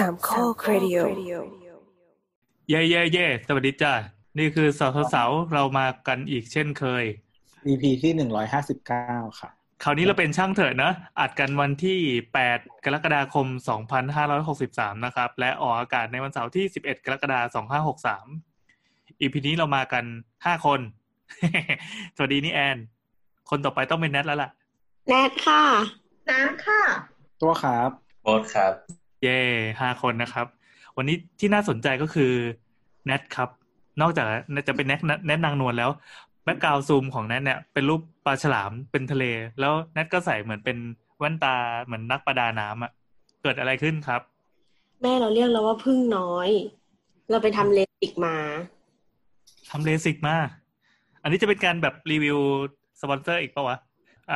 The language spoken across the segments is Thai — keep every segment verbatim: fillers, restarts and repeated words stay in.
สามข้อเรดิโอเย่เย่เย่สวัสดีจ้านี่คือสาวสาวเรามากันอีกเช่นเคย อี พี ที่หนึ่งร้อยห้าสิบเก้าค่ะคราวนี้เราเป็นช่างเถิดนะอัดกันวันที่แปดกรกฎาคมสองพันห้าร้อยหกสิบสามนะครับและออกอากาศในวันเสาร์ที่สิบเอ็ดกรกฎาคมสองพันห้าร้อยหกสิบสาม อี พี นี้เรามากันห้าคนสวัสดีนี่แอนคนต่อไปต้องเป็นแนทแล้วล่ะแนทค่ะน้ำค่ะตัวครับโบสครับเย่ห้าคนนะครับวันนี้ที่น่าสนใจก็คือแนทครับนอกจากจะเป็นแนทแนทนางนวลแล้วแบ็คกราวด์ซูมของแนทเนี่ยเป็นรูปปลาฉลามเป็นทะเลแล้วแนทก็ใส่เหมือนเป็นแว่นตาเหมือนนักประดาน้ำอ่ะเกิดอะไรขึ้นครับแม่เราเรียกเราว่าพึ่งน้อยเราไปทำเลสิกมาทำเลสิกมาอันนี้จะเป็นการแบบรีวิวสปอนเซอร์อีกป่าวะ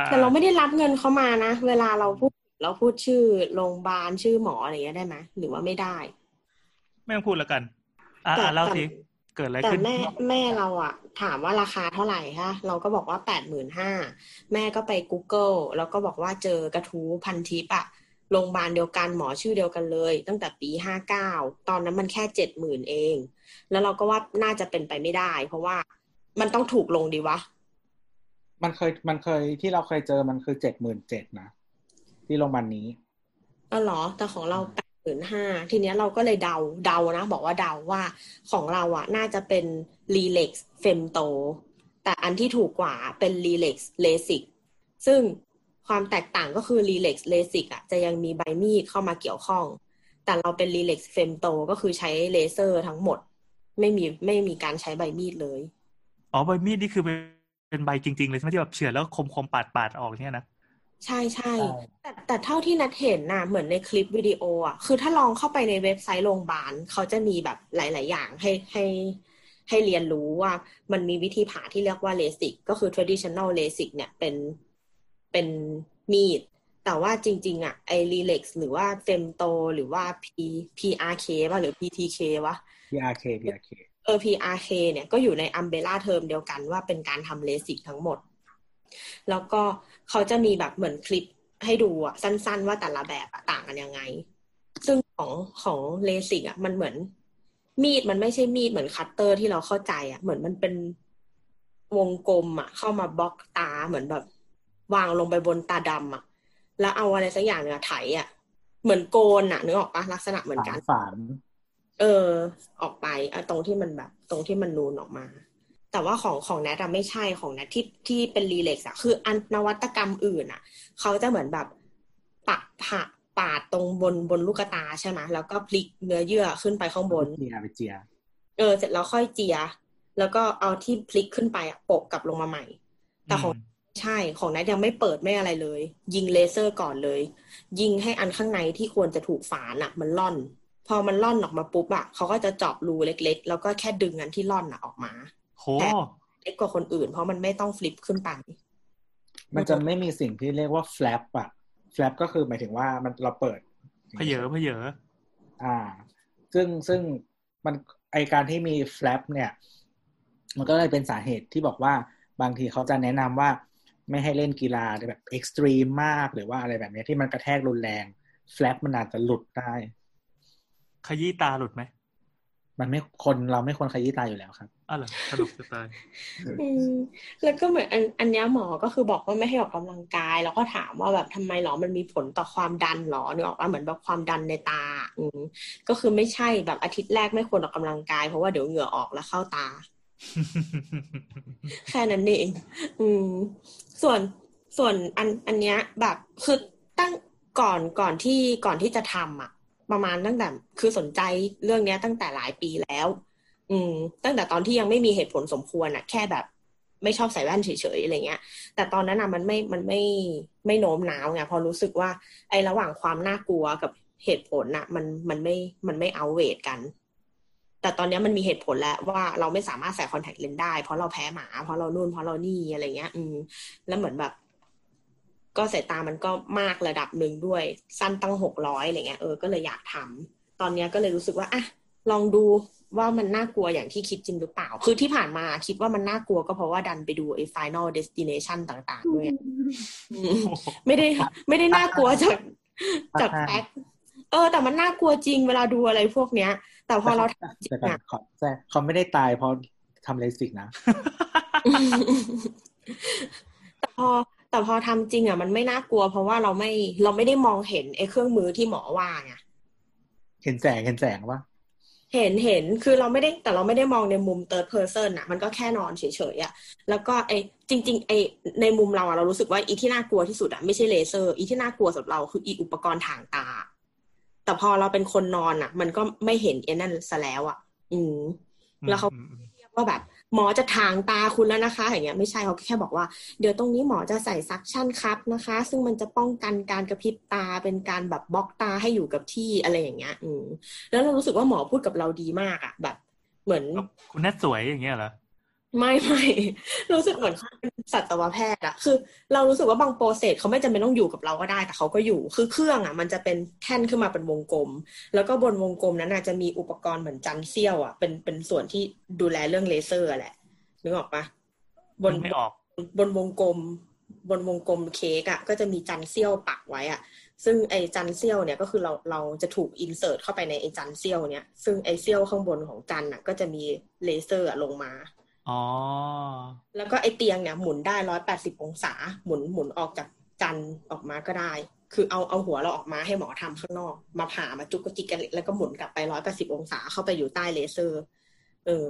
แต่เราไม่ได้รับเงินเขามานะเวลาเราพูดเราพูดชื่อโรงพยาบาลชื่อหมออะไรเงี้ยได้ไหมหรือว่าไม่ได้ไม่ต้องพูดแล้วกันอ่าเล่าสิเกิดอะไรขึ้นแต่แม่แม่เราอะถามว่าราคาเท่าไหร่คะเราก็บอกว่า แปดหมื่นห้าพัน แม่ก็ไป Google แล้วก็บอกว่าเจอกระทู้พันทิปอะโรงพยาบาลเดียวกันหมอชื่อเดียวกันเลยตั้งแต่ปีห้าเก้าตอนนั้นมันแค่ เจ็ดหมื่น เองแล้วเราก็ว่าน่าจะเป็นไปไม่ได้เพราะว่ามันต้องถูกลงดีวะมันเคยมันเคยที่เราเคยเจอมันคือ เจ็ดหมื่นเจ็ดพัน นะที่โรงพยาบาลนี้อ๋อเหรอแต่ของเราหนึ่งหมื่นห้าพัน ทีเนี้ยเราก็เลยเดาเดานะบอกว่าเดาว่าของเราอ่ะน่าจะเป็น Relax Femto แต่อันที่ถูกกว่าเป็น Relax เลสิก ซึ่งความแตกต่างก็คือ Relax เลสิก อ่ะจะยังมีใบมีดเข้ามาเกี่ยวข้องแต่เราเป็น Relax Femto ก็คือใช้เลเซอร์ทั้งหมดไม่มีไม่มีการใช้ใบมีดเลยอ๋อใบมีดนี่คือเป็นใบจริงๆเลยใช่มั้ยที่แบบเฉือนแล้วคมๆปาดๆออกเนี่ยนะใช่ๆแต่แต่เท่าที่นัดเห็นน่ะเหมือนในคลิปวิดีโออ่ะคือถ้าลองเข้าไปในเว็บไซต์โรงพยาบาลเขาจะมีแบบหลายๆอย่างให้ให้ให้เรียนรู้ว่ามันมีวิธีผ่าที่เรียกว่าเลสิกก็คือ traditional เลสิก เนี่ยเป็นเป็นมีดแต่ว่าจริงๆอ่ะไอ้ Relax หรือว่า Femto หรือว่า P พี อาร์ เค ป่ะหรือ พี ที เค วะ พี อาร์ เค พี อาร์ เค เออ พี อาร์ เค เนี่ยก็อยู่ใน umbrella term เดียวกันว่าเป็นการทำเลสิกทั้งหมดแล้วก็เขาจะมีแบบเหมือนคลิปให้ดูอ่ะสั้นๆว่าแต่ละแบบต่างกันยังไงซึ่งของของเลสิกอ่ะมันเหมือนมีดมันไม่ใช่มีดเหมือนคัตเตอร์ที่เราเข้าใจอ่ะเหมือนมันเป็นวงกลมอ่ะเข้ามาบล็อกตาเหมือนแบบวางลงไปบนตาดำอ่ะแล้วเอาอะไรสักอย่างเนี่ยไถอ่ะเหมือนโกนอ่ะนึกออกปะลักษณะเหมือนการฝานเออออกไปอ่ะตรงที่มันแบบตรงที่มันนูนออกมาแต่ว่าของของแนทอะไม่ใช่ของแนทที่ที่เป็นรีเล็กซ์อะคืออันนวัตกรรมอื่นอะเขาจะเหมือนแบบปะผะปาดตรงบนบนลูกตาใช่ไหมแล้วก็พลิกเนื้อเยื่อขึ้นไปข้างบนเจียไปเจียเออเสร็จแล้วค่อยเจียแล้วก็เอาที่พลิกขึ้นไปอะโปะกลับลงมาใหม่แต่ของใช่ของแนทยังไม่เปิดไม่อะไรเลยยิงเลเซอร์ก่อนเลยยิงให้อันข้างในที่ควรจะถูกฝานอะมันล่อนพอมันล่อนออกมาปุ๊บอะเขาก็จะเจาะรูเล็กๆแล้วก็แค่ดึงอันที่ล่อนอะออกมาแต่เล็กกว่าคนอื่นเพราะมันไม่ต้องฟลิปขึ้นไปมันจะไม่มีสิ่งที่เรียกว่าแฟลปอะแฟลปก็คือหมายถึงว่ามันเราเปิดเพเยอเพเยออ่าซึ่งซึ่งมันไอการที่มีแฟลปเนี่ยมันก็เลยเป็นสาเหตุที่บอกว่าบางทีเขาจะแนะนำว่าไม่ให้เล่นกีฬาแบบเอ็กซ์ตรีมมากหรือว่าอะไรแบบนี้ที่มันกระแทกรุนแรงแฟลปมันอาจจะหลุดได้ขยี้ตาหลุดไหมมันไม่คนเราไม่ควรขยี้ตาอยู่แล้วครับอ้าวเหรอสนุกจะตายแล้วก็เหมือนอันอันนี้หมอก็คือบอกว่าไม่ให้ออกกำลังกายแล้วก็ถามว่าแบบทำไมหรอมันมีผลต่อความดันหรอนึกออกว่าเหมือนแบบความดันในตาอืมก็คือไม่ใช่แบบอาทิตย์แรกไม่ควรออกกำลังกายเพราะว่าเดี๋ยวเหงื่อออกแล้วเข้าตา แค่นั้นเองอืมส่วนส่วนอันอันเนี้ยแบบคือตั้งก่อนก่อนที่ก่อนที่จะทำอะประมาณตั้งแต่คือสนใจเรื่องนี้ตั้งแต่หลายปีแล้วอืมตั้งแต่ตอนที่ยังไม่มีเหตุผลสมควรอ่ะแค่แบบไม่ชอบใส่แว่นเฉยๆอะไรเงี้ยแต่ตอนนั้นน่ะมันไม่มันไม่ไม่โน้มน้าวไงพอรู้สึกว่าไอ้ระหว่างความน่ากลัวกับเหตุผลน่ะมันมันไม่มันไม่เอาเวทกันแต่ตอนนี้มันมีเหตุผลแล้วว่าเราไม่สามารถใส่คอนแทคเลนส์ได้เพราะเราแพ้หมาเพราะเรานู่นเพราะเรานี่อะไรเงี้ยอืมแล้วเหมือนแบบก็สายตามันก็มากระดับหนึ่งด้วยสั้นตั้งหกร้อยอะไรเงี้ยเออก็เลยอยากทำตอนนี้ก็เลยรู้สึกว่าอ่ะลองดูว่ามันน่ากลัวอย่างที่คิดจริงหรือเปล่าคือที่ผ่านมาคิดว่ามันน่ากลัวก็เพราะว่าดันไปดูไอ้ Final Destination ต่างๆด้วย ไม่ได้ไม่ได้น่ากลัวจากจากแฟก เออแต่มันน่ากลัวจริงเวลาดูอะไรพวกเนี้ยแต่พอเราทำจริงอ่ะเขาไม่ได้ตายเพราะทำเลสิกนะแต่พอแต่พอทำจริงอ่ะมันไม่น่ากลัวเพราะว่าเราไม่เราไม่ได้มองเห็นไอ้เครื่องมือที่หมอว่าไงเห็นแสงเห็นแสงป่ะเห็นเห็นคือเราไม่ได้แต่เราไม่ได้มองในมุม third person น่ะมันก็แค่นอนเฉยๆอ่ะแล้วก็ไอ้จริงๆไอ้ในมุมเราอ่ะเรารู้สึกว่าอีที่น่ากลัวที่สุดอ่ะไม่ใช่เลเซอร์อีที่น่ากลัวสำหรับเราคืออีอุปกรณ์ทางตาแต่พอเราเป็นคนนอนน่ะมันก็ไม่เห็นไอ้นั่นซะแล้วอ่ะอืมแล้วเขาเรียกว่าแบบหมอจะทางตาคุณแล้วนะคะอย่างเงี้ยไม่ใช่เขาแค่บอกว่าเดี๋ยวตรงนี้หมอจะใส่ซักชั่นครับนะคะซึ่งมันจะป้องกันการกระพริบตาเป็นการแบบบล็อกตาให้อยู่กับที่อะไรอย่างเงี้ยอืมแล้วเรารู้สึกว่าหมอพูดกับเราดีมากอ่ะแบบเหมือนคุณน่าสวยอย่างเงี้ยเหรอไม่ไม่รู้สึกเหมือนเป็นสัตวแพทย์อ่ะคือเรารู้สึกว่าบางโปรเซสเขาไม่จำเป็นต้องอยู่กับเราก็ได้แต่เขาก็อยู่คือเครื่องอ่ะมันจะเป็นแท่นขึ้นมาเป็นวงกลมแล้วก็บนวงกลมนั้นอาจจะมีอุปกรณ์เหมือนจันเซี่ยวอ่ะเป็นเป็นส่วนที่ดูแลเรื่องเลเซอร์แหละนึกออกปะบนไม่ออกบนวงกลมบนวงกลมเค้กอ่ะก็จะมีจันเซี่ยวปักไว้อ่ะซึ่งไอ้จันเซี่ยวเนี่ยก็คือเราเราจะถูกอินเสิร์ตเข้าไปในไอ้จันเซี่ยวเนี่ยซึ่งไอ้เซี่ยวข้างบนของจันอ่ะก็จะมีเลเซอร์ลงมาอ๋อแล้วก็ไอเตียงเนี่ยหมุนได้หนึ่งร้อยแปดสิบองศาหมุนหมุนออกจากจันออกมาก็ได้คือเอาเอาหัวเราออกมาให้หมอทำข้างนอกมาผ่ามาจุกจิกกันแล้วก็หมุนกลับไปหนึ่งร้อยแปดสิบองศาเข้าไปอยู่ใต้เลเซอร์เออ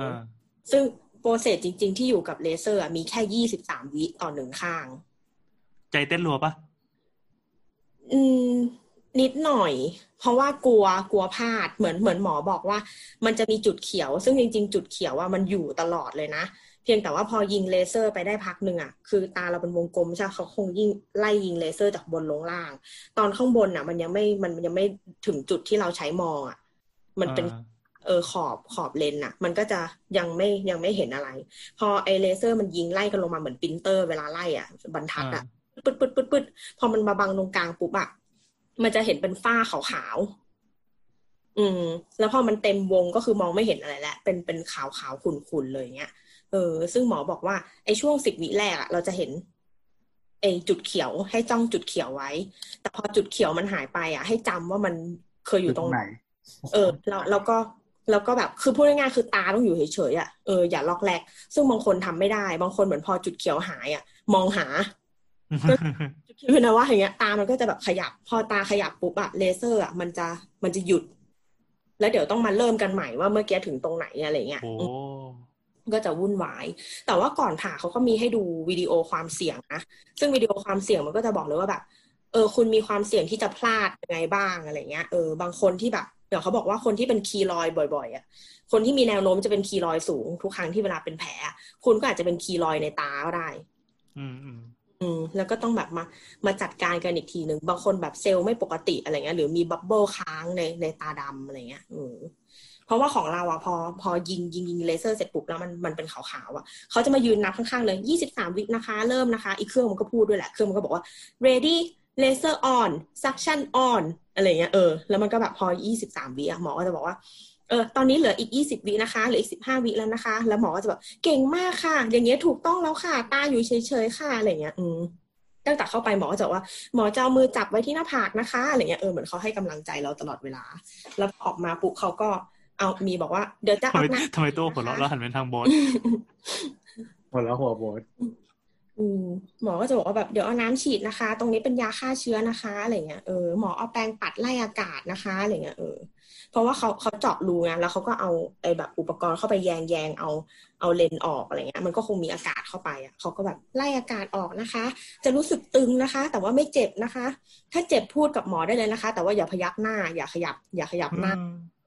ซึ่งโปรเซสจริงๆที่อยู่กับเลเซอร์มีแค่ยี่สิบสามวิต่อหนึ่งข้างใจเต้นรัวปะอืมนิดหน่อยเพราะว่ากลัวกลัวพลาดเหมือนเหมือนหมอบอกว่ามันจะมีจุดเขียวซึ่งจริงๆจุดเขียวว่ามันอยู่ตลอดเลยนะเพียงแต่ว่าพอยิงเลเซอร์ไปได้พักหนึ่งอ่ะคือตาเราเป็นวงกลมใช่เขาคงยิงไล่ยิงเลเซอร์จากบนลงล่างตอนข้างบนอ่ะมันยังไม่มันยังไม่ถึงจุดที่เราใช้มองอ่ะมันเป็นเออขอบขอบเลนอ่ะมันก็จะยังไม่ยังไม่เห็นอะไรพอไอเลเซอร์มันยิงไล่กันลงมาเหมือนปรินเตอร์เวลาไล่อ่ะบรรทัดอ่ะปึ๊ดปึ๊ดปึ๊ดปึ๊ดพอมันมาบังตรงกลางปุ๊บอ่ะมันจะเห็นเป็นฝ้าขาวๆอืมแล้วพอมันเต็มวงก็คือมองไม่เห็นอะไรแล้วเป็นเป็นขาวๆขุ่นๆเลยเงี้ยเออซึ่งหมอบอกว่าไอ้ช่วงสิบวิแรกอะเราจะเห็นไอ้จุดเขียวให้จ้องจุดเขียวไว้แต่พอจุดเขียวมันหายไปอะให้จำว่ามันเคยอยู่ตรงไหนเออแล้วแล้วก็แล้วก็แบบคือพูดง่ายๆคือตาต้องอยู่เฉยๆอะเอออย่าล็อกแลกซึ่งบางคนทำไม่ได้บางคนเหมือนพอจุดเขียวหายอะมองหาคือนะว่าอย่างเงี้ยตามันก็จะแบบขยับพอตาขยับปุ๊บอะเลเซอร์อะมันจะมันจะหยุดแล้วเดี๋ยวต้องมาเริ่มกันใหม่ว่าเมื่อกี้ถึงตรงไหนอะไรเงี้ยก็จะวุ่นวายแต่ว่าก่อนผ่าเขาก็มีให้ดูวิดีโอความเสี่ยงนะซึ่งวิดีโอความเสี่ยงมันก็จะบอกเลยว่าแบบเออคุณมีความเสี่ยงที่จะพลาดยังไงบ้างอะไรเงี้ยเออบางคนที่แบบเดี๋ยวเขาบอกว่าคนที่เป็นคีลอยด์บ่อยๆอ่ะคนที่มีแนวโน้มจะเป็นคีลอยด์สูงทุกครั้งที่เวลาเป็นแผลคุณก็อาจจะเป็นคีลอยด์ในตาก็ได้อืมอืมแล้วก็ต้องแบบมามาจัดการกันอีกทีนึงบางคนแบบเซลล์ไม่ปกติอะไรเงี้ยหรือมีบับเบิ้ลค้างในในตาดำอะไรเงี้ยอืมเพราะว่าของเราอ่ะพอพอยิงยิงยิงเลเซอร์เสร็จปุ๊บแล้วมันมันเป็นขาวๆอ่ะเขาจะมายืนนับข้างๆเลยยี่สิบสามวินะคะเริ่มนะคะอีกเครื่องมันก็พูดด้วยแหละเครื่องมันก็บอกว่า ready laser on suction on อะไรเงี้ยเออแล้วมันก็แบบพอยี่สิบสามวิอ่ะหมอก็จะบอกว่าเออตอนนี้เหลืออีกยี่สิบวินะคะเหลืออีกสิบห้าวิแล้วนะคะแล้วหมอก็จะแบบเก่งมากค่ะอย่างเงี้ยถูกต้องแล้วค่ะตาอยู่เฉยๆค่ะอะไรเงี้ยอืมตั้งแต่เข้าไปหมอก็จะว่าหมอจะเอามือจับไว้ที่หน้าผากนะคะอะไรเงี้ยเออเหมือนเขาให้กำลังใจเราตลอดเวลาแล้วออกมาปุ๊บเขาก็เอามีบอกว่าเดี๋ยวจะเอานะทำไมตัวหัวเราะแล้วหันไปทางโบสหัวเราะหัวโบสอืมหมอก็จะบอกว่าแบบเดี๋ยวเอาน้ำฉีดนะคะตรงนี้เป็นยาฆ่าเชื้อนะคะอะไรเงี้ยเออหมอเอาแปรงปัดไล่อากาศนะคะอะไรเงี้ยเออเพราะว่าเขาเขาเจาะรูไงแล้วเขาก็เอาไอ้แบบอุปกรณ์เข้าไปแยงแยงเอาเอาเลนออกอะไรเงี้ยมันก็คงมีอากาศเข้าไปอ่ะเขาก็แบบไล่อากาศออกนะคะจะรู้สึกตึงนะคะแต่ว่าไม่เจ็บนะคะถ้าเจ็บพูดกับหมอได้เลยนะคะแต่ว่าอย่าพยักหน้าอย่าขยับอย่าขยับหน้า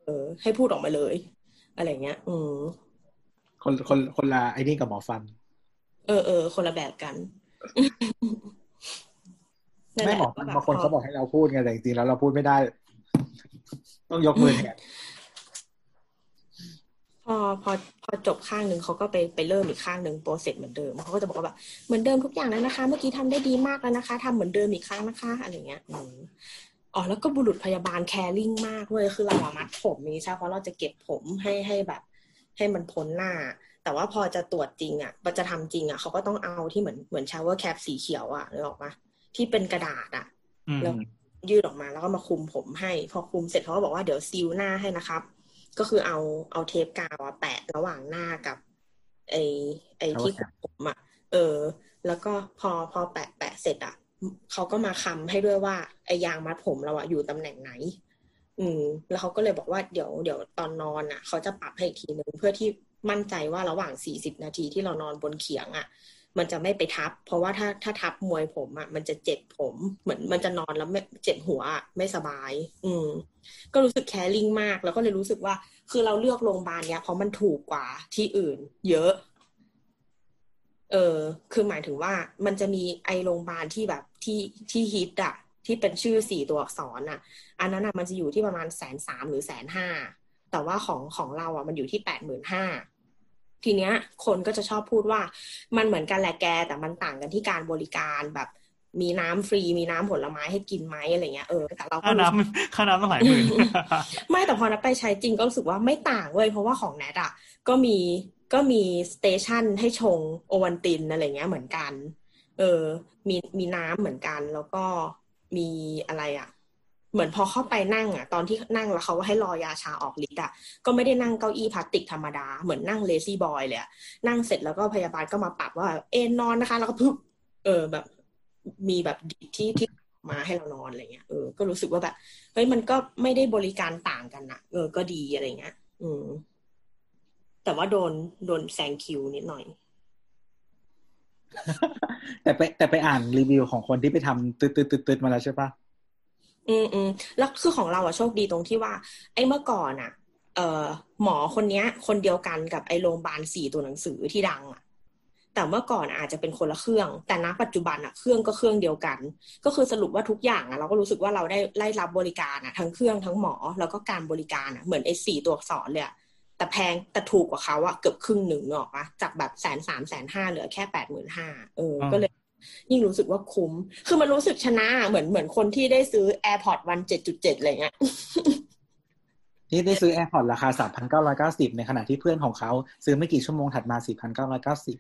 เออให้พูดออกมาเลยอะไรเงี้ยอืมคนคนคนละไอ้นี่กับหมอฟันเออเออคนละแบบกันไม่หมอฟันบางคนเขาบอกให้เราพูดไงแต่จริงๆแล้วเราพูดไม่ได้ต้องยกมือแทนพอพอพอจบข้างหนึ่งเขาก็ไปไปเริ่มอีกข้างหนึ่งโปรเซสเหมือนเดิมเขาก็จะบอกว่าแบบเหมือนเดิมทุกอย่างแล้วนะคะเมื่อกี้ทำได้ดีมากแล้วนะคะทำเหมือนเดิมอีกครั้งนะคะอะไรเงี้ยอ๋อแล้วก็บุรุษพยาบาลแคร์ริ่งมากเลยคือเราอะมัดผมนี้ใช่เพราะเราจะเก็บผมให้ให้แบบให้มันพ้นหน้าแต่ว่าพอจะตรวจจริงอะจะทำจริงอะเขาก็ต้องเอาที่เหมือนเหมือนชาวเวอร์แคปสีเขียวอะนึกออกปะที่เป็นกระดาษอะแล้ว ยืดออกมาแล้วก็มาคลุมผมให้พอคลุมเสร็จเขาก็บอกว่าเดี๋ยวซีลหน้าให้นะครับก็คือเอาเอาเทปกาวแปะระหว่างหน้ากับไอ้ไอ้ที่ผมอ่ะเออแล้วก็พอพอแปะแปะเสร็จอ่ะเขาก็มาค้ำให้ด้วยว่าไอ้ยางมัดผมเราอ่ะอยู่ตำแหน่งไหนอืมแล้วเขาก็เลยบอกว่าเดี๋ยวเดี๋ยวตอนนอนอ่ะเขาจะปรับให้อีกทีนึงเพื่อที่มั่นใจว่าระหว่างสี่สิบนาทีที่เรานอนบนเขียงอ่ะมันจะไม่ไปทับเพราะว่าถ้าถ้าทับมวยผมอ่ะมันจะเจ็บผมเหมือนมันจะนอนแล้วไม่เจ็บหัวไม่สบายอืมก็รู้สึกแคร์ลิ่งมากแล้วก็เลยรู้สึกว่าคือเราเลือกโรงพยาบาลเนี้ยเพราะมันถูกกว่าที่อื่นเยอะเออคือหมายถึงว่ามันจะมีไอโรงพยาบาลที่แบบที่ที่ฮิตอ่ะที่เป็นชื่อสี่ตัวอักษรอ่ะอันนั้นอ่ะมันจะอยู่ที่ประมาณแสนสามหรือแสนห้าแต่ว่าของของเราอ่ะมันอยู่ที่แปดหมื่นห้าทีเนี้ยคนก็จะชอบพูดว่ามันเหมือนกันแหละแกแต่มันต่างกันที่การบริการแบบมีน้ำฟรีมีน้ำผลไม้ให้กินไหมอะไรเงี้ยเออแต่เราก็น้ำค่าน้ำต้องหลายหมื่น ไม่แต่พอนับไปใช้จริงก็รู้สึกว่าไม่ต่างเว้ยเพราะว่าของแนทอ่ะก็มีก็มีสเตชันให้ชงโอวันตินอะไรเงี้ยเหมือนกันเออมีมีน้ำเหมือนกันแล้วก็มีอะไรอ่ะเหมือนพอเข้าไปนั่งอ่ะตอนที่นั่งแล้วเขาให้รอยาชาออกฤทธิ์อ่ะก็ไม่ได้นั่งเก้าอี้พลาสติกธรรมดาเหมือนนั่งเลซี่บอยเลยอ่ะนั่งเสร็จแล้วก็พยาบาลก็มาปรับว่าเอนนอนนะคะแล้วก็พึบเออแบบมีแบบที่ที่มาให้เรานอนอะไรเงี้ยเออก็รู้สึกว่าแบบเฮ้ยมันก็ไม่ได้บริการต่างกันนะเออก็ดีอะไรเงี้ยอืมแต่ว่าโดนโดนแซงคิวนิดหน่อยแต่ไปแต่ไปอ่านรีวิวของคนที่ไปทำตืดๆมาแล้วใช่ปะอืมอืมแล้วคือของเราอะโชคดีตรงที่ว่าไอ้เมื่อก่อนอะเอ่อหมอคนเนี้ยคนเดียวกันกับไอ้โรงพยาบาลสี่ตัวหนังสือที่ดังอะแต่เมื่อก่อนอาจจะเป็นคนละเครื่องแต่ณปัจจุบันอะเครื่องก็เครื่องเดียวกันก็คือสรุปว่าทุกอย่างอะเราก็รู้สึกว่าเราได้ได้รับบริการอะทั้งเครื่องทั้งหมอแล้วก็การบริการอะเหมือนไอ้สี่ตัวอักษรเลยอะแต่แพงแต่ถูกกว่าเขาอะเกือบครึ่งหนึ่งหรอกนะจากแบบแสนสามแสนห้าเหลือแค่แปดหมื่นห้าเออก็เลยยิ่งรู้สึกว่าคุ้มคือมันรู้สึกชนะเหมือนเหมือนคนที่ได้ซื้อ AirPods วัน เจ็ดจุดเจ็ด อะไรเงี้ยนี่ได้ซื้อ AirPods ราคา สามพันเก้าร้อยเก้าสิบ ในขณะที่เพื่อนของเขาซื้อไม่กี่ชั่วโมงถัดมา สี่พันเก้าร้อยเก้าสิบ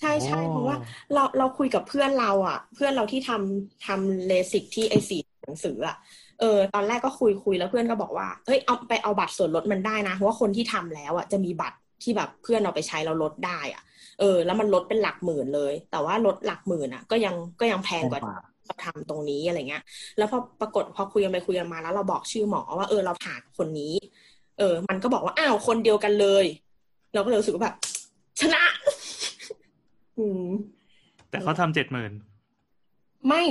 ใช่ใช่เพราะว่าเราเราคุยกับเพื่อนเราอ่ะเพื่อนเราที่ทำทำเลสิกที่ไอซีหนังสืออ่ะเออตอนแรกก็คุยคุยแล้วเพื่อนก็บอกว่าเฮ้ยเอาไปเอาบัตรส่วนลดมันได้นะเพราะว่าคนที่ทำแล้วอ่ะจะมีบัตรที่แบบเพื่อนเอาไปใช้แล้วลดได้อ่ะเออแล้วมันลดเป็นหลักหมื่นเลยแต่ว่าลดหลักหมื่นอ่ะก็ยังก็ยังแพงกว่าเราทำตรงนี้อะไรเงี้ยแล้วพอปรากฏพอคุยกันไปคุยกันมาแล้วเราบอกชื่อหมอว่าเออเราผ่านคนนี้เออมันก็บอกว่าอ้าวคนเดียวกันเลยเราก็เลยรู้สึกว่าแบบชนะ อืมแต่เขาทำเจ็ดหมื่นไม่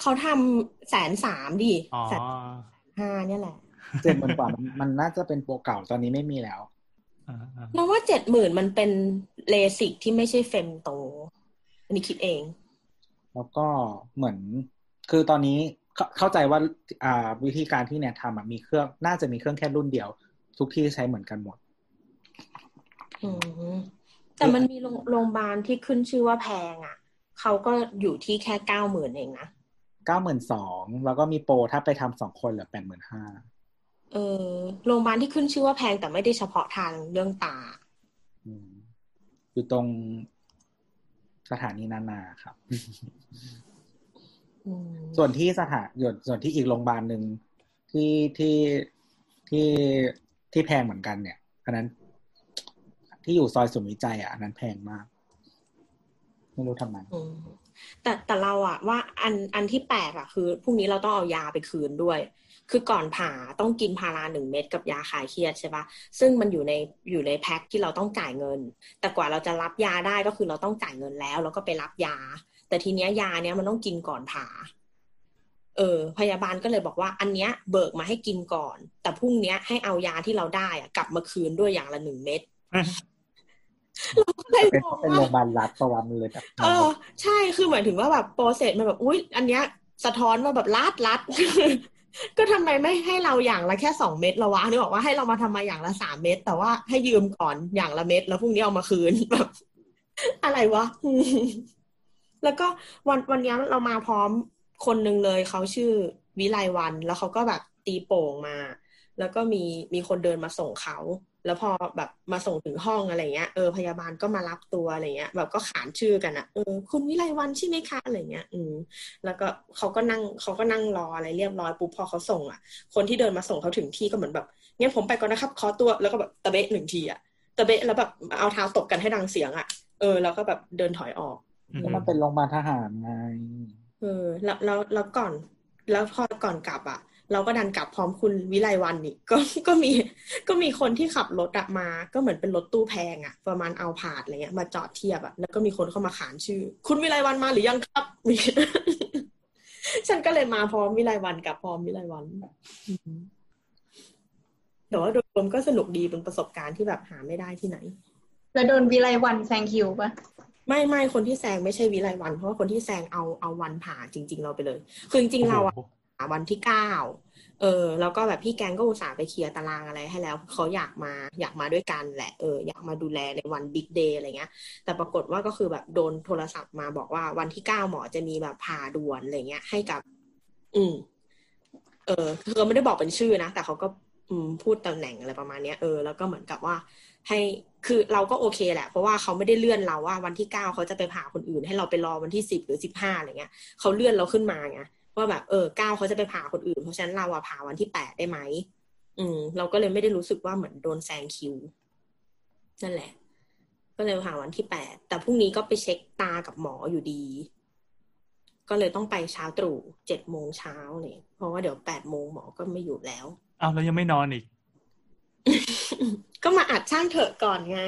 เขาทำแสนสามดิแสนห้าเนี่ยแหละเจ็ดหมื่นกว่ามันน่าจะเป็นโปรเก่าตอนนี้ไม่มีแล้วเราว่าเจ็ดหมื่นมันเป็นเลสิกที่ไม่ใช่เฟมโตอันนี้คิดเองแล้วก็เหมือนคือตอนนี้เข้าใจว่าอ่าวิธีการที่เนี่ยทำมีเครื่องน่าจะมีเครื่องแค่รุ่นเดียวทุกที่ใช้เหมือนกันหมดอืมแต่มันมีโรงพยาบาลที่ขึ้นชื่อว่าแพงอ่ะเขาก็อยู่ที่แค่เก้าหมื่นเองนะเก้าหมื่นสองแล้วก็มีโปรถ้าไปทำสองคนเหลือแปดหมื่นห้าเออโรงพยาบาลที่ขึ้นชื่อว่าแพงแต่ไม่ได้เฉพาะทางเรื่องตาอยู่ตรงสถานีนานาครับส่วนที่สถานส่วนที่อีกโรงพยาบาลหนึ่งที่ที่ที่ที่แพงเหมือนกันเนี่ยอันนั้นที่อยู่ซอยศูนย์วิจัยอ่ะอันนั้นแพงมากไม่รู้ทำไมแต่แต่เราอะว่าอันอันที่แปลกอะคือพรุ่งนี้เราต้องเอายาไปคืนด้วยคือก่อนผ่าต้องกินพาราหนึ่งเม็ดกับยาคลายเครียดใช่ปะซึ่งมันอยู่ในอยู่ในแพ็คที่เราต้องจ่ายเงินแต่กว่าเราจะรับยาได้ก็คือเราต้องจ่ายเงินแล้วแล้วก็ไปรับยาแต่ทีเนี้ยยาเนี้ยมันต้องกินก่อนผ่าเออพยาบาลก็เลยบอกว่าอันเนี้ยเบิกมาให้กินก่อนแต่พรุ่งเนี้ยให้เอายาที่เราได้อะกลับมาคืนด้วยอย่างละหนึ่งเม็ดเราก็เลยมองว่าเป็นโรงพยาบาลรัฐประวัติเลยแบบเออใช่คือหมายถึงว่าแบบโปรเซสมันแบบอุ๊ยอันเนี้ยสะท้อนว่าแบบรัฐรัฐก็ทำไมไม่ให้เราอย่างละแค่สองเม็ดละวะนึกบอกว่าให้เรามาทำมาอย่างละสามเม็ดแต่ว่าให้ยืมก่อนอย่างละเม็ดแล้วพรุ่งนี้เอามาคืนแบบอะไรวะแล้วก็วันวันนี้เรามาพร้อมคนนึงเลยเขาชื่อวิไลวรรณแล้วเขาก็แบบตีโป่งมา แล้วก็มีมีคนเดินมาส่งเขาแล้วพอแบบมาส่งถึงห้องอะไรเงี้ยเออพยาบาลก็มารับตัวอะไรเงี้ยแบบก็ขานชื่อกันอ่ะเออคุณวิไลวันใช่ไหมคะอะไรเงี้ยอืมแล้วก็เขาก็นั่งเขาก็นั่งรออะไรเรียบร้อยปุ๊บพอเขาส่งอ่ะคนที่เดินมาส่งเขาถึงที่ก็เหมือนแบบงั้นผมไปก่อนนะครับขอตัวแล้วก็แบบตะเบะหนึ่งทีอ่ะตะเบะแล้วแบบเอาเท้าตบกันให้ดังเสียงอ่ะเออแล้วก็แบบเดินถอยออกแล้วมันเป็นโรงพยาบาลทหารไงเออแล้วแล้วแล้วก่อนแล้วพอก่อนกลับอ่ะเราก็ดันกลับพร้อมคุณวิไลวันนี่ก็ก็มีก็มีคนที่ขับรถมาก็เหมือนเป็นรถตู้แพงอ่ะประมาณเอาผาดอะไรเงี้ยมาจอดเทียบอ่ะแล้วก็มีคนเข้ามาขานชื่อคุณวิไลวันมาหรือยังครับ ฉันก็เลยมาพร้อมวิไลวันกับพร้อมวิไลวัน แต่ว่าโดยรวมก็สนุกดีเป็นประสบการณ์ที่แบบหาไม่ได้ที่ไหนแล้วโดนวิไลวันแซงคิวปะไม่ไม่คนที่แซงไม่ใช่วิไลวันเพราะว่าคนที่แซงเอาเอาวันผ่าจริงๆเราไปเลยคือจริงๆเราอ่ะวันที่เก้าเออแล้วก็แบบพี่แกงก็อุตส่าห์ไปเคลียร์ตารางอะไรให้แล้วเขาอยากมาอยากมาด้วยกันแหละเอออยากมาดูแลในวันบิ๊กเดย์อะไรเงี้ยแต่ปรากฏว่าก็คือแบบโดนโทรศัพท์มาบอกว่าวันที่เก้าหมอจะมีแบบผ่าด่วนอะไรเงี้ยให้กับอืมเออคือไม่ได้บอกเป็นชื่อนะแต่เขาก็อืมพูดตำแหน่งอะไรประมาณเนี้ยเออแล้วก็เหมือนกับว่าให้คือเราก็โอเคแหละเพราะว่าเขาไม่ได้เลื่อนเราว่าวันที่เก้าเขาจะไปผ่าคนอื่นให้เราไปรอวันที่สิบหรือสิบห้าอะไรเงี้ยเขาเลื่อนเราขึ้นมาไงว่าแบบเออเก้าเขาจะไปผ่าคนอื่นเพราะฉะนั้นเราอะผ่าวันที่แปดได้ไหมอืมเราก็เลยไม่ได้รู้สึกว่าเหมือนโดนแซงคิวนั่นแหละก็เลยผ่าวันที่แปดแต่พรุ่งนี้ก็ไปเช็คตากับหมออยู่ดีก็เลยต้องไปเช้าตรู่เจ็ดโมงเช้าเนี่ยเพราะว่าเดี๋ยวแปดโมงหมอก็ไม่อยู่แล้วอ้าวแล้วยังไม่นอนอีก ก็มาอัดช่างเถอะก่อนไง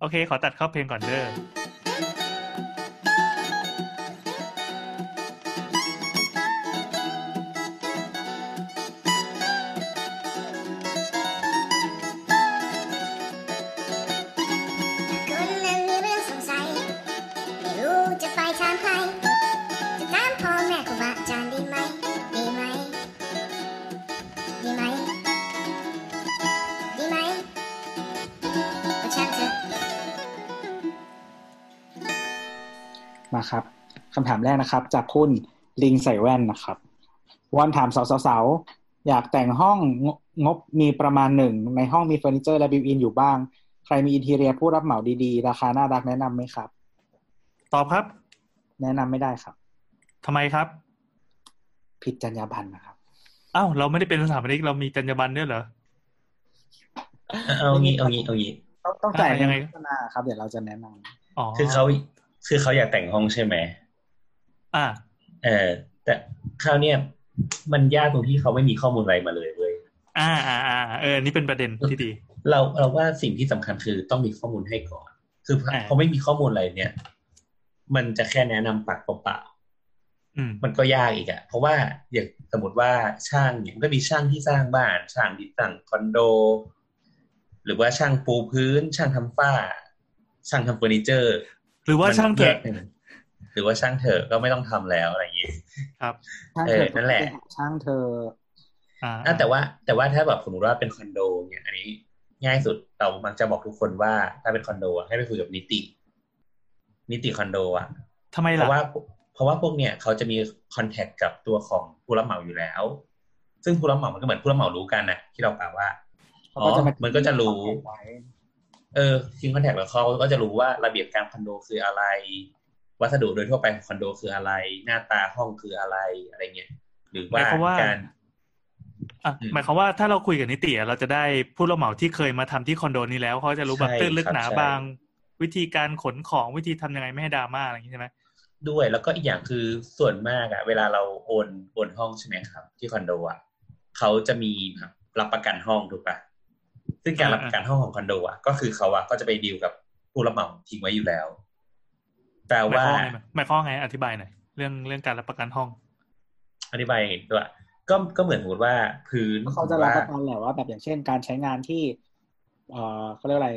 โอเคขอตัดเข้าเพลงก่อนเด้อนะครับคำถามแรกนะครับจากคุณลิงใส่แว่นนะครับวันถามสาวๆอยากแต่งห้องงบมีประมาณหนึ่งในห้องมีเฟอร์นิเจอร์และบิวท์อินอยู่บ้างใครมีอินทีเรียผู้รับเหมาดีๆราคาน่ารักแนะนำไหมครับตอบครับแนะนำไม่ได้ครับทำไมครับผิดจรรยาบรรณนะครับอ้าวเราไม่ได้เป็นสถาปนิกเรามีจรรยาบรรณด้วยเหรอเอางี้เอางี้เอางี้ต้องจ่ายยังไงครับเดี๋ยวเราจะแนะนำอ๋อคือเขาคือเขาอยากแต่งห้องใช่ไหมอ่าเออแต่คราวเนี้ยมันยากตรงที่เขาไม่มีข้อมูลอะไรมาเลยเลยอ่าอ่าอ่าเออนี่เป็นประเด็นที่ดีเราเราว่าสิ่งที่สำคัญคือต้องมีข้อมูลให้ก่อนคือเขาไม่มีข้อมูลอะไรเนี่ยมันจะแค่แนะนำปากเปล่าๆอืมมันก็ยากอีกอะเพราะว่าอย่างสมมติว่าช่างเนี่ยก็มีช่างที่สร้างบ้านช่างที่สร้างคอนโดหรือว่าช่างปูพื้นช่างทำฝ้าช่างทำเฟอร์นิเจอร์หรือว่าช่างเถอะหรือว่าช่างเถอะก็ไม่ต้องทำแล้วอะไรอย่างงี้ครับเออนั่นแหละช่างเถอะอ่าแต่ว่าแต่ว่าถ้าแบบสมมติว่าเป็นคอนโดเนี่ยอันนี้ง่ายสุดเรามักจะบอกทุกคนว่าถ้าเป็นคอนโดให้ไปคุยกับนิตินิติคอนโดอ่ะทำไมล่ะเพราะว่าเพราะว่าพวกเนี่ยเขาจะมีคอนแทคกับตัวของผู้รับเหมาอยู่แล้วซึ่งผู้รับเหมามันก็เหมือนผู้รับเหมารู้กันนะที่เรากล่าวว่าอ๋อมันก็จะรู้เออทิ้งคอนแทคแล้วเขาก็จะรู้ว่าระเบียบการคอนโดคืออะไรวัสดุโดยทั่วไปของคอนโดคืออะไรหน้าตาห้องคืออะไรอะไรเงี้ยหรือว่าการอ่ะหมายความว่าถ้าเราคุยกับนิติเราจะได้ผู้รับเหมาที่เคยมาทำที่คอนโดนี้แล้วเขาจะรู้แบบตื้นลึกหนาบางวิธีการขนของวิธีทำยังไงไม่ให้ดราม่าอะไรอย่างนี้ใช่ไหมด้วยแล้วก็อีกอย่างคือส่วนมากอะเวลาเราโอนโอนห้องใช่ไหมครับที่คอนโดอะเขาจะมีรับประกันห้องถูกปะซึ่งการรับประกันห้องของคอนโดอ่ะก็คือเขาอ่ะก็จะไปดีลกับผู้รับเหมาทิ้งไว้อยู่แล้วแต่ว่าหมายความไงอธิบายหน่อยเรื่องเรื่องการรับประกันห้องอธิบายด้วยก็ก็เหมือนสมมติว่าพื้นเขาจะรับประกันแหละว่าแบบอย่างเช่นการใช้งานที่เอ่อเขาเรียกอะไร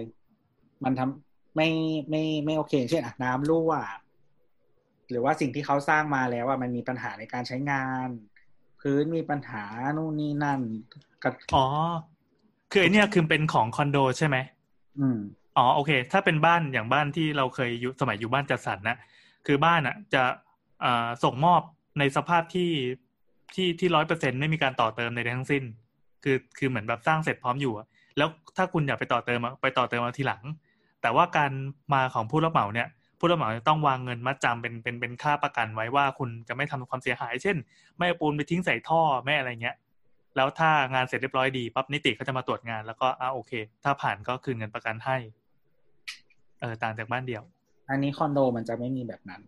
มันทำไม่ไม่ไม่โอเคเช่นน้ำรั่วหรือว่าสิ่งที่เขาสร้างมาแล้วว่ามันมีปัญหาในการใช้งานพื้นมีปัญหานู่นนี่นั่นอ๋อคือไอเนี่ยคือเป็นของคอนโดใช่ไหมอืมอ๋อโอเคถ้าเป็นบ้านอย่างบ้านที่เราเคยอยู่สมัยอยู่บ้านจัดสรรนะคือบ้านอ่ะจะอ่าส่งมอบในสภาพที่ ที่ที่ หนึ่งร้อยเปอร์เซ็นต์ ไม่มีการต่อเติมใดๆทั้งสิ้นคือคือเหมือนแบบสร้างเสร็จพร้อมอยู่แล้วถ้าคุณอยากไปต่อเติมไปต่อเติมเอาทีหลังแต่ว่าการมาของผู้รับเหมาเนี่ยผู้รับเหมาจะต้องวางเงินมัดจำเป็นเป็นเป็นค่าประกันไว้ว่าคุณจะไม่ทำความเสียหายเช่นไม่ปูนไปทิ้งใส่ท่อไม่อะไรเงี้ยแล้วถ้างานเสร็จเรียบร้อยดีปั๊บนิติเขาจะมาตรวจงานแล้วก็อ่าโอเคถ้าผ่านก็คืนเงินประกันให้เออต่างจากบ้านเดียวอันนี้คอนโดมันจะไม่มีแบบนั้น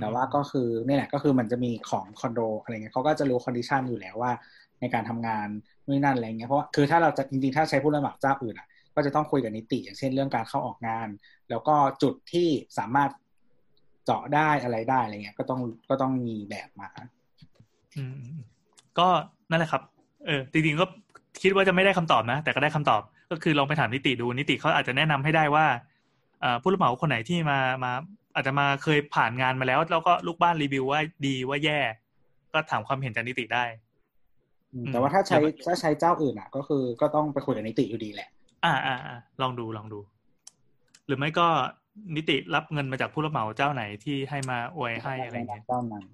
แต่ว่าก็คือนี่แหละก็คือมันจะมีของคอนโดอะไรเงี้ยเขาก็จะรู้คอนดิชันอยู่แล้วว่าในการทำงานนู่นนั่นอะไรเงี้ยเพราะคือถ้าเราจะจริงๆถ้าใช้ผู้รับเหมาเจ้าอื่นอ่ะก็จะต้องคุยกับนิติอย่างเช่นเรื่องการเข้าออกงานแล้วก็จุดที่สามารถเจาะได้อะไรได้อะไรเงี้ยก็ต้องก็ต้องมีแบบมาอืมก็นั่นแหละครับเออจริงๆก็คิดว่าจะไม่ได้คำตอบนะแต่ก็ได้คำตอบก็คือลองไปถามนิติดูนิติเขาอาจจะแนะนำให้ได้ว่าผู้รับเหมาคนไหนที่มามาอาจจะมาเคยผ่านงานมาแล้วแล้วก็ลูกบ้านรีวิวว่าดีว่าแย่ก็ถามความเห็นจากนิติได้แต่ว่าถ้าใช้ถ้าใช้เจ้าอื่นอ่ะก็คือก็ต้องไปคุยกับนิติอยู่ดีแหละอ่าอ่าลองดูลองดูหรือไม่ก็นิติรับเงินมาจากผู้รับเหมาเจ้าไหนที่ให้มาอวยให้อะไรอย่างเงี้ยเจ้านั้น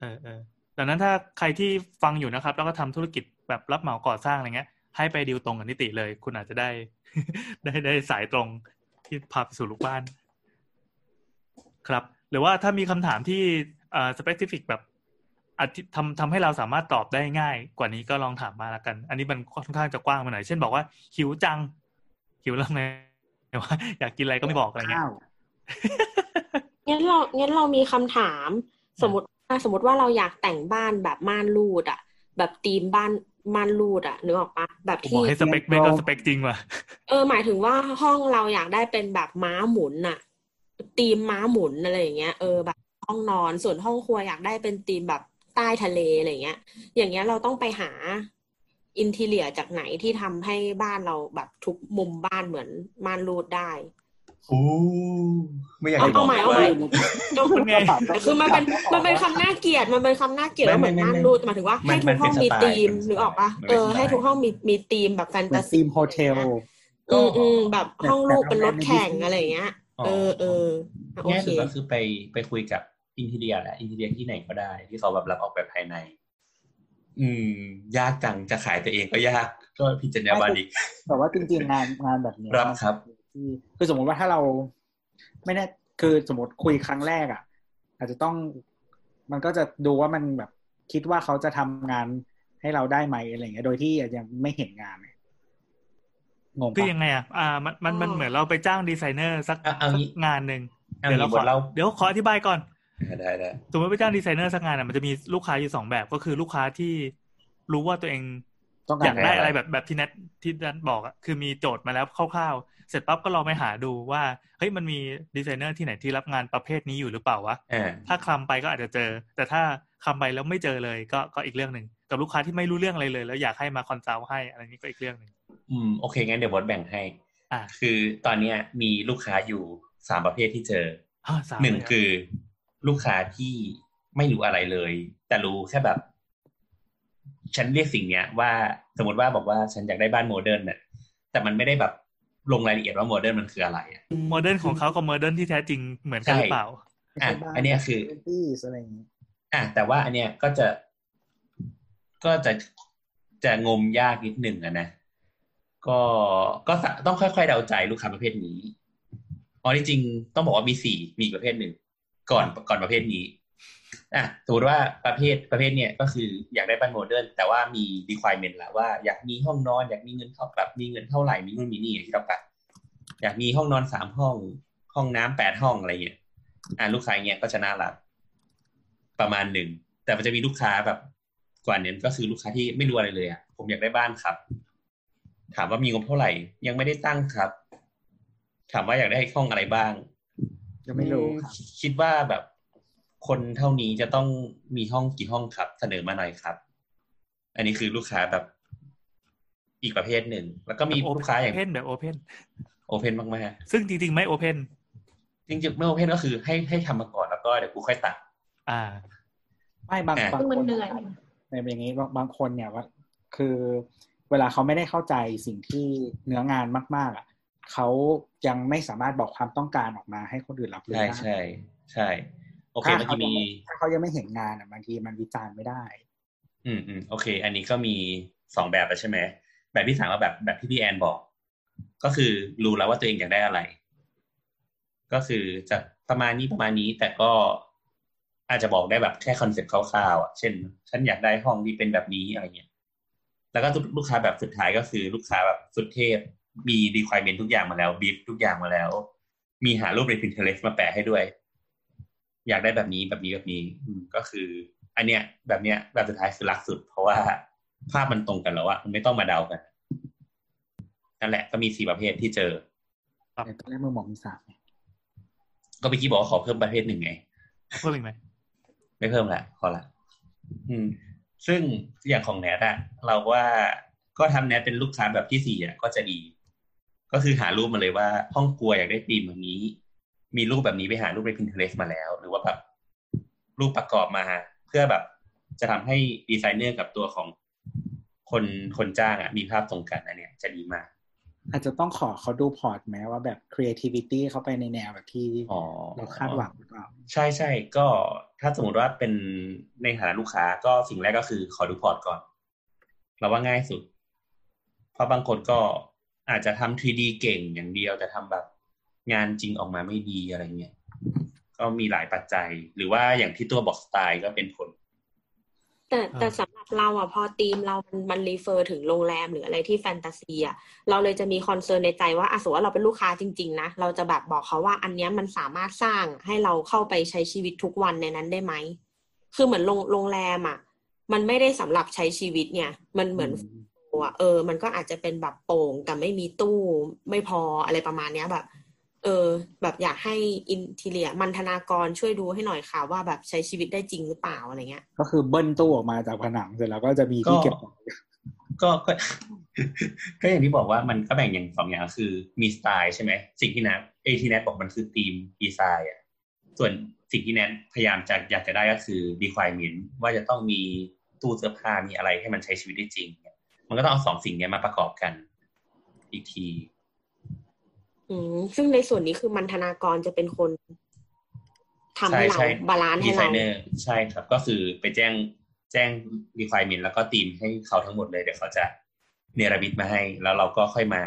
เออเออดังนั้นถ้าใครที่ฟังอยู่นะครับแล้วก็ทำธุรกิจแบบรับเหมาก่อสร้างอะไรเงี้ยให้ไปดีลตรงกับนิติเลยคุณอาจจะได้ ได้ได้สายตรงที่พาไปสู่ลูกบ้านครับหรือว่าถ้ามีคำถามที่เอ่อ specific แบบทำทำให้เราสามารถตอบได้ง่ายกว่านี้ก็ลองถามมาละกันอันนี้มันค่อนข้างจะกว้างไปหน่อยเช่นบอกว่าหิวจังหิวแล้วไงว่าอยากกินอะไรก็ไม่บอกอะไรเงี้ยงั้นเรางั้นเรามีคำถามสมมติสมมติว่าเราอยากแต่งบ้านแบบม่านรูดอ่ะแบบธีมบ้านม่านรูดอ่ะนึกออกปะแบบที่บอกให้สเปคไม่ก็สเปคจริงว่ะเออหมายถึงว่าห้องเราอยากได้เป็นแบบม้าหมุนอ่ะธีมม้าหมุนอะไรอย่างเงี้ยเออแบบห้องนอนส่วนห้องครัวอยากได้เป็นธีมแบบใต้ทะเลอะไรเงี้ยอย่างเงี้ยเราต้องไปหาอินทีเรียจากไหนที่ทำให้บ้านเราแบบทุกมุมบ้านเหมือนม่านรูดได้โอ้ไม่อยากจะบอกว่าต้องเป็นไงคือมันเป็นมันเป็นคำน่าเกลียดมันเป็นคำน่าเกลียดว่าเหมือนม่านรูดหมายถึงว่าให้ทุกห้องมีธีมหรือออกปะเออให้ทุกห้องมีมีธีมแบบแฟนตาซีธีมโฮเทลอืมอืมแบบห้องลูกเป็นรถแข่งอะไรเงี้ยเออเออโอเคก็คือไปไปคุยกับอินทีเรียแหละอินทีเรียที่ไหนก็ได้ที่เขาแบบรับออกแบบภายในอืมยากจังจะขายตัวเองก็ยากก็พิจารณาบาดิแต่ว่าจริงๆงานงานแบบนี้รับครับที่คือสมมติว่าถ้าเราไม่แน่คือสมมติคุยครั้งแรกอ่ะอาจจะต้องมันก็จะดูว่ามันแบบคิดว่าเขาจะทำงานให้เราได้ไหมอะไรเงี้ยโดยที่อาจจะไม่เห็นงานงงคือยังไงอ่ะอ่ามันมันมันเหมือนเราไปจ้างดีไซเนอร์สักงานนึงเดี๋ยวเราขอเดี๋ยวขออธิบายก่อนได้ได้สมมติไปจ้างดีไซเนอร์สักงานอ่ะมันจะมีลูกค้าอยู่สองแบบก็คือลูกค้าที่รู้ว่าตัวเองอยากได้อะไรแบบแบบที่นัทที่นัทบอกอ่ะคือมีโจทย์มาแล้วคร่าวๆเสร็จปั๊บก็ลองไปหาดูว่าเฮ้ยมันมีดีไซเนอร์ที่ไหนที่รับงานประเภทนี้อยู่หรือเปล่าวะถ้าคลำไปก็อาจจะเจอแต่ถ้าคลำไปแล้วไม่เจอเลยก็ก็อีกเรื่องนึงกับลูกค้าที่ไม่รู้เรื่องอะไรเลยแล้วอยากให้มาคอนซัลท์ให้อะไรนี้ก็อีกเรื่องนึงอืมโอเคงั้นเดี๋ยวบอสแบ่งให้อ่าคือตอนนี้มีลูกค้าอยู่สามประเภทที่เจอหนึ่งคือลูกค้าที่ไม่รู้อะไรเลยแต่รู้แค่แบบฉันเรียกสิ่งเนี้ยว่าสมมติว่าบอกว่าฉันอยากได้บ้านโมเดิร์นน่ะแต่มันไม่ได้แบบลงรายละเอียดว่าโมเดิร์นมันคืออะไรโมเดิร์นของเขากับโมเดิร์นที่แท้จริงเหมือนกันหรือเปล่าอ่ะอันเนี้ยคืออะไรอย่างงี้อ่ะแต่ว่าอันเนี้ยก็จะก็จะจะงมยากนิดนึงอ่ะนะก็ก็ต้องค่อยๆเดาใจลูกค้าประเภทนี้อ๋อจริงๆต้องบอกว่ามีสี่มีประเภทนึงก่อนก่อนประเภทนี้อ่ะสมมติว่าประเภทประเภทเนี้ยก็คืออยากได้บ้านโมเดิร์นแต่ว่ามี requirement ละว่าอยากมีห้องนอนอยากมีเงินเท่ากับมีเงินเท่าไหร่มีนู่นมีนี่อย่างที่เราปะอยากมีห้องนอนสามห้องห้องน้ำแปดห้องอะไรเงี้ยอ่ะลูกค้าเงี้ยก็ชนะละประมาณหนึ่งแต่มันจะมีลูกค้าแบบกว่านั้นก็คือลูกค้าที่ไม่รู้อะไรเลยอ่ะผมอยากได้บ้านครับถามว่ามีงบเท่าไหร่ยังไม่ได้ตั้งครับถามว่าอยากได้ห้องอะไรบ้างยังไม่รู้คิดว่าแบบคนเท่านี้จะต้องมีห้องกี่ห้องครับเสนอมาหน่อยครับอันนี้คือลูกค้าแบบอีกประเภทหนึ่งแล้วก็มีลูกค้าอย่าง open แบบ open open มากๆซึ่งจริงๆไม่ open จริงๆไม่ open ก็คือให้ให้ทำมาก่อนแล้วก็เดี๋ยวกูค่อยตัดอ่าไม่บางบางคนในแบบนี้บางคนเนี่ยว่าคือเวลาเขาไม่ได้เข้าใจสิ่งที่เนื้องานมากๆอ่ะเขายังไม่สามารถบอกความต้องการออกมาให้คนอื่นรับรู้ได้ใช่ใช่โอเคมันจะมีถ้าเขายังไม่เห็นงานอ่ะบางทีมันวิจารณ์ไม่ได้ อืมอืมโอเคอันนี้ก็มีสองแบบแล้วใช่ไหมแบบที่สามก็แบบแบบที่พี่แอนบอกก็คือรู้แล้วว่าตัวเองอยากได้อะไรก็คือจะประมาณนี้ประมาณนี้แต่ก็อาจจะบอกได้แบบแค่คอนเซ็ปต์คร่าวๆอ่ะเช่นฉันอยากได้ห้องที่เป็นแบบนี้อะไรเงี้ยแล้วก็ลูกค้าแบบสุดท้ายก็คือลูกค้าแบบสุดเทพมี requirement ทุกอย่างมาแล้ว brief ทุกอย่างมาแล้วมีหารูปใน Pinterest มาแปะให้ด้วยอยากได้แบบนี้แบบนี้แบบนี้ก็คืออันเนี้ยแบบเนี้ยแบบสุดท้ายคือรักสุดเพราะว่าภาพมันตรงกันแล้วอ่ะมันไม่ต้องมาเดากันนั่นแหละก็มีสี่ประเภทที่เจอแต่ตอนแรกมึงบอกมีสามก็ไปกี้บอกว่าขอเพิ่มประเภทหนึ่งไงเพิ่มอีกไหมไม่เพิ่มละพอละอืมซึ่งอย่างของแนทอะเราว่าก็ทำแนทเป็นลูกค้าแบบที่สี่อะก็จะดีก็คือหารูปมาเลยว่าห้องครัวอยากได้ธีมแบบนี้มีรูปแบบนี้ไปหารูปใน Pinterest มาแล้วหรือว่าแบบรูปประกอบมาเพื่อแบบจะทำให้ดีไซเนอร์กับตัวของคนคนจ้างอะมีภาพตรงกันอันเนี้ยจะดีมากอาจจะต้องขอเขาดูพอร์ตไหมว่าแบบ creativity เข้าไปในแนวแบบที่เราคาดหวังหรือเปล่าใช่ๆก็ถ้าสมมติว่าเป็นในฐานะลูกค้าก็สิ่งแรกก็คือขอดูพอร์ตก่อนเราว่าง่ายสุดเพราะบางคนก็อาจจะทำ ทรีดี เก่งอย่างเดียวแต่ทำแบบงานจริงออกมาไม่ดีอะไรเงี้ยก็มีหลายปัจจัยหรือว่าอย่างที่ตัวบอกสไตล์ก็เป็นผลแต่แต่สำหรับเราอ่ะพอธีมเรามันมันรีเฟอร์ถึงโรงแรมหรืออะไรที่แฟนตาซีอ่ะเราเลยจะมีคอนเซิร์นในใจว่าอ่ะสมมุติว่าเราเป็นลูกค้าจริงๆนะเราจะแบบบอกเขาว่าอันเนี้ยมันสามารถสร้างให้เราเข้าไปใช้ชีวิตทุกวันในนั้นได้ไหมคือเหมือนโรงโรงแรมอ่ะมันไม่ได้สำหรับใช้ชีวิตเนี่ยมันเหมือนอ่ะเออมันก็อาจจะเป็นแบบโป่งแต่ไม่มีตู้ไม่พออะไรประมาณเนี้ยแบบเออแบบอยากให้อินทีเรียมัณฑนากรช่วยดูให้หน่อยค่ะว่าแบบใช้ชีวิตได้จริงหรือเปล่าอะไรเงี้ยก็คือเบิ้ลตู้ออกมาจากผนังเสร็จแล้วก็จะมีที่เก็บของก็ก็ก็อย่างที่บอกว่ามันก็แบ่งอย่างสองอย่างคือมีสไตล์ใช่ไหมสิ่งที่แนทเอที่แนทบอกมันคือธีมดีไซน์อ่ะส่วนสิ่งที่แนทพยายามจะอยากจะได้ก็คือ requirement ว่าจะต้องมีตู้เสื้อผ้ามีอะไรให้มันใช้ชีวิตได้จริงมันก็ต้องเอาสองสิ่งนี้มาประกอบกันอีกทีซึ่งในส่วนนี้คือมัณฑนากรจะเป็นคนทำให้เราบาลานซ์ให้เราใช่ครับก็คือไปแจ้งแจ้ง requirement แล้วก็ทีมให้เขาทั้งหมดเลยเดี๋ยวเขาจะเนรมิตมาให้แล้วเราก็ค่อยมา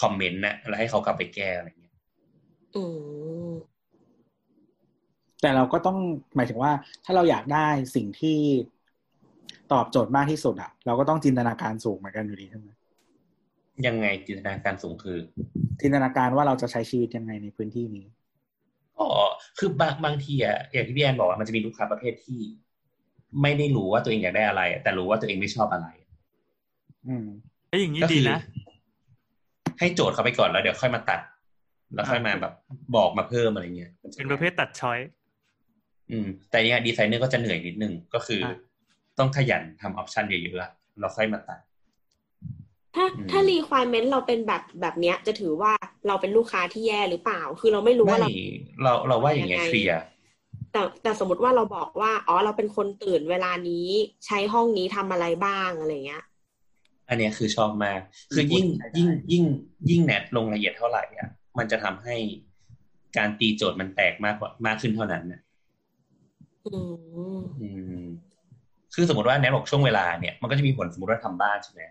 คอมเมนต์นะแล้วให้เขากลับไปแก้อะไรเงี้ยอืมแต่เราก็ต้องหมายถึงว่าถ้าเราอยากได้สิ่งที่ตอบโจทย์มากที่สุดอ่ะเราก็ต้องจินตนาการสูงเหมือนกันอยู่ดีใช่ไหมยังไงจินตนาการสูงคือจินตนาการว่าเราจะใช้ชีวิตยังไงในพื้นที่นี้อ๋อคือบางบางทีอ่ะอย่างที่พี่แอนบอกว่ามันจะมีลูกค้าประเภทที่ไม่ได้รู้ว่าตัวเองอยากได้อะไรแต่รู้ว่าตัวเองไม่ชอบอะไรอืมไอ้อย่างนี้ดีนะให้โจทย์เขาไปก่อนแล้วเดี๋ยวค่อยมาตัดแล้วค่อยมาแบบบอกมาเพิ่มอะไรเงี้ยเป็นประเภทตัดช้อยอืมแต่เนี้ยดีไซเนอร์ก็จะเหนื่อยนิดนึงก็คือต้องขยันทำออปชันเยอะๆเราค่อยมาตัดถ้าถ้า requirement เราเป็นแบบแบบเนี้ยจะถือว่าเราเป็นลูกค้าที่แย่หรือเปล่าคือเราไม่รู้ว่าเราเราเราว่าอย่างเงี้ยเคลียร์แต่แต่สมมติว่าเราบอกว่าอ๋อเราเป็นคนตื่นเวลานี้ใช้ห้องนี้ทำอะไรบ้างอะไรเงี้ยอันเนี้ยคือชอบมากคือยิ่งยิ่งยิ่งยิ่งแนทลงรายละเอียดเท่าไหร่อ่ะมันจะทำให้การตีโจทย์มันแตกมากกว่ามากขึ้นเท่านั้นนะอืมอืมคือสมมติว่าแนทบอกช่วงเวลาเนี่ยมันก็จะมีผลสมมติว่าทำบ้านใช่ไหม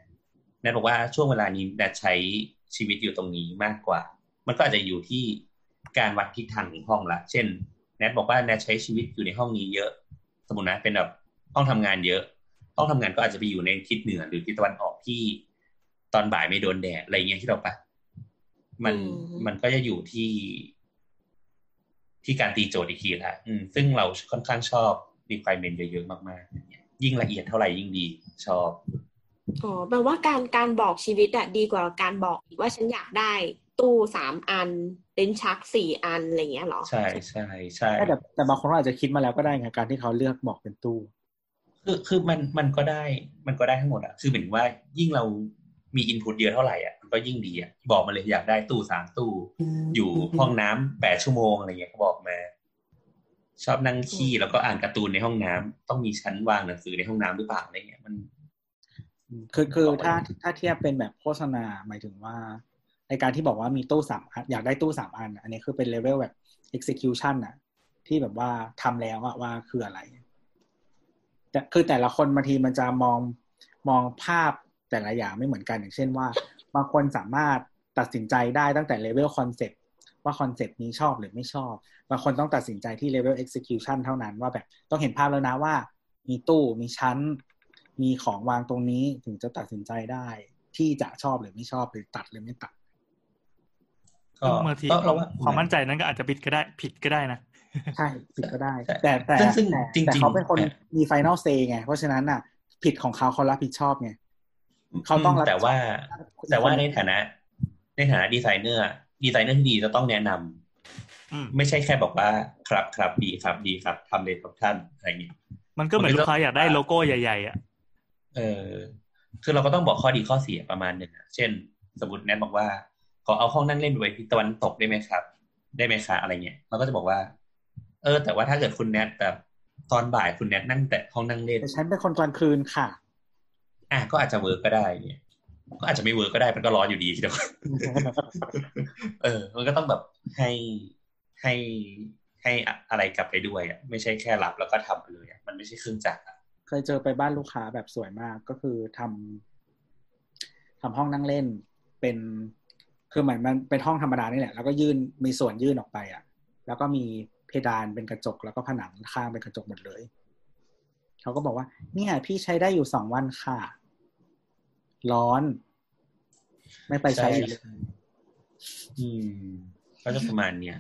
แนทบอกว่าช่วงเวลานี้แนทใช้ชีวิตอยู่ตรงนี้มากกว่ามันก็อาจจะอยู่ที่การวัดทิศทางของห้องละเช่นแนทบอกว่าแนทใช้ชีวิตอยู่ในห้องนี้เยอะสมมตินะเป็นแบบห้องทำงานเยอะห้องทำงานก็อาจจะไปอยู่ในทิศเหนือหรือทิศตะวันออกที่ตอนบ่ายไม่โดนแดดอะไรเงี้ยที่เราปะมันมันก็จะอยู่ที่ที่การตีโจทย์อีกทีละซึ่งเราค่อนข้างชอบ requirement เยอะๆมากๆยิ่งละเอียดเท่าไหร่ยิ่งดีชอบอ๋อแปลว่าการการบอกชีวิตอะดีกว่าการบอกว่าฉันอยากได้ตู้สามอันลิ้นชักสี่อันอะไรอย่างเงี้ยหรอใช่ใช่ใช่แต่แต่บางคนอาจจะคิดมาแล้วก็ได้ไงการที่เขาเลือกบอกเป็นตู้คือคือมันมันก็ได้มันก็ได้ทั้งหมดอะคือเหมือนว่ายิ่งเรามีอินพุตเยอะเท่าไหร่อ่ะมันก็ยิ่งดีอะบอกมาเลยอยากได้ตู้สามตู้อยู่ห้องน้ำแปดชั่วโมงอะไรเงี้ยเขาบอกมาชอบนั่งขี้แล้วก็อ่านการ์ตูนในห้องน้ำต้องมีชั้นวางหนังสือในห้องน้ำหรือเปล่าอะไรเงี้ยมันคือคือถ้าถ้าเทียบเป็นแบบโฆษณาหมายถึงว่าในการที่บอกว่ามีตู้สามอันอยากได้ตู้สามอันอันนี้คือเป็นเลเวลแบบ execution น่ะที่แบบว่าทำแล้วว่าคืออะไร คือแต่ละคนบางทีมันจะมองมองภาพแต่ละอย่างไม่เหมือนกันอย่างเช่นว่าบางคนสามารถตัดสินใจได้ตั้งแต่เลเวลคอนเซ็ปต์ว่าคอนเซ็ปต์นี้ชอบหรือไม่ชอบบางคนต้องตัดสินใจที่เลเวล execution เท่านั้นว่าแบบต้องเห็นภาพแล้วนะว่ามีตู้มีชั้นมีของวางตรงนี้ถึงจะตัดสินใจได้ที่จะชอบหรือไม่ชอบหรือตัดหรือไม่ตัดก็บางทีความมั่นใจนั้นก็อาจจะผิดก็ได้ผิดก็ได้นะใช่ผิดก็ได้แต่แต่แต่เขาเป็นคนมี final say ไงเพราะฉะนั้นน่ะผิดของเขาเขารับผิดชอบไงเขาต้องรับแต่ว่าแต่ว่าในฐานะในฐานะดีไซเนอร์ดีไซเนอร์ที่ดีจะต้องแนะนำไม่ใช่แค่บอกว่าครับครับดีครับดีครับทำเลยครับท่านอะไรอย่างนี้มันก็เหมือนลูกค้าอยากได้โลโก้ใหญ่ๆอ่ะเออคือเราก็ต้องบอกข้อดีข้อเสียประมาณนึงเช่นสมมติแนทบอกว่าขอเอาห้องนั่งเล่นไว้ที่ตะวันตกได้ไหมครับได้ไหมคะอะไรเงี้ยเราก็จะบอกว่าเออแต่ว่าถ้าเกิดคุณแนทแบบตอนบ่ายคุณแนทนั่งแต่ห้องนั่งเล่นแต่ฉันเป็นคนกลางคืนค่ะอ่ะก็อาจจะเวิร์กก็ได้เนี่ยก็อาจจะไม่เวิร์กก็ได้มันก็ร้อนอยู่ดีทีเดียวเออมันก็ต้องแบบให้ให้ให้อะไรกลับไปด้วยอ่ะไม่ใช่แค่รับแล้วก็ทำไปเลยอ่ะมันไม่ใช่เครื่องจักรเคยเจอไปบ้านลูกค้าแบบสวยมากก็คือทำทำห้องนั่งเล่นเป็นคือเหมือนมันเป็นห้องธรรมดานี่แหละแล้วก็ยื่นมีส่วนยื่นออกไปอ่ะแล้วก็มีเพดานเป็นกระจกแล้วก็ผนังข้างเป็นกระจกหมดเลยเขาก็บอกว่าเนี่ยพี่ใช้ได้อยู่สองวันค่ะร้อนไม่ไปใช้อีกอืมก็จะประมาณเนี้ย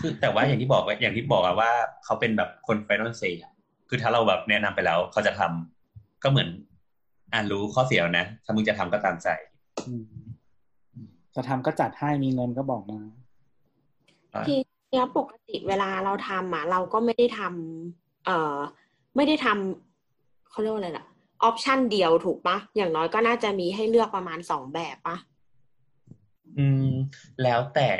คือแต่ว่าอย่างที่บอกว่าอย่างที่บอกอะว่าเขาเป็นแบบคนไฟนอลเซย์คือถ้าเราแบบแนะนำไปแล้วเขาจะทำก็เหมือนอ่านรู้ข้อเสียนะถ้ามึงจะทำก็ตามใจจะทำก็จัดให้มีเงินก็บอกมาทีนี้ปกติเวลาเราทำอ่ะเราก็ไม่ได้ทำเอ่อไม่ได้ทำเขาเรียกว่าอะไรล่ะออปชันเดียวถูกปะอย่างน้อยก็น่าจะมีให้เลือกประมาณสองแบบปะอืมแล้วแต่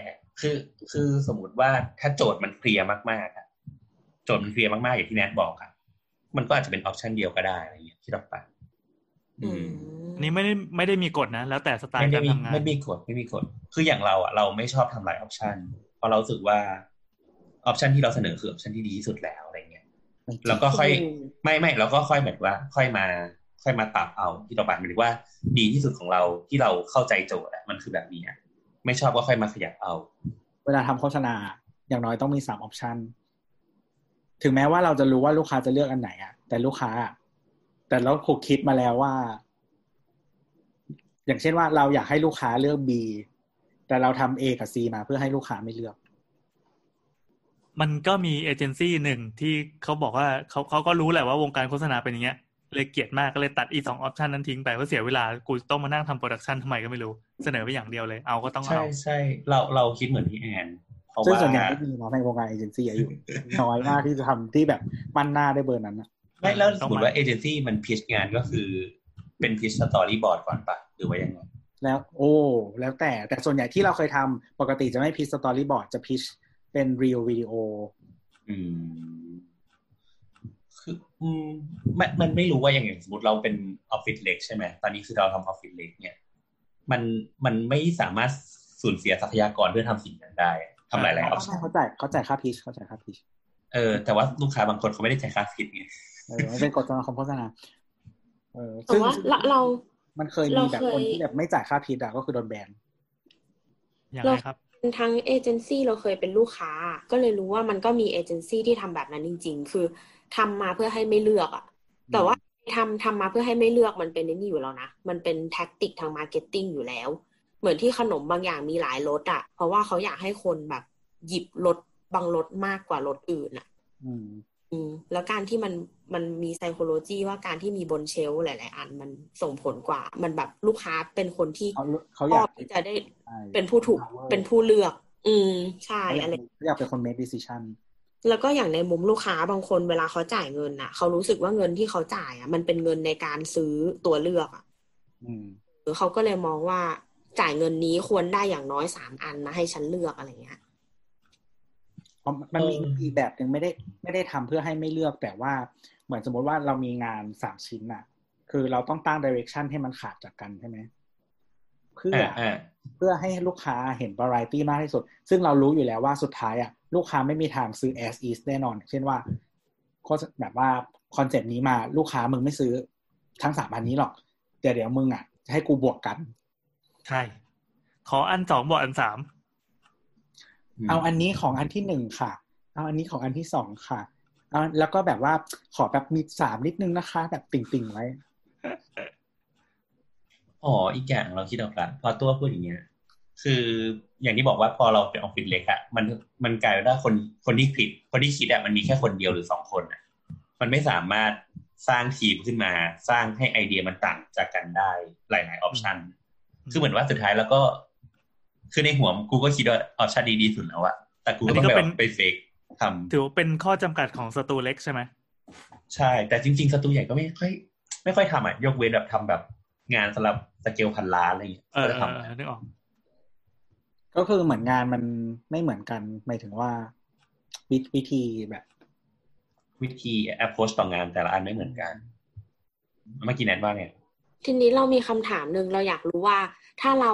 คือคือสมมุติว่าถ้าโจทย์มันเคลียร์มากๆอ่ะโจทย์มันเคลียร์มากๆอย่างที่แนทบอกอ่ะมันก็อาจจะเป็นออปชันเดียวก็ได้อะไรอย่างเงี้ยที่เราไปอืมนี่ไม่ได้ไม่ได้มีกฎนะแล้วแต่สไตล์การทำงานไม่มีกฎไม่มีกฎคืออย่างเราอ่ะเราไม่ชอบทำหลายออปชันเพราะเรารู้สึกว่าออปชันที่เราเสนอคือออปชันที่ดีที่สุดแล้วอะไรเงี้ยแล้วก็ค่อยไม่ไม่เราก็ค่อยแบบว่าค่อยมาค่อยมาปรับเอาที่เราปรับหมายถึงว่าดีที่สุดของเราที่เราเข้าใจโจทย์มันคือแบบนี้อ่ะไม่ชอบก็ค่อยมาขยับเอาเวลาทำโฆษณาอย่างน้อยต้องมีสามออปชันถึงแม้ว่าเราจะรู้ว่าลูกค้าจะเลือกอันไหนอ่ะแต่ลูกค้าแต่เราถูกคิดมาแล้วว่าอย่างเช่นว่าเราอยากให้ลูกค้าเลือก B แต่เราทำ A กับ C มาเพื่อให้ลูกค้าไม่เลือกมันก็มีเอเจนซี่หนึ่งที่เขาบอกว่าเขาเขาก็รู้แหละว่าวงการโฆษณาเป็นอย่างเงี้ยเลยเกลียดมากก็เลยตัดอีสองออปชันนั้นทิ้งไปเพราะเสียเวลากูต้องมานั่งทำโปรดักชันทำไมก็ไม่รู้เสนอไปอย่างเดียวเลยเอาก็ต้องเอาใช่ใช่เราเราคิดเหมือนพี่แอนเพราะว่าซึ่งส่วนใหญ่ที่มีมาในวงการเอเจนซี่อยู่น้อยมากที่จะทำที่แบบปั้นหน้าได้เบอร์นั้นนะไม่แล้วสมมติว่าเอเจนซี่มันพิชงานก็คือเป็นพิชสตอรี่บอร์ดก่อนปะหรือว่ายังไงแล้วโอ้แล้วแต่แต่ส่วนใหญ่ที่เราเคยทำปกติจะไม่พิชสตอรี่บอร์ดจะพิชเป็นรีลวิดีโออืมคืออืมมันมันไม่รู้ว่าอย่างไงสมมติเราเป็นออฟฟิศเล็กใช่ไหมตอนนี้คือเราทำออฟฟิศเล็กเนี่ยมันมันไม่สามารถสูญเสียทรัพยากรเพื่อทำสิ่งนั้นได้ทำหลายหลายออปชั่นเขาจ่ายเขาจ่ายค่าพิชเขาจ่ายค่าพิชเออแต่ว่าลูกค้าบางคนเขาไม่ได้จ่ายค่าพิชไงเออมันเป็นกฎของโฆษณาเออแต่ว่าเรามันเคยมีแบบคนที่แบบไม่จ่ายค่าพิชอ่ะก็คือโดนแบนอย่างไรครับทั้งเอเจนซี่เราเคยเป็นลูกค้าก็เลยรู้ว่ามันก็มีเอเจนซี่ที่ทำแบบนั้นจริงๆคือทำมาเพื่อให้ไม่เลือกอ่ะแต่ว่าทำทำมาเพื่อให้ไม่เลือกมันเป็นนี่อยู่แล้วนะมันเป็นแท็กติกทางมาร์เก็ตติ้งอยู่แล้วเหมือนที่ขนมบางอย่างมีหลายรสอ่ะเพราะว่าเขาอยากให้คนแบบหยิบรสบางรสมากกว่ารสอื่นอ่ะอืมอืมแล้วการที่มันมันมีไซโคโลจีว่าการที่มีบนเชลฟ์หลายๆอันมันส่งผลกว่ามันแบบลูกค้าเป็นคนที่เขาอยากจะได้เป็นผู้ถูกเป็นผู้เลือกอืมใช่อะไรอยากเป็นคนเมคดิซิชั่นแล้วก็อย่างในมุมลูกค้าบางคนเวลาเขาจ่ายเงินน่ะเขารู้สึกว่าเงินที่เขาจ่ายอ่ะมันเป็นเงินในการซื้อตัวเลือกอ่ะอืมหรือเขาก็เลยมองว่าจ่ายเงินนี้ควรได้อย่างน้อยสามอันนะให้ฉันเลือกอะไรเงี้ยมันมีอีกแบบนึงไม่ได้ไม่ได้ทำเพื่อให้ไม่เลือกแต่ว่าเหมือนสมมติว่าเรามีงานสามชิ้นน่ะคือเราต้องตั้ง direction ให้มันขาดจากกันใช่ไหมเพื่อเพื่อให้ลูกค้าเห็น variety มากที่สุดซึ่งเรารู้อยู่แล้วว่าสุดท้ายอ่ะลูกค้าไม่มีทางซื้อ as is แน่นอนเช่นว่า ก็แบบว่าคอนเซ็ปต์นี้มาลูกค้ามึงไม่ซื้อทั้งสามอันนี้หรอกเดี๋ยวเดี๋ยวมึงอ่ะจะให้กูบวกกันใช่ขออันสองบวกอันสามเอาอันนี้ของอันที่หนึ่งค่ะเอาอันนี้ของอันที่สองค่ะเอาแล้วก็แบบว่าขอแบบมีสามนิดนึงนะคะแบบติ่งๆไว้อ๋ออีกอย่างเราคิดออกแล้วพอตัวพูดอย่างเงี้ยคืออย่างที่บอกว่าพอเราเป็นออฟฟิศเล็กอะมันมันกลายเป็นว่าคนคนที่คิดคนที่คิดอะมันมีแค่คนเดียวหรือสองคนอะมันไม่สามารถสร้างทีมขึ้นมาสร้างให้ไอเดียมันต่างจากกันได้หลายๆออปชันคือเหมือนว่าสุดท้ายแล้วก็คือในหัวกูก็คิดว่าออปชันดีดีสุดแล้วอะแต่กูก็ต้องแบบไปเฟกทำถือเป็นข้อจำกัดของสตูเล็กใช่ไหมใช่แต่จริงๆสตูใหญ่ก็ไม่ค่อยไม่ค่อยทำอะยกเว้นแบบทำแบบงานสำหรับสเกลพันล้านอะไรอย่างเงี้ยเออทำนึกออกก็คือเหมือนงานมันไม่เหมือนกันหมายถึงว่าวิธีแบบวิธี approach ต่องานแต่ละอันไม่เหมือนกันเมื่อกี้แนทว่าเนี่ยทีนี้เรามีคำถามหนึ่งเราอยากรู้ว่าถ้าเรา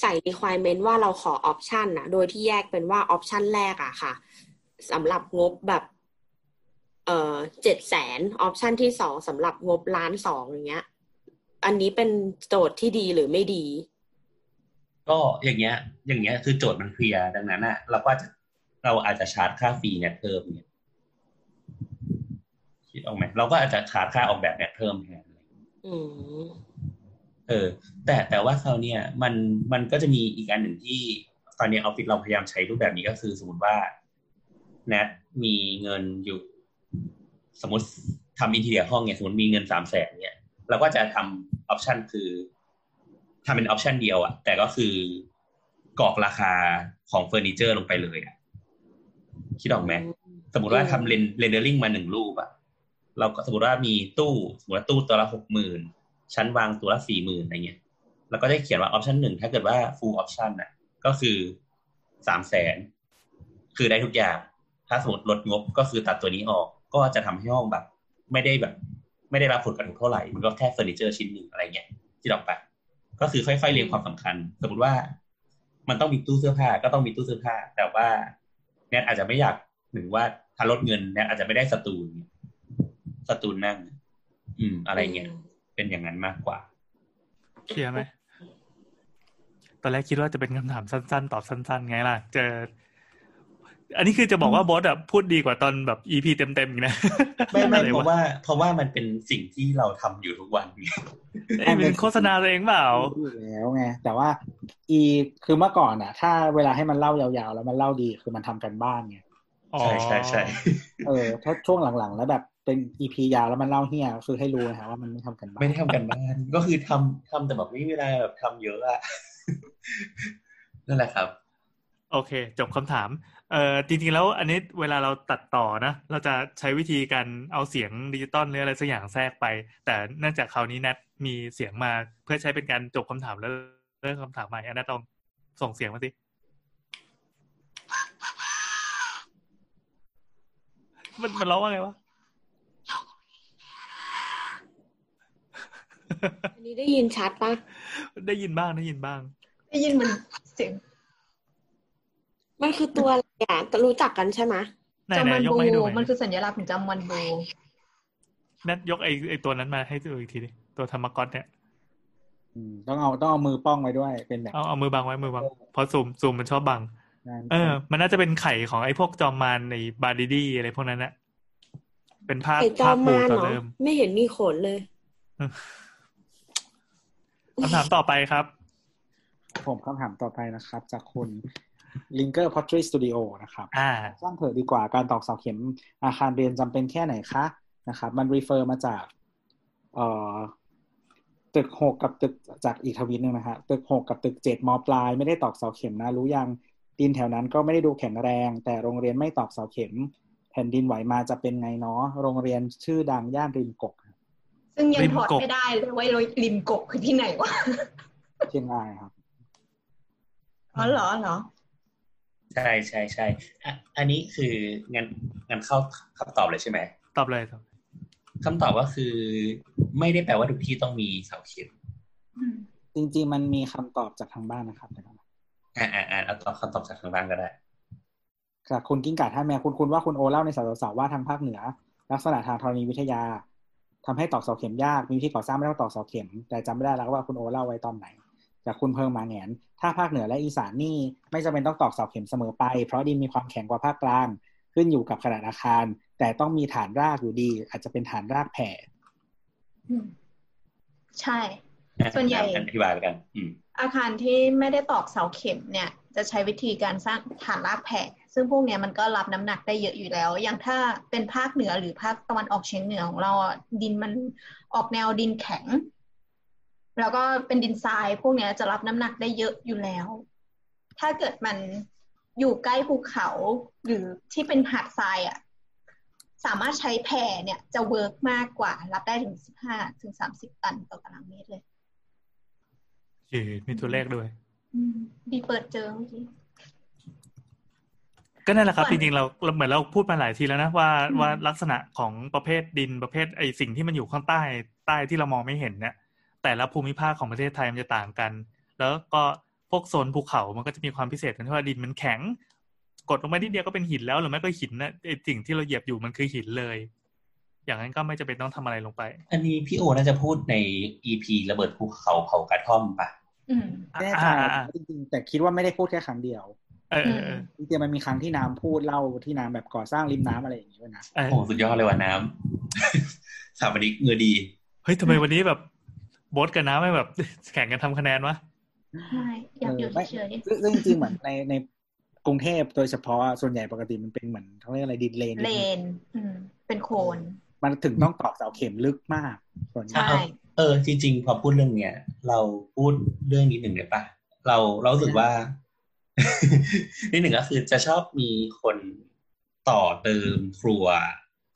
ใส่ requirement ว่าเราขอ option นะโดยที่แยกเป็นว่า option แรกอะค่ะสำหรับงบแบบเอ่อ เจ็ดแสน option ที่สองสำหรับงบล้านสองอย่างเงี้ยอันนี้เป็นโจทย์ที่ดีหรือไม่ดีก็อย่างเงี้ยอย่างเงี้ยคือโจทย์มันเคลียร์ดังนั้นน่ะเราก็จะเราอาจจะชาร์จค่าฟรีเนี่ยเพิ่มเนี่ยคิดออกไหมเราก็อาจจะชาร์จค่าออกแบบเนี่ยเพิ่มแทนอะไรอืมเออแต่แต่ว่าคราวเนี่ยมันมันก็จะมีอีกอันหนึ่งที่ตอนนี้ออฟฟิศเราพยายามใช้รูปแบบนี้ก็คือสมมติว่าแนทมีเงินอยู่สมมติทำอินทีเรียห้องเนี่ยสมมติมีเงิน สามแสน เนี่ยเราก็จะทำออปชั่นคือทำเป็นออปชันเดียวอะแต่ก็คือกรอกราคาของเฟอร์นิเจอร์ลงไปเลยอะคิดออกไหมสมมติว่าทำเรนเดอริ่งมาหนึ่งรูปอะเราก็สมมติว่ามีตู้สมมติว่าตู้ตัวละหกหมื่นชั้นวางตัวละสี่หมื่นอะไรเงี้ยเราก็ได้เขียนว่าออปชันหนึ่งถ้าเกิดว่าฟูลออปชันอะก็คือสามแสนคือได้ทุกอย่างถ้าสมมติลดงบก็คือตัดตัวนี้ออกก็จะทำให้ห้องแบบไม่ได้แบบไม่ได้รับผลกระทบเท่าไหร่มันก็แค่เฟอร์นิเจอร์ชิ้นหนึ่งอะไรเงี้ยที่ออกไปก็คือค่อยๆเรียงความสำคัญสมมติว่ามันต้องมีตู้เสื้อผ้าก็ต้องมีตู้เสื้อผ้าแต่ว่าแนทอาจจะไม่อยากหรือว่าถ้าลดเงินแนทอาจจะไม่ได้สตูนสตูนนั่งอืมอะไรเงี้ยเป็นอย่างนั้นมากกว่าเคลียร์ไหมตอนแรกคิดว่าจะเป็นคำถามสั้นๆตอบสั้นๆไงล่ะเจออันนี้คือจะบอกว่าบอสอ่ะพูดดีกว่าตอนแบบ อี พี เต็มๆอีกนะไม่ไม่เพราะว่าเพราะว่ามันเป็นสิ่งที่เราทำอยู่ทุกวันไอ้เป็นโฆษณาตัวเองเปล่าแล้วไงแต่ว่าอีคือเมื่อก่อนอ่ะถ้าเวลาให้มันเล่ายาวๆแล้วมันเล่าดีคือมันทำกันบ้านไงใช่ใช่ใช่เออเพราะช่วงหลังๆแล้วแบบเป็น อี พี ยาวแล้วมันเล่าเหี้ยคือให้รู้นะฮะว่ามันไม่ทำกันบ้านไม่ได้ทำกันบ้านก็คือทำทำแต่แบบไม่มีเวลาแบบทำเยอะอะนั่นแหละครับโอเคจบคำถามเอ่อจริงๆแล้วอันนี้เวลาเราตัดต่อนะเราจะใช้วิธีการเอาเสียงดิจิตอลหรืออะไรสักอย่างแทรกไปแต่เนื่องจากคราวนี้แนทมีเสียงมาเพื่อใช้เป็นการจบคำถามแล้วเริ่มคำถามใหม่แนทลองส่งเสียงมาสิมันมันร้องว่าไงวะอันนี้ได้ยินชัดปะได้ยินบ้างได้ยินบ้างได้ยินมันเสียงมันคือตัวอะไรอ่ะรู้จักกันใช่ไหมจำมันบูมันคือสัญลักษณ์ของจำมันบูนั่นยกไอ้ไอ้ตัวนั้นมาให้ดูอีกทีดิตัวธรรมก๊อตเนี่ยต้องเอาต้องเอามือป้องไว้ด้วยเป็นแบบเอาเอามือบังไว้มือบังพอซูมซูมมันชอบบังเออมันน่าจะเป็นไข่ของไอ้พวกจอมมารในบาร์ดิดี้อะไรพวกนั้นน่ะเป็นภาพภาพปูต่อเดิมไม่เห็นมีขนเลยคำถามต่อไปครับผมคำถามต่อไปนะครับจากคุณLinker Pottery Studio นะครับสร้างเถิดดีกว่าการตอกเสาเข็มอาคารเรียนจำเป็นแค่ไหนคะนะครับมัน refer มาจากเอ่อตึกหกกับตึกจากอีกทวิตนึงนะฮะตึกหกกับตึกเจ็ดม.ปลายไม่ได้ตอกเสาเข็มนะรู้ยังดินแถวนั้นก็ไม่ได้ดูแข็งแรงแต่โรงเรียนไม่ตอกเสาเข็มแผ่นดินไหวมาจะเป็นไงเนาะโรงเรียนชื่อดังย่านริมกกซึ่งยังถอดไม่ได้เลยว่าริมกกคือที่ไหนวะเชียงรายครับอ๋อเหรอเหรอใช่ใช่ใช่อันนี้คืองานงานเข้าคำตอบเลยใช่ไหมตอบเลยครับคำตอบก็คือไม่ได้แปลว่าทุกที่ต้องมีเสาเข็มจริงๆมันมีคำตอบจากทางบ้านนะครับอ่าอ่าอ่าเอาตอบคำตอบจากทางบ้านก็ได้จากคุณกิ้งก่าท่าแมวคุณคุณว่าคุณโอเล่าในสาวๆว่าทางภาคเหนือ ลักษณะทางธรณีวิทยาทำให้ตอกเสาเข็มยากมีวิธีก่อสร้างไม่ต้องตอกเสาเข็มแต่จำไม่ได้แล้วว่าคุณโอเล่าไว้ตอนไหนจากคุณเพิ่งมาแหนถ้าภาคเหนือและอีสานนี่ไม่จำเป็นต้องตอกเสาเข็มเสมอไปเพราะดินมีความแข็งกว่าภาคกลางขึ้นอยู่กับขนาดอาคารแต่ต้องมีฐานรากอยู่ดีอาจจะเป็นฐานรากแผ่ใช่ส่วนใหญ่อธิบายกันอาคารที่ไม่ได้ตอกเสาเข็มเนี่ยจะใช้วิธีการสร้างฐานรากแผ่ซึ่งพวกเนี้ยมันก็รับน้ำหนักได้เยอะอยู่แล้วอย่างถ้าเป็นภาคเหนือหรือภาคตะวันออกเฉียงเหนือของเราดินมันออกแนวดินแข็งแล้วก็เป็นดินทรายพวกเนี้ยจะรับน้ำหนักได้เยอะอยู่แล้วถ้าเกิดมันอยู่ใกล้ภูเขาหรือที่เป็นหาดทรายอ่ะสามารถใช้แผ่เนี่ยจะเวิร์กมากกว่ารับได้ถึงสิบห้าถึงสามสิบตันต่อตารางเมตรเลยจีมีตัวเลขด้วยดีเปิดเจอเมื่อกี้ก็นั่นแหละครับจริงๆเราเหมือนเราพูดมาหลายทีแล้วนะว่าว่าลักษณะของประเภทดินประเภทไอสิ่งที่มันอยู่ข้างใต้ใต้ที่เรามองไม่เห็นเนี่ยแต่ละภูมิภาคของประเทศไทยมันจะต่างกันแล้วก็พวกโซนภูเขามันก็จะมีความพิเศษกันที่ว่าดินมันแข็งกดลงไปนิดเดียวก็เป็นหินแล้วหรือไม่ก็หินนะไอสิ่งที่เราเหยียบอยู่มันคือหินเลยอย่างนั้นก็ไม่จำเป็นต้องทำอะไรลงไปอันนี้พี่โอน่าจะพูดใน อี พี ระเบิดภูเขาเผากระท่อมป่ะอืมแน่ใจจริงๆแต่คิดว่าไม่ได้พูดแค่ครั้งเดียวเออจริงๆมันมีครั้งที่น้ำพูดเล่าที่น้ำแบบก่อสร้างริมน้ำอะไรอย่างงี้ด้วยนะโอ้สุดยอดเลยว่ะน้ำสามวันนี้เงือดีเฮ้ยทำไมวันนี้แบบโบ๊ทกับน้ำไม่แบบแข่งกันทำคะแนนวะใช่อยากอยู่เฉยๆซึ่งจริงเหมือนในในกรุงเทพโดยเฉพาะส่วนใหญ่ปกติมันเป็นเหมือนเขาเรียกอะไรดินเลนเลนอืมเป็นโคลนมันถึงต้องตอกเสาเข็มลึกมากส่วนใหญ่เออจริงๆพอพูดเรื่องเนี้ยเราพูดเรื่องนี้หนึ่งเลยป่ะเราเรารู้สึกว่า นิดหนึ่งก็คือจะชอบมีคนต่อเติมครัว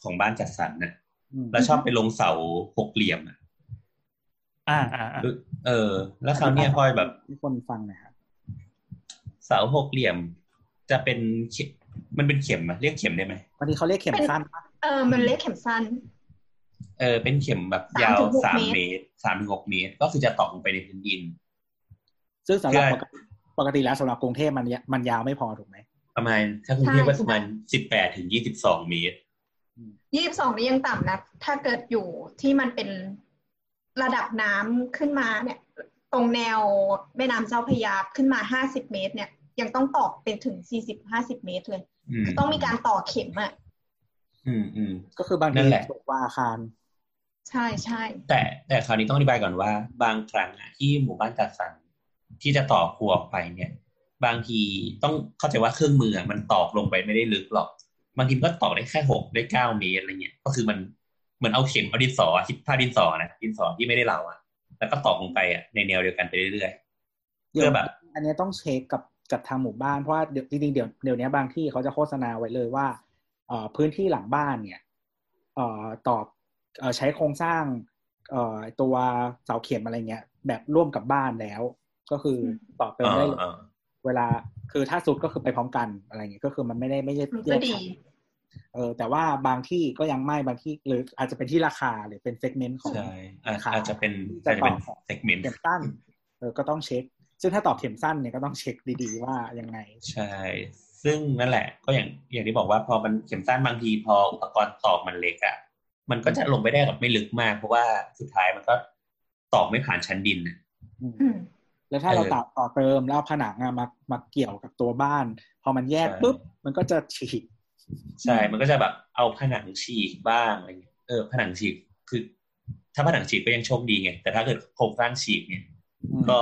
ของบ้านจัดสรรน่ะแล้วชอบไปลงเสาหกเหลี่ยมอ่ะอ่าเออแล้วคราวเนี้ยพอยแบบคนฟังนะครับเสาหกเหลี่ยมจะเป็นมันเป็นเข็มอ่ะเรียกเข็มได้ไหมวันนี้เขาเรียกเข็มสั้นเออมันเรียกเข็มสั้นเออเป็นเข็มแบบยาวสามเมตร สามถึงหก เมตรก็คือจะตอกลงไปในพื้นดินซึ่งสำหรับปกติแล้วสำหรับกรุงเทพมันมันยาวไม่พอถูกไหมประมาณถ้ากรุงเทพก็ประมาณ สิบแปดถึงยี่สิบสอง เมตรยี่สิบสองนี่ยังต่ำนะถ้าเกิดอยู่ที่มันเป็นระดับน้ำขึ้นมาเนี่ยตรงแนวแม่น้ำเจ้าพระยาขึ้นมาห้าสิบเมตรเนี่ยยังต้องตอกเป็นถึง สี่สิบถึงห้าสิบ เมตรเลยต้องมีการต่อเข็มอ่ะอืมๆก็คือบางทีตกว่าอาคารใช่ๆแต่แต่คราวนี้ต้องอธิบายก่อนว่าบางครั้งที่หมู่บ้านจัดสรรที่จะต่อครัวออกไปเนี่ยบางทีต้องเข้าใจว่าเครื่องมือมันตอกลงไปไม่ได้ลึกหรอกบางทีก็ตอกได้แค่หกได้เก้าเมตรอะไรเงี้ยก็คือมันเหมือนเอาเข็มเอาดินสอทิศผ้าดินสอนะดินสอที่ไม่ได้เหลาอ่ะแล้วก็ตอกลงไปอ่ะในแนวเดียวกันไปเรื่อยๆเพื่อแบบอันนี้ต้องเช็คกับกับทางหมู่บ้านเพราะว่าเดี๋ยวจริงๆเดี๋ยวเดี๋ยวนี้บางที่เขาจะโฆษณาไว้เลยว่าเอ่อพื้นที่หลังบ้านเนี่ยเอ่อตอกเอ่อใช้โครงสร้างเอ่อตัวเสาเข็มอะไรเงี้ยแบบร่วมกับบ้านแล้วก็คือต่อเติมได้เวลาคือถ้าสุดก็คือไปพร้อมกันอะไรเงี้ยก็คือมันไม่ได้ไม่ใช่แยกกันเออแต่ว่าบางที่ก็ยังไม่บางที่หรืออาจจะเป็นที่ราคาหรือเป็นเซกเมนต์ของราคาอาจจะเป็นจะเป็นเซกเมนต์เข็มสั้นเออก็ต้องเช็คซึ่งถ้าตอกเข็มสั้นเนี่ยก็ต้องเช็คดีๆว่ายังไงใช่ซึ่งนั่นแหละก็อย่างอย่างที่บอกว่าพอมันเข็มสั้นบางทีพออุปกรณ์ตอกมันเล็กอ่ะมันก็จะลงไปได้แบบไม่ลึกมากเพราะว่าสุดท้ายมันก็ตอกไม่ผ่านชั้นดินนะแล้วถ้าเราตอกต่อเติมแล้วผนังมามาเกี่ยวกับตัวบ้านพอมันแยกปุ๊บมันก็จะฉีกใช่มันก็จะแบบเอาผนังฉีกบ้างอะไรเงี้ยเออผนังฉีกคือถ้าผนังฉีกก็ยังโชคดีไงแต่ถ้าเกิดโครงสร้างฉีกเนี่ยก็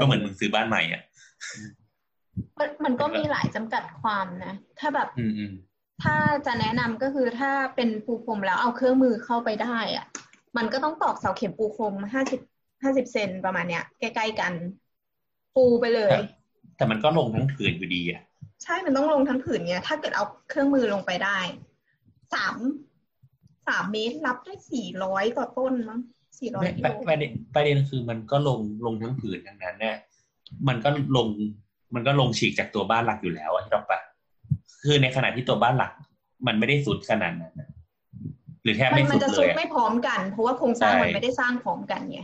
ก็เหมือนมึงซื้อบ้านใหม่อ่ะมันมันก็มีหลายจำกัดความนะถ้าแบบถ้าจะแนะนำก็คือถ้าเป็นปูพรมแล้วเอาเครื่องมือเข้าไปได้อ่ะมันก็ต้องตอกเสาเข็มปูพรมห้าสิบ ห้าสิบเซนประมาณเนี้ยใกล้ๆกันปูไปเลยแต่มันก็ลงทั้งผืนอยู่ดีอ่ะใช่มันต้องลงทั้งผืนเนี้ยถ้าเกิดเอาเครื่องมือลงไปได้สาม สามเมตรรับได้สี่ร้อยกว่าต้นมั้งสี่ร้อยกิโลประเด็นประเด็นคือมันก็ลงลงทั้งผืนทั้งนั้นเนี่ยมันก็ลงมันก็ลงฉีกจากตัวบ้านหลักอยู่แล้วอ่ะที่เราปะคือในขณะที่ตัวบ้านหลักมันไม่ได้สุดขนาดนั้นนะหรือแทบไม่สุดเลยมันจะสุดไม่พร้อมกันเพราะว่าโครงสร้างมันไม่ได้สร้างพร้อมกันไง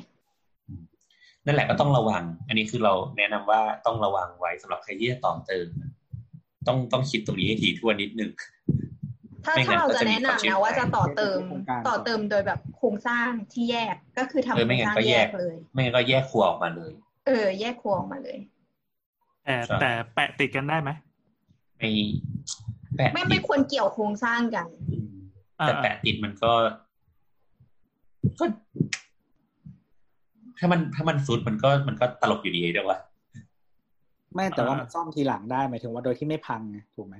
นั่นแหละก็ต้องระวังอันนี้คือเราแนะนำว่าต้องระวังไว้สำหรับใครที่จะต่อเติมต้องต้องคิดตรงนี้ให้ถี่ถ้วนนิดนึง ถ้าถ้าเราจะแนะนำนะว่าจะต่อเติมต่อเติมโดยแบบโครงสร้างที่แยกก็คือทำโครงสร้างแยกเลยไม่งั้นก็แยกครัวออกมาเลยเออแยกครัวออกมาเลยแต่แต่แปะติดกันได้ไหมไม่แปะไม่ไม่ควรเกี่ยวโครงสร้างกันแต่แปะติดมันก็ก็ถ้ามันถ้ามันซุดมันก็มันก็ตลกอยู่ดีด้วยวะไม่แต่ว่ามันซ่อมทีหลังได้หมายถึงว่าโดยที่ไม่พังถูกไหม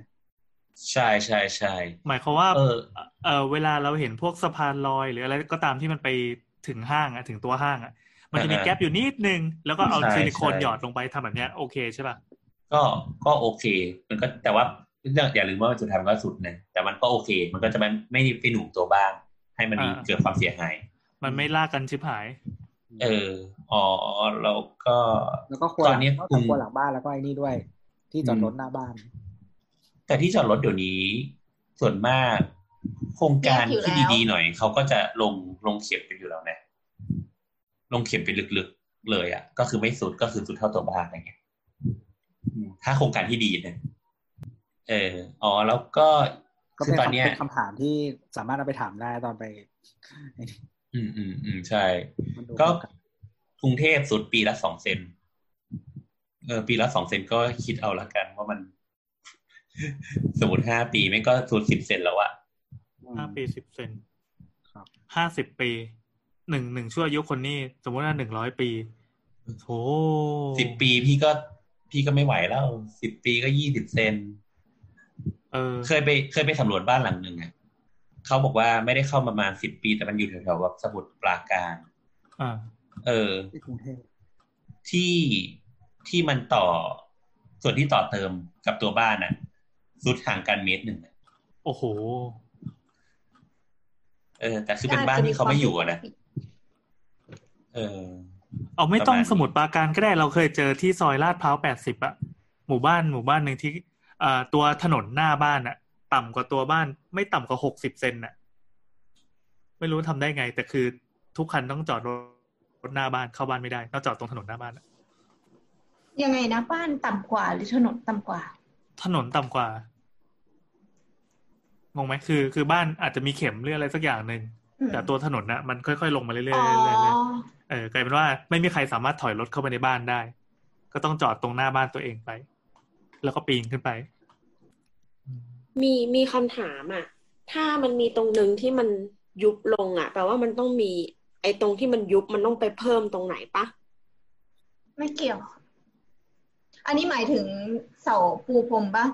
ใช่ใช่ใช่หมายความว่าเออเออเวลาเราเห็นพวกสะพานลอยหรืออะไรก็ตามที่มันไปถึงห้างอะถึงตัวห้างอะมันจะมีแก๊ปอยู่นิดนึงแล้วก็เอาซิลิโคนหยอดลงไปทำแบบเนี้ยโอเคใช่ป่ะก็ก็โอเคมันก็แต่ว่าอย่าลืมว่ามันจะทำก็สุดนะแต่มันก็โอเคมันก็จะไม่ไม่ไปหนุนตัวบ้างให้มันเกิดความเสียหายมันไม่ลากกันชิบหายเอออ๋อแล้วก็แล้วก็ตอนนี้ก็ครัวหลังบ้านแล้วก็ไอ้นี่ด้วยที่จอดรถหน้าบ้านแต่ที่จอดรถเดี๋ยวนี้ส่วนมากโครงการที่ดีๆหน่อยเขาก็จะลงลงเข็มกันอยู่แล้วนะลงเข็มไปลึกๆเลยอ่ะก็คือไม่สุดก็คือสุดเท่าตัวบ้านอะไรเงี้ยถ้าโครงการที่ดีนะเอออ๋อแล้วก็คือตอนนี้เป็นคำถามที่สามารถเอาไปถามได้ตอนไปอืมอืมอืมใช่ก็กรุงเทพสุดปีละสองเซนเออปีละสองเซนก็คิดเอาละกันว่ามันสมมุติห้าปีแม่งก็สุดสิบเซนแล้วอะห้าปีสิบเซนครับห้าสิบปีหนึ่ง หนึ่งชั่วอายุคนนี้สมมุติว่าหนึ่งร้อยปีโหสิบปีพี่ก็พี่ก็ไม่ไหวแล้วสิบปีก็ยี่สิบเซนเออเคยไปเคยไปสำรวจบ้านหลังนึงอ่ะเขาบอกว่าไม่ได้เข้ามาประมาณสิบปีแต่มันอยู่แถวๆแบบสมุทรปราการอ่าเออที่ที่มันต่อส่วนที่ต่อเติมกับตัวบ้านน่ะสุดห่างกันเมตรหนึ่งโอ้โหเออแต่คือเป็นบ้านที่เขาไม่อยู่นะเออเอาไม่ต้องสมุทรปราการก็ได้เราเคยเจอที่ซอยลาดพร้าวแปดสิบอะหมู่บ้านหมู่บ้านนึงที่อ่าตัวถนนหน้าบ้านน่ะต่ำกว่าตัวบ้านไม่ต่ำกว่าหกสิบเซนน่ะไม่รู้ทำได้ไงแต่คือทุกคันต้องจอดรถหน้าบ้านเข้าบ้านไม่ได้ต้องจอดตรงถนนหน้าบ้านยังไงนะบ้านต่ำกว่าหรือถนนต่ำกว่าถนนต่ำกว่างงไหมคือคือบ้านอาจจะมีเข็มหรืออะไรสักอย่างนึงแต่ตัวถนนนะมันค่อยๆลงมาเรื่อยๆเออกลายเป็นว่าไม่มีใครสามารถถอยรถเข้าไปในบ้านได้ก็ต้องจอดตรงหน้าบ้านตัวเองไปแล้วก็ปีนขึ้นไปมีมีคำถามอ่ะถ้ามันมีตรงนึงที่มันยุบลงอ่ะแปลว่ามันต้องมีไอ้ตรงที่มันยุบมันต้องไปเพิ่มตรงไหนปะไม่เกี่ยวอันนี้หมายถึงเสาปูพรมป่ะ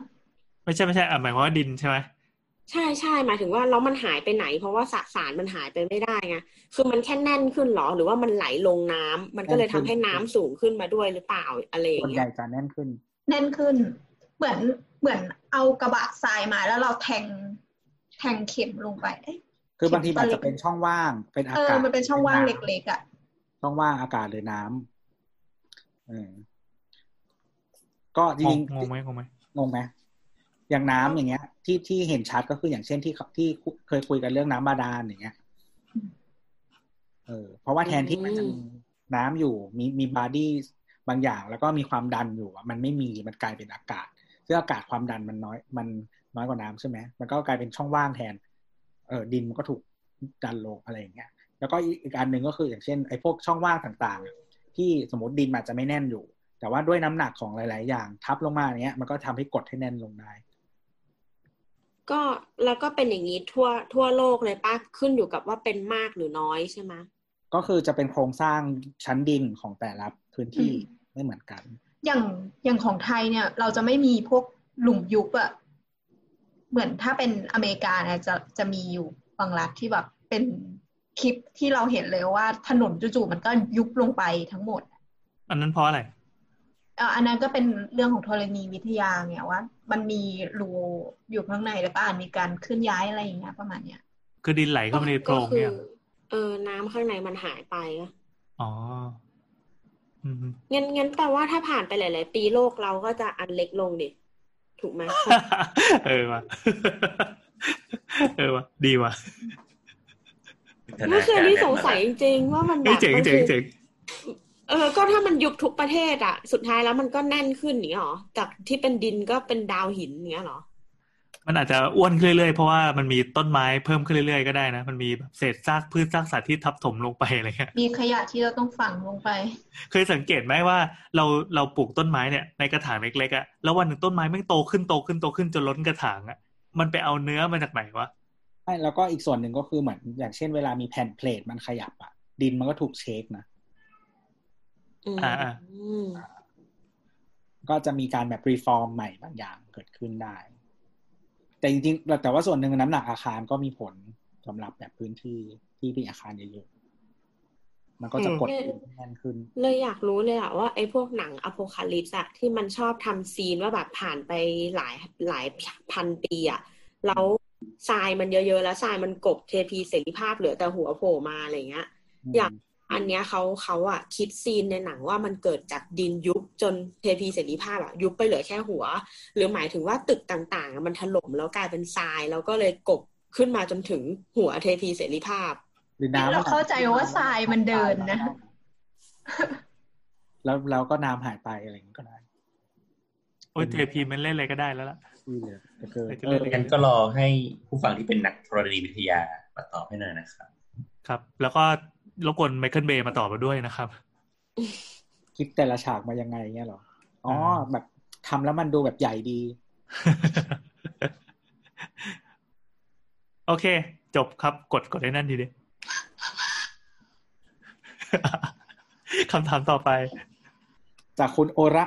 ไม่ใช่ไม่ใช่อ่ะหมายความว่าดินใช่ไหมใช่ใช่หมายถึงว่าแล้วมันหายไปไหนเพราะว่าสสารมันหายไปไม่ได้ไงคือมันแค่แน่นขึ้นหรอหรือว่ามันไหลลงน้ำมันก็เลยทำให้น้ำสูงขึ้นมาด้วยหรือเปล่าอะไรอย่างเงี้ยส่วนใหญ่จะแน่นขึ้นแน่นขึ้นเหมือนเหมือนเอากระบะทรายมาแล้วเราแทงแทงเข็มลงไปคือบางทีอาจจะเป็นช่องว่างเป็นอากาศเออมันเป็นช่องว่างเล็กๆอ่ะช่องว่างอากาศหรือน้ำเออก็จริงงงไหมงงไหมงงไหมอย่างน้ำอย่างเงี้ยที่ที่เห็นชัดก็คืออย่างเช่นที่ที่เคยคุยกันเรื่องน้ำบาดาลอย่างเงี้ยเออเพราะว่าแทนที่มันจะมีน้ำอยู่มีมีบอดี้บางอย่างแล้วก็มีความดันอยู่มันไม่มีมันกลายเป็นอากาศซึ่งอากาศความดันมันน้อยมันน้อยกว่าน้ำใช่ไหมมันก็กลายเป็นช่องว่างแทนเออดินมันก็ถูกดันลงอะไรอย่างเงี้ยแล้วก็อีกอันหนึ่งก็คืออย่างเช่นไอ้พวกช่องว่างต่างๆที่สมมติดินอาจจะไม่แน่นอยู่แต่ว่าด้วยน้ำหนักของหลายๆอย่างทับลงมาเนี้ยมันก็ทำให้กดให้แน่นลงได้ก็แล้วก็เป็นอย่างนี้ทั่วทั่วโลกเลยป่ะขึ้นอยู่กับว่าเป็นมากหรือน้อยใช่ไหมก็คือจะเป็นโครงสร้างชั้นดินของแต่ละพื้นที่ไม่เหมือนกันอย่างอย่างของไทยเนี่ยเราจะไม่มีพวกหลุมยุบอะเหมือนถ้าเป็นอเมริกาเนี่ยจะจะมีอยู่บางรัฐที่แบบเป็นคลิปที่เราเห็นเลยว่าถนนจู่ๆมันก็ยุบลงไปทั้งหมดอันนั้นเพราะอะไรอ่าอันนั้นก็เป็นเรื่องของธรณีวิทยาเนี่ยว่ามันมีรูอยู่ข้างในแล้วก็อาจมีการเคลื่อนย้ายอะไรอย่างเงี้ยประมาณเนี้ยคือดินไหลเข้าไปในโพรงเนี่ยเออน้ำข้างในมันหายไปอ๋ออืมงั้นงั้นแปลว่าถ้าผ่านไปหลายๆปีโลกเราก็จะอันเล็กลงดิถูกไหม เออว่ะเออว่ะดีว่ะนี่คือที่สงสัยจริงๆว่ามันแบบเจ๋งเจ๋งเจ๋งเออก็ถ้ามันยุบทุกประเทศอ่ะสุดท้ายแล้วมันก็แน่นขึ้นอย่างเงี้ยหรอจากที่เป็นดินก็เป็นดาวหินอย่างเงี้ยหรอ มันอาจจะอ้วนขึ้นเรื่อยๆเพราะว่ามันมีต้นไม้เพิ่มขึ้นเรื่อยๆก็ได้นะมันมีแบบเศษซากพืชซากสัตว์ที่ทับถมลงไปอะไรเงี้ยมีขยะที่เราต้องฝังลงไปเคยสังเกตไหมว่าเราเราปลูกต้นไม้เนี่ยในกระถางเล็กๆอ่ะแล้ววันหนึ่งต้นไม้มันโตขึ้นโตขึ้นโตขึ้นจนล้นกระถางอ่ะมันไปเอาเนื้อมาจากไหนวะใช่แล้วก็อีกส่วนหนึ่งก็คือเหมือนอย่างเช่นเวลามีแผ่นเพลทมันขยับอ่ะดินมันก็ถูกเชคนะอ่าก็จะมีการแบบรีฟอร์มใหม่บางอย่างเกิดขึ้นได้แต่จริงๆแต่ว่าส่วนหนึ่งน้ำหนักอาคารก็มีผลสำหรับแบบพื้นที่ที่ที่อาคารเยอะๆมันก็จะกดแน่นขึ้นเลยอยากรู้เลยอะว่าไอ้พวกหนังอโพคาลิปส์อะที่มันชอบทำซีนว่าแบบผ่านไปหลายหลายพันปีอะแล้วทรายมันเยอะๆแล้วทรายมันกบเทพีเสรีภาพเหลือแต่หัวโผล่มาอะไรเงี้ยอยากอันเนี้ยเขาเขาอะคิดซีนในหนังว่ามันเกิดจากดินยุบจนเทพีเสรีภาพอะยุบไปเหลือแค่หัวหรือหมายถึงว่าตึกต่างๆมันถล่มแล้วกลายเป็นทรายแล้วก็เลยกบขึ้นมาจนถึงหัวเทพีเสรีภาพเราเข้าใจว่าทรายมันเดินนะแล้วเราก็น้ำหายไปอะไรอย่างนี้ก็ได้โอ้ยเทพีมันเล่นอะไรก็ได้แล้วล่ะงั้นก็รอให้ผู้ฟังที่เป็นนักธรณีวิทยามาตอบให้หน่อยนะครับครับแล้วก็รบกวนไมเคิลเบย์มาตอบมาด้วยนะครับคิดแต่ละฉากมายังไงเงี้ยหรออ๋อแบบทำแล้วมันดูแบบใหญ่ดีโอเคจบครับกดกดได้นั่นทีเดียวคำถามต่อไปจากคุณโอระ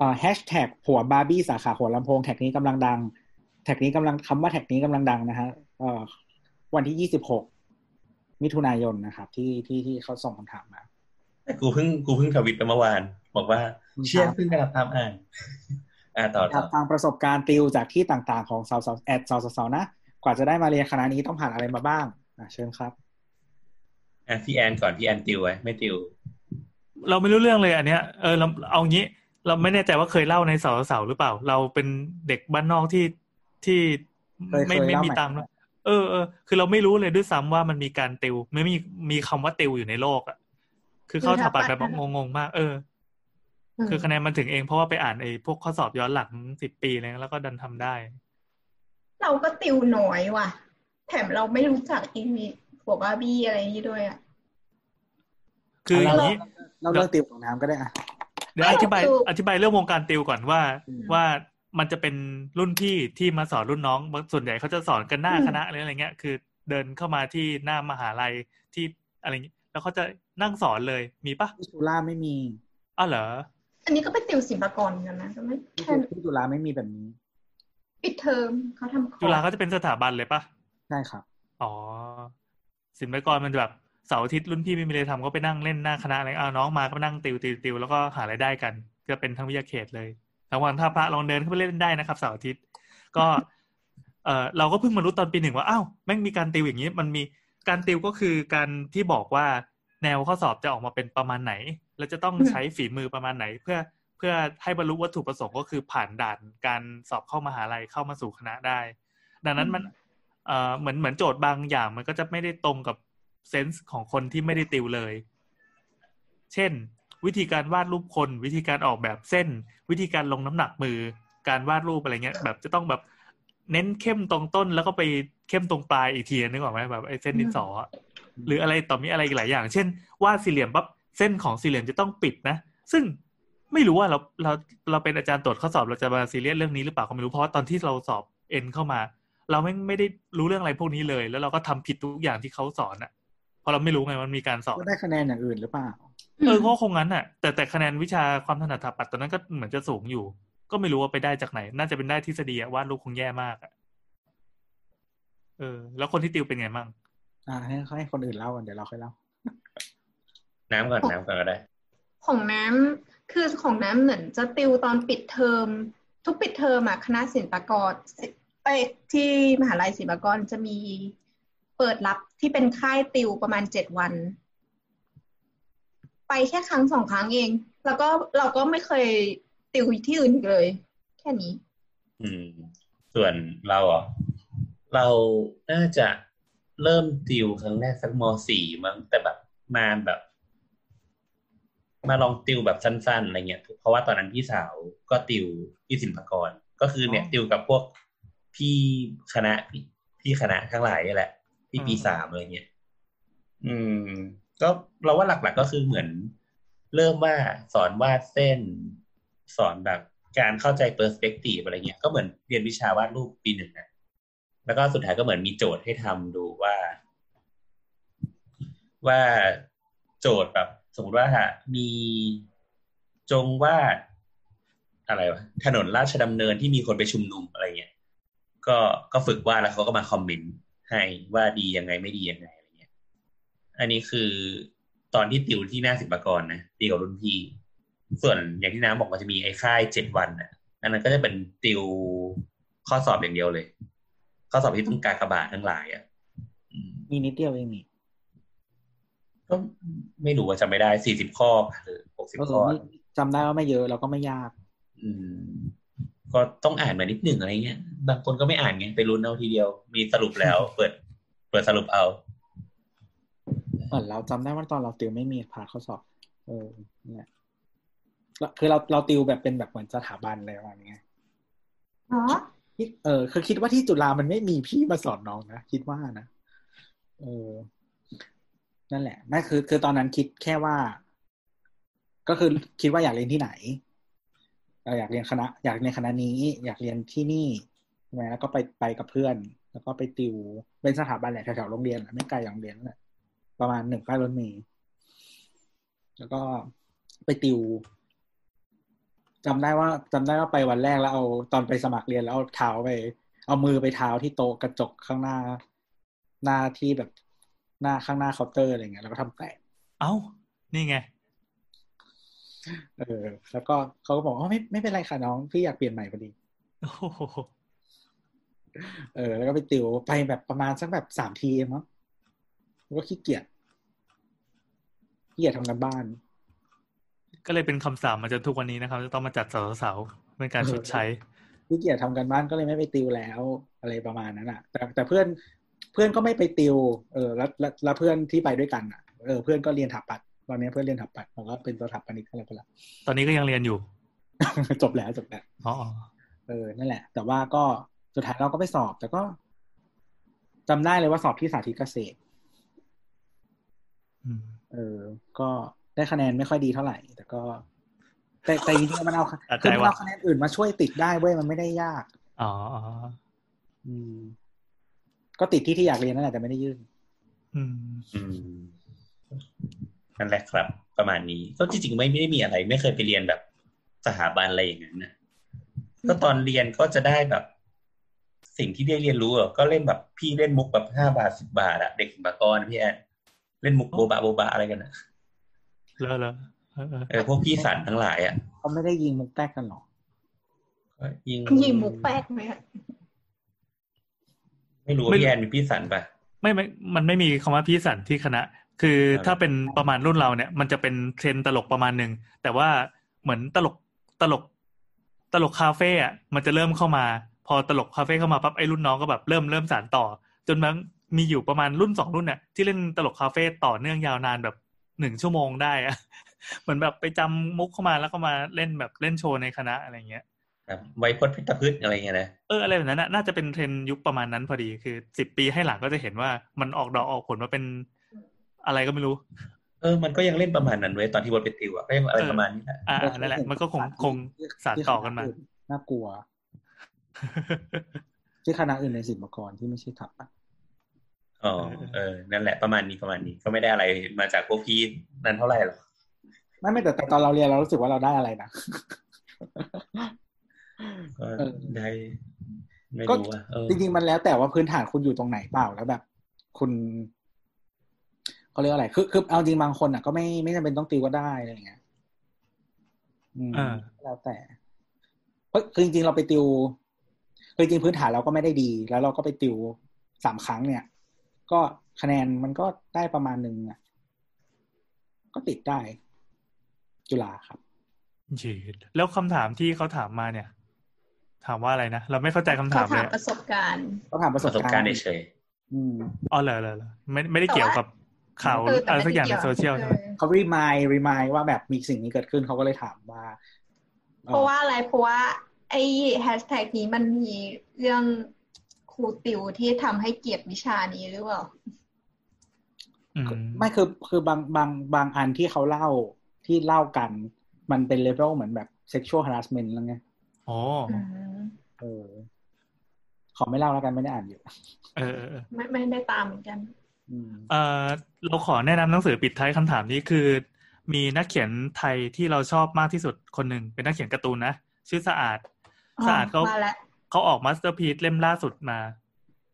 อ่าแฮชแท็กผัวบาร์บี้สาขาหัวลำโพงแท็กนี้กำลังดังแท็กนี้กำลังคำว่าแท็กนี้กำลังดังนะฮะวันที่ยี่สิบหกมิถุนายนนะครับที่ที่ที่เขาส่งคำถามมากูเพิ่งกูเพิ่งทวิตไปเมื่อวานบอกว่าเชี่ยเพิ่งกำลังทำอ่านอ่าต่อต่างประสบการณ์ติวจากที่ต่างๆของสาวสาวแอดสาวสาวนะกว่าจะได้มาเรียนคณะนี้ต้องผ่านอะไรมาบ้างอ่ะเชิญครับอ่ะพี่แอนก่อนพี่แอนติวไว้ไม่ติวเราไม่รู้เรื่องเลยอันเนี้ยเออเราเอางี้เราไม่แน่ใจว่าเคยเล่าในสาวสาวหรือเปล่าเราเป็นเด็กบ้านนอกที่ที่ไม่ไม่มีตังค์เออเออคือเราไม่รู้เลยด้วยซ้ำว่ามันมีการติวไม่มีมีคำว่าติวอยู่ในโลกอ่ะคือเข้าถาปัดแบบงงๆมากเออคือคะแนนมันถึงเองเพราะว่าไปอ่านไอ้พวกข้อสอบย้อนหลังสิบปีอะไรแล้วก็ดันทำได้เราก็ติวน้อยว่ะแถมเราไม่รู้จักอีมีหัวบาร์บี้อะไรนี้ด้วยอ่ะคืออย่างนี้เราเลิกติวของน้ำก็ได้อ่ะเดี๋ยวอธิบายอธิบายเรื่องวงการติวก่อนว่าว่ามันจะเป็นรุ่นพี่ที่มาสอนรุ่นน้องส่วนใหญ่เขาจะสอนกันหน้าคณะอะไรอะไรเงี้ยคือเดินเข้ามาที่หน้ามหาลัยที่อะไรเงี้ยแล้วเขาจะนั่งสอนเลยมีปะจุฬาไม่มีอ้าวเหรออันนี้ก็เป็นติวศิลปากรกันนะใช่ไหมที่จุฬาไม่มีแบบนี้ปิดเทอมเขาทำจุฬาเขาจะเป็นสถาบันเลยปะใช่ครับอ๋อศิลปากรมันแบบเสาร์อาทิตย์รุ่นพี่ไม่มีอะไรทำก็ไปนั่งเล่นหน้าคณะอะไรเอาน้องมาก็นั่งติวติวติวแล้วก็หารายได้กันก็เป็นทั้งวิทยาเขตเลยระหว่างท่าพระลองเดินเข้าไปเล่นได้นะครับเสาร์อาทิตย์ก็เออเราก็เพิ่งมารู้ตอนปีหนึ่งว่าอ้าวแม่งมีการติวอย่างนี้มันมีการติวก็คือการที่บอกว่าแนวข้อสอบจะออกมาเป็นประมาณไหนแล้วจะต้องใช้ฝีมือประมาณไหนเพื่อเพื่อให้บรรลุวัตถุประสงค์ก็คือผ่านด่านการสอบเข้ามหาลัยเข้ามาสู่คณะได้ดังนั้นมันเออเหมือนเหมือนโจทย์บางอย่างมันก็จะไม่ได้ตรงกับเซนส์ของคนที่ไม่ได้ติวเลยเช่นวิธีการวาดรูปคนวิธีการออกแบบเส้นวิธีการลงน้ำหนักมือการวาดรูปอะไรเงี้ยแบบจะต้องแบบเน้นเข้มตรงต้นแล้วก็ไปเข้มตรงปลายอีกทีนึกออกไหมแบบไอ้เส้นดินสอหรืออะไรต่อมีอะไรหลายอย่างเช่นวาดสี่เหลี่ยมปั๊บเส้นของสี่เหลี่ยมจะต้องปิดนะซึ่งไม่รู้ว่าเราเราเราเป็นอาจารย์ตรวจข้อสอบเราจะมาซีเรียสเรื่องนี้หรือเปล่าก็ไม่รู้เพราะตอนที่เราสอบเอ็นเข้ามาเราไม่ไม่ได้รู้เรื่องอะไรพวกนี้เลยแล้วเราก็ทำผิดทุกอย่างที่เขาสอนอ่ะพอเราไม่รู้ไงมันมีการสอบได้คะแนนอย่างอื่นหรือเปล่าเออก็คงงั้นน่ะแต่แต่คะแนนวิชาความถนัดสถาปัตย์ตอนนั้นก็เหมือนจะสูงอยู่ก็ไม่รู้ว่าไปได้จากไหนน่าจะเป็นได้ทฤษฎีวาดรูปคงแย่มากอ่ะเออแล้วคนที่ติวเป็นไงมั่งอ่าให้ให้คนอื่นเล่ากันเดี๋ยวเราค่อยเล่าน้ำก่อนน้ำก่อนก็ได้ของน้ำคือของน้ำเหมือนจะติวตอนปิดเทอมทุกปิดเทอมอ่ะคณะศิลปากรไปที่มหาลัยศิลปากรจะมีเปิดรับที่เป็นค่ายติวประมาณเจ็ดวันไปแค่ครั้งสองครั้งเองแล้วก็เราก็ไม่เคยติวที่อื่นเลยแค่นี้อืมส่วนเราอ่ะเราน่าจะเริ่มติวครั้งแรกสักม.สี่ มั้งแต่แบบมาแบบมาลองติวแบบสั้นๆอะไรเงี้ยเพราะว่าตอนนั้นพี่สาวก็ติวที่ศิลปากรก็คือเนี่ยติวกับพวก พี่คณะพี่พี่คณะทั้งหลายนี่แหละพี่ปีสามอะไรเงี้ยอืมก็เราว่าหลักๆ ก, ก็คือเหมือนเริ่มว่าสอนวาดเส้นสอนแบบการเข้าใจเปอร์สเปกทีฟอะไรเงี้ยก็เหมือนเรียนวิชาวาดรูปปีหนึ่งนะแล้วก็สุดท้ายก็เหมือนมีโจทย์ให้ทำดูว่าว่าโจทย์แบบสมมติว่าฮะมีจงวาดอะไรวะถนนราชดำเนินที่มีคนไปชุมนุมอะไรเงี้ยก็ก็ฝึกวาดแล้วเขาก็มาคอมเมนต์ให้ว่าดียังไงไม่ดียังไงอะไรเงี้ยอันนี้คือตอนที่ติวที่หน้าศิลปากรนะติวกับรุ่นพี่ส่วนอย่างที่น้ำบอกว่าจะมีไอ้ค่ายเจ็ดวันน่ะอันนั้นก็จะเป็นติวข้อสอบอย่างเดียวเลยข้อสอบที่ต้องการกระบาดทั้งหลายอ่ะมีนิดเดียวเองนี่ก็ไม่รู้ว่าจำไม่ได้สี่สิบข้อหรือหกสิบข้อจำได้ว่าไม่เยอะแล้วก็ไม่ยากอืมก็ต้องอ่านมานิดหนึ่งอะไรเงี้ยบางคนก็ไม่อ่านไงไปลุ้นเอาทีเดียวมีสรุปแล้ว เปิดเปิดสรุปเอาเหมือนเราจำได้ว่าตอนเราติวไม่มีผ่านข้อสอบเออเนี่ยคือเราเราติวแบบเป็นแบบเหมือนสถาบันอะไรประมาณนี้อ๋อเออคือคิดว่าที่จุฬามันไม่มีพี่มาสอนน้องนะคิดว่านะเออนั่นแหละนั่นคือคือตอนนั้นคิดแค่ว่าก็คือคิดว่าอยากเรียนที่ไหนเราอยากเรียนคณะอยากเรียนคณะนี้อยากเรียนที่นี่ใช่ไหมแล้วก็ไปไปกับเพื่อนแล้วก็ไปติวเป็นสถาบันแหละแถวๆโรงเรียนไม่ไกลจากโรงเรียนนั่นแหละประมาณหนึ่งป้ายรถเมล์แล้วก็ไปติวจำได้ว่าจำได้ว่าไปวันแรกแล้วเอาตอนไปสมัครเรียนแล้วเอาเท้าไปเอามือไปเท้าที่โต๊ะกระจกข้างหน้าหน้าที่แบบหน้าข้างหน้าเคาน์เตอร์อะไรเงี้ยแล้วก็ทำแตกเอ้านี่ไงเออแล้วก็เขาก็บอกว่าไม่ไม่เป็นไรค่ะน้องพี่อยากเปลี่ยนใหม่พอดีเออแล้วก็ไปติวไปแบบประมาณสักแบบสามทีเองมั้งก็ขี้เกียจขี้เกียจทำกันบ้านก็เลยเป็นคำสาปมาจนทุกวันนี้นะครับจะต้องมาจัดเสาๆเป็นการชดใช้ขี้เกียจทำกันบ้านก็เลยไม่ไปติวแล้วอะไรประมาณนั้นอ่ะแต่แต่เพื่อนเพื่อนก็ไม่ไปติวเออแล้วแล้วเพื่อนที่ไปด้วยกันอ่ะเออเพื่อนก็เรียนสถาปัตย์ตอนนี้เพื่อนเรียนสถาปัตย์แล้วก็เป็นสถาปนิกอะไรไปละตอนนี้ก็ยังเรียนอยู่ จบแล้วจบแล้วอ๋อเออนั่นแหละแต่ว่าก็สุดท้ายเราก็ไปสอบแต่ก็จำได้เลยว่าสอบที่สาธิตเกษตรเออก็ได้คะแนนไม่ค่อยดีเท่าไหร่แต่ก็แต่แต่จริงๆมันเอาคือมันเอาคะแนนอื่นมาช่วยติดได้เว้ยมันไม่ได้ยากอ๋ออืมก็ติดที่ที่อยากเรียนนั่นแหละแต่ไม่ได้ยื่นอืมอืมนั่นแหละครับประมาณนี้ก็จริงๆไม่ไม่ได้มีอะไรไม่เคยไปเรียนแบบสถาบันอะไรอย่างนั้นนะก็ตอนเรียนก็จะได้แบบสิ่งที่ได้เรียนรู้อ่ะก็เล่นแบบพี่เล่นมุกแบบห้าบาทสิบบาทอ่ะเด็กศิลปากรพี่แอนเล่นมุกโบบะโบบะอะไรกันนะแล้วแล้วเออพวกพี่สันทั้งหลายอ่ะเขาไม่ได้ยิงมุกแตกกันหรอยิงยิงมุกแตกไหมอ่ะไม่รู้พี่แอนมีพี่สันป่ะไม่ไม่มันไม่มีคำว่าพี่สันที่คณะคือถ้าเป็นประมาณรุ่นเราเนี่ยมันจะเป็นเทรนตลกประมาณนึงแต่ว่าเหมือนตลกตลกตลกคาเฟ่อ่ะมันจะเริ่มเข้ามาพอตลกคาเฟ่เข้ามาปั๊บไอ้รุ่นน้องก็แบบเริ่มเริ่มสานต่อจนมันมีอยู่ประมาณรุ่นสองรุ่นเนี่ยที่เล่นตลกคาเฟ่ต่อเนื่องยาวนานแบบหนึ่งชั่วโมงได้อะเหมือนแบบไปจำมุกเข้ามาแล้วก็มาเล่นแบบเล่นโชว์ในคณะอะไรเงี้ยครับไวโพสพิตพืชอะไรเงี้ยนะเอออะไรแบบนั้นน่ะน่าจะเป็นเทรนยุคประมาณนั้นพอดีคือสิบปีให้หลังก็จะเห็นว่ามันออกดอกออกผลมาเป็นอะไรก็ไม่รู้เออมันก็ยังเล่นประมาณนั้นเว้ยตอนที่บทเป็นติวอ่ะก็ยังอะไรประมาณนี้แหละอ่านั่นแหละมันก็คงคงสานต่อกันมาน่ากลัวที่คณะอื่นในศิลปากรที่ไม่ใช่ทัพอ่ะอ๋อเออนั่นแหละประมาณนี้ประมาณนี้ก็ไม่ได้อะไรมาจากพวกพี่นั้นเท่าไหร่หรอกไม่ไม่แต่ตอนเราเรียนเรารู้สึกว่าเราได้อะไรนะก็ได้ไม่รู้ว่าจริงๆมันแล้วแต่ว่าพื้นฐานคุณอยู่ตรงไหนเปล่าแล้วแบบคุณเขาเรียกอะไรคือคือเอาจริงบางคนอ่ะก็ไม่ไม่จำเป็นต้องติวก็ได้อะไรอย่างเงี้ยอืมแล้วแต่เพราะคือจริงๆเราไปติวคือจริงพื้นฐานเราก็ไม่ได้ดีแล้วเราก็ไปติวสามครั้งเนี่ยก็คะแนนมันก็ได้ประมาณนึงอ่ะก็ติดได้จุฬาครับจีดแล้วคำถามที่เขาถามมาเนี่ยถามว่าอะไรนะเราไม่เข้าใจคำถามเลยเขาถามประสบการณ์เขาถามประสบการณ์เฉยอืมอ๋อเหรอเหรอไม่ไม่ได้เกี่ยวกับข่าวอะไรสักอย่างในโซเชียลเขารีมายรีมายว่าแบบมีสิ่งนี้เกิดขึ้นเขาก็เลยถามว่าเพราะว่าอะไรเพราะว่าไอ้แฮชแท็กนี้มันมีเรื่อง ครูติวที่ทำให้เกียรติวิชานี้หรือเปล่าไม่คือคือบางบางบางอันที่เขาเล่าที่เล่ากันมันเป็นเลเวลเหมือนแบบ sexual harassment แล้วไงอ๋อเออขอไม่เล่าแล้วกันไม่ได้อ่านอยู่เออไม่ไม่ได้ตามเหมือนกันเออเราขอแนะนำหนังสือปิดท้ายคำถามนี้คือมีนักเขียนไทยที่เราชอบมากที่สุดคนหนึ่งเป็นนักเขียนการ์ตูนนะชื่อสะอาดสะอาดเขาเขาออกมาสเตอร์พีซเล่มล่าสุดมา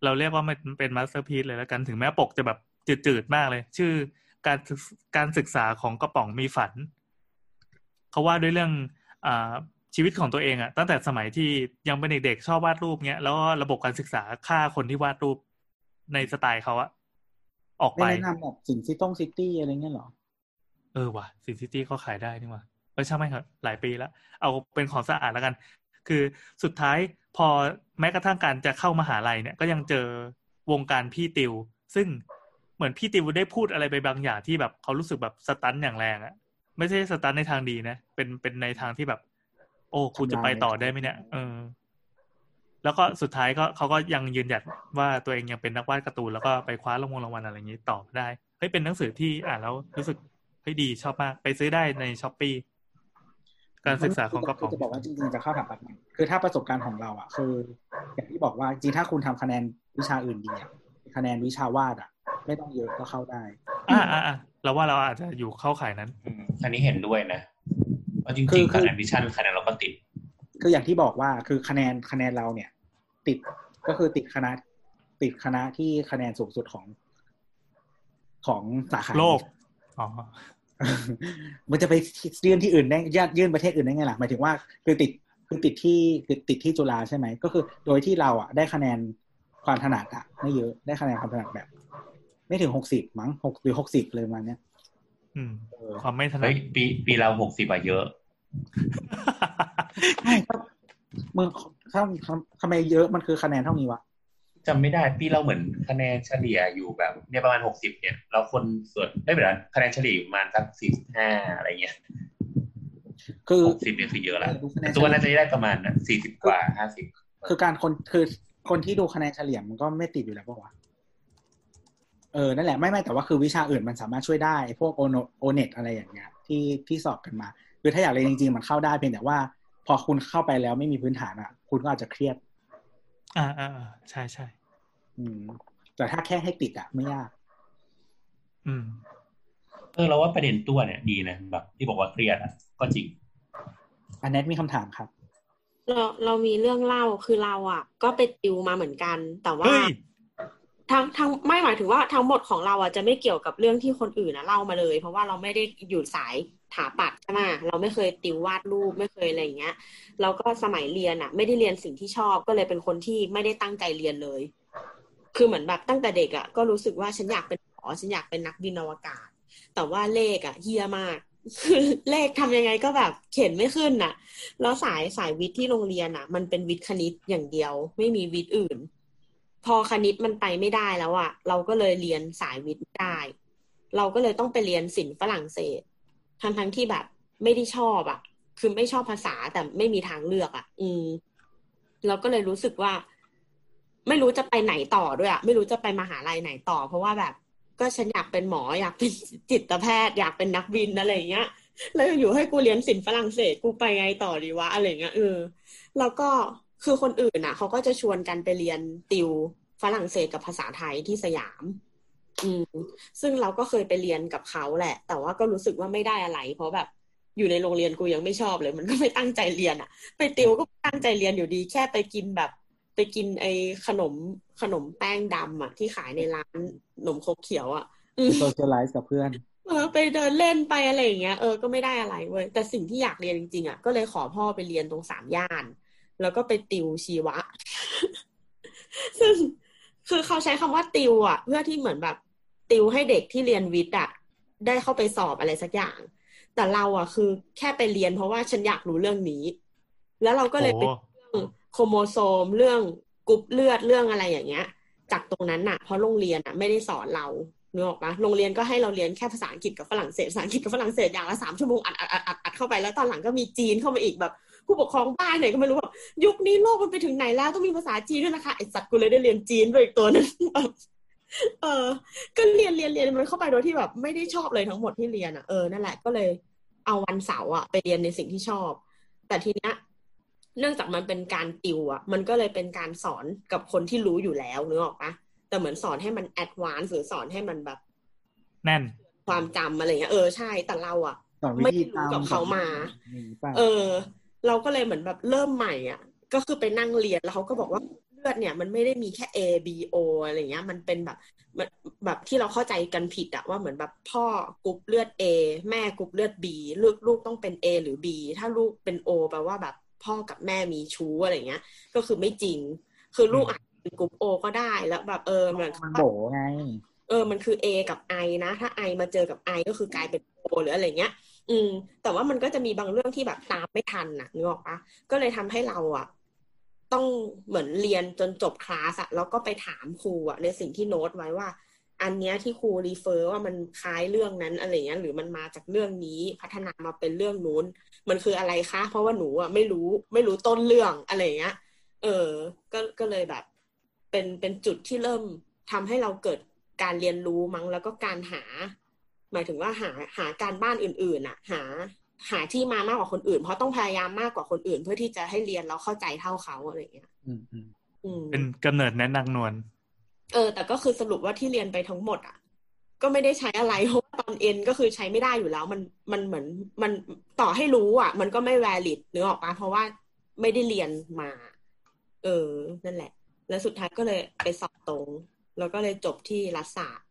เราเรียกว่ามันเป็นมาสเตอร์พีซเลยแล้วกันถึงแม้ปกจะแบบจืดๆมากเลยชื่อการการศึกษาของกระป๋องมีฝันเขาว่าด้วยเรื่องอ่าชีวิตของตัวเองอะตั้งแต่สมัยที่ยังเป็นเด็กๆชอบวาดรูปเงี้ยแล้วระบบการศึกษาฆ่าคนที่วาดรูปในสไตล์เขาอะออกไปแนะนำแบบสินซิตี้ซิตี้อะไรเงี้ยหรอเออว่ะสินซิตี้เขาขายได้นี่ว่ะไม่ใช่ไม่เหรอหลายปีแล้วเอาเป็นของสะอาดแล้วกันคือสุดท้ายพอแม้กระทั่งการจะเข้ามหาลัยเนี่ยก็ยังเจอวงการพี่ติวซึ่งเหมือนพี่ติวได้พูดอะไรไปบางอย่างที่แบบเขารู้สึกแบบสตันอย่างแรงอะไม่ใช่สตันในทางดีนะเป็นเป็นในทางที่แบบโอ้คุณจะไปต่อได้ไหมเนี่ยเออแล้วก็สุดท้ายก็เขาก็ยังยืนหยัดว่าตัวเองยังเป็นนักวาดการ์ตูนแล้วก็ไปคว้ารางวัลรางวัลอะไรอย่างนี้ต่อได้เฮ้ยเป็นหนังสือที่อ่านแล้วรู้สึกเฮ้ยดีชอบมากไปซื้อได้ใน Shopee การศึกษาของกระป๋องจะบอกว่าจริงๆจะเข้าถามปัจจุบันคือถ้าประสบการณ์ของเราอ่ะคืออย่างที่บอกว่าจริงถ้าคุณทำคะแนนวิชาอื่นดีอ่ะคะแนนวิชาวาดอ่ะไม่ต้องเยอะก็เข้าได้อ่าอ่าเราว่าเราอาจจะอยู่เข้าข่ายนั้นอันนี้เห็นด้วยนะจริงๆคะแนนวิชั่นคะแนนเราก็ติดคืออย่างที่บอกว่าคือคะแนนคะแนนเราเนี่ยติดก็คือติดคณะติดคณะที่คะแนนสูงสุดของของสาขาโลกอ๋อ มันจะไปยื่นที่อื่นได้ยื่นประเทศอื่นได้ไงล่ะหมายถึงว่าคือติดคือติดที่คือติดที่จุฬาใช่ไหมก็คือโดยที่เราอ่ะได้คะแนนความถนัดอ่ะไม่เยอะได้คะแนนความถนัดแบบไม่ถึงหกสิบมั้งหกหรือหกสิบเลยมาเนี้ยอืมความไม่ถนัดปีปีเราหกสิบอ่ะเยอะใช่ครับมึงเท่าทำไมเยอะมันคือคะแนนเท่านี้วะจำไม่ได้ปีเราเหมือนคะแนนเฉลี่ยอยู่แบบเนี่ยประมาณหกสิบเนี่ยเราคนส่วนไม่เป็นไรคะแนนเฉลี่ยประมาณสักสี่สิบห้าอะไรเงี้ยคือหกสิบเนี่ยคือเยอะแล้วตัวน่าจะได้ประมาณสี่สิบกว่าห้าสิบคือการคนคือคนที่ดูคะแนนเฉลี่ยมันก็ไม่ติดอยู่แล้วป่ะวะเออนั่นแหละไม่ไม่แต่ว่าคือวิชาอื่นมันสามารถช่วยได้พวกโอเน็ตอะไรอย่างเงี้ยที่ที่สอบกันมาคือถ้าอยากเรียนจริงๆมันเข้าได้เพียงแต่ว่าพอคุณเข้าไปแล้วไม่มีพื้นฐานอ่ะคุณก็อาจจะเครียดอ่าอ่าใช่ใช่อืมแต่ถ้าแค่ให้ติดอ่ะไม่ยากอืมเออเราว่าประเด็นตัวเนี่ยดีนะแบบที่บอกว่าเครียดอ่ะก็จริงอันนี้มีคำถามครับเราเรามีเรื่องเล่าคือเราอ่ะก็ไปติวมาเหมือนกันแต่ว่าทั้งทั้งไม่หมายถึงว่าทั้งหมดของเราอ่ะจะไม่เกี่ยวกับเรื่องที่คนอื่นนะเล่ามาเลยเพราะว่าเราไม่ได้อยู่สายถาปัดใช่ไหมเราไม่เคยติววาดรูปไม่เคยอะไรอย่างเงี้ยแล้วก็สมัยเรียนอ่ะไม่ได้เรียนสิ่งที่ชอบก็เลยเป็นคนที่ไม่ได้ตั้งใจเรียนเลยคือเหมือนแบบตั้งแต่เด็กอ่ะก็รู้สึกว่าฉันอยากเป็นหมอฉันอยากเป็นนักบินอวกาศแต่ว่าเลขอ่ะเหี้ยมากคือเลขทำยังไงก็แบบเขียนไม่ขึ้นน่ะแล้วสายสายวิทย์ที่โรงเรียนน่ะมันเป็นวิทย์คณิตอย่างเดียวไม่มีวิทย์อื่นพอคณิตมันไปไม่ได้แล้วอ่ะเราก็เลยเรียนสายวิทย์ไม่ได้เราก็เลยต้องไปเรียนศิลป์ฝรั่งเศสทั้งทั้งที่แบบไม่ได้ชอบอ่ะคือไม่ชอบภาษาแต่ไม่มีทางเลือกอ่ะอืมเราก็เลยรู้สึกว่าไม่รู้จะไปไหนต่อด้วยอ่ะไม่รู้จะไปมหาลัยไหนต่อเพราะว่าแบบก็ฉันอยากเป็นหมออยากเป็นจิตแพทย์อยากเป็นนักบินอะไรอย่างเงี้ยแล้วอยู่ให้กูเรียนศิลป์ฝรั่งเศสกูไปไงต่อดีวะอะไรเงี้ยเออแล้วก็คือคนอื่นน่ะเขาก็จะชวนกันไปเรียนติวฝรั่งเศสกับภาษาไทยที่สยามอืมซึ่งเราก็เคยไปเรียนกับเขาแหละแต่ว่าก็รู้สึกว่าไม่ได้อะไรเพราะแบบอยู่ในโรงเรียนกูยังไม่ชอบเลยมันก็ไม่ตั้งใจเรียนอ่ะไปติวก็ตั้งใจเรียนอยู่ดีแค่ไปกินแบบไปกินไอ้ขนมขนมแป้งดำอ่ะที่ขายในร้านขนมโคกเขียวอ่ะโซเชียลไลฟ์กับเพื่อนเออไปเดินเล่นไปอะไรอย่างเงี้ยเออก็ไม่ได้อะไรเว้ยแต่สิ่งที่อยากเรียนจริงๆอ่ะก็เลยขอพ่อไปเรียนตรงสามย่านแล้วก็ไปติวชีวะ ซึ่งคือเขาใช้คำว่าติวอ่ะเพื่อที่เหมือนแบบติวให้เด็กที่เรียนวิทย์อ่ะได้เข้าไปสอบอะไรสักอย่างแต่เราอ่ะคือแค่ไปเรียนเพราะว่าฉันอยากรู้เรื่องนี้แล้วเราก็เลยไปโครโมโซมเรื่องกรุ๊ปเลือดเรื่องอะไรอย่างเงี้ยจากตรงนั้นน่ะเพราะโรงเรียนน่ะไม่ได้สอนเราเนอะปะโรงเรียนก็ให้เราเรียนแค่ภาษาอังกฤษกับฝรั่งเศสภาษาอังกฤษกับฝรั่งเศสอย่างละสามชั่วโมงอัดอัดอัดอัดเข้าไปแล้วตอนหลังก็มีจีนเข้ามาอีกแบบ ผู้ปกครองบ้านไหนก็ไม่รู้แบบยุคนี้โลกมันไปถึงไหนแล้วต้องมีภาษาจีนด้วยนะคะไอ้สัตว์กูเลยได้เรียนจีนด้วยอีกตัวนึงเออก็เรียนเรียนเรียนมันเข้าไปโดยที่แบบไม่ได้ชอบเลยทั้งหมดที่เรียนอ่ะเออนั่นแหละก็เลยเอาวันเสาร์อ่ะไปเรียนในสิ่งที่ชอบแต่ทีเนี้ยเนื่องจากมันเป็นการติวอ่ะมันก็เลยเป็นการสอนกับคนที่รู้อยู่แล้วนึกออกปะแต่เหมือนสอนให้มันแอดวานซ์หรือสอนให้มันแบบแน่นความจำอะไรเงี้ยเออใช่แต่เราอ่ะไม่รู้กับเขามาเออเราก็เลยเหมือนแบบเริ่มใหม่อ่ะก็คือไปนั่งเรียนแล้วเขาก็บอกว่าเลือดเนี่ยมันไม่ได้มีแค่ A B O อะไรเงี้ยมันเป็นแบบแบบที่เราเข้าใจกันผิดอะว่าเหมือนแบบพ่อกรุ๊ปเลือด A แม่กรุ๊ปเลือด B ลูกลูกต้องเป็น A หรือ B ถ้าลูกเป็น O แปลว่าแบบพ่อกับแม่มีชู้อะไรเงี้ยก็คือไม่จริงคือลูกอาจจะเป็นกรุ๊ป O ก็ได้แล้วแบบเออมันโบไงเออมันคือ A กับ I นะถ้า I มาเจอกับ I ก็คือกลายเป็น O หรืออะไรเงี้ยอืมแต่ว่ามันก็จะมีบางเรื่องที่แบบตามไม่ทันน่ะนึกออกปะก็เลยทำให้เราอะต้องเหมือนเรียนจนจบคลาสอะแล้วก็ไปถามครูอะในสิ่งที่โน้ตไว้ว่าอันเนี้ยที่ครูรีเฟอร์ว่ามันคล้ายเรื่องนั้นอะไรเงี้ยหรือมันมาจากเรื่องนี้พัฒนามาเป็นเรื่องนู้นมันคืออะไรคะเพราะว่าหนูอะไม่รู้ไม่รู้ต้นเรื่องอะไรเงี้ยเออก็ก็เลยแบบเป็นเป็นจุดที่เริ่มทำให้เราเกิดการเรียนรู้มั้งแล้วก็การหาหมายถึงว่าหาหาการบ้านอื่นๆน่ะหาหาที่มามากกว่าคนอื่นเพราะต้องพยายามมากกว่าคนอื่นเพื่อที่จะให้เรียนแล้วเข้าใจเท่าเขาอะไรอย่างเงี้ยอืมอืมเป็นกำเนิดแน่นนักนวลเออแต่ก็คือสรุปว่าที่เรียนไปทั้งหมดอ่ะก็ไม่ได้ใช้อะไรเพราะตอนเอ็นก็คือใช้ไม่ได้อยู่แล้วมันมันเหมือนมันต่อให้รู้อ่ะมันก็ไม่ valid นึกออกป่ะเพราะว่าไม่ได้เรียนมาเออนั่นแหละแล้วสุดท้ายก็เลยไปสอบตรงแล้วก็เลยจบที่รัฐศาสตร์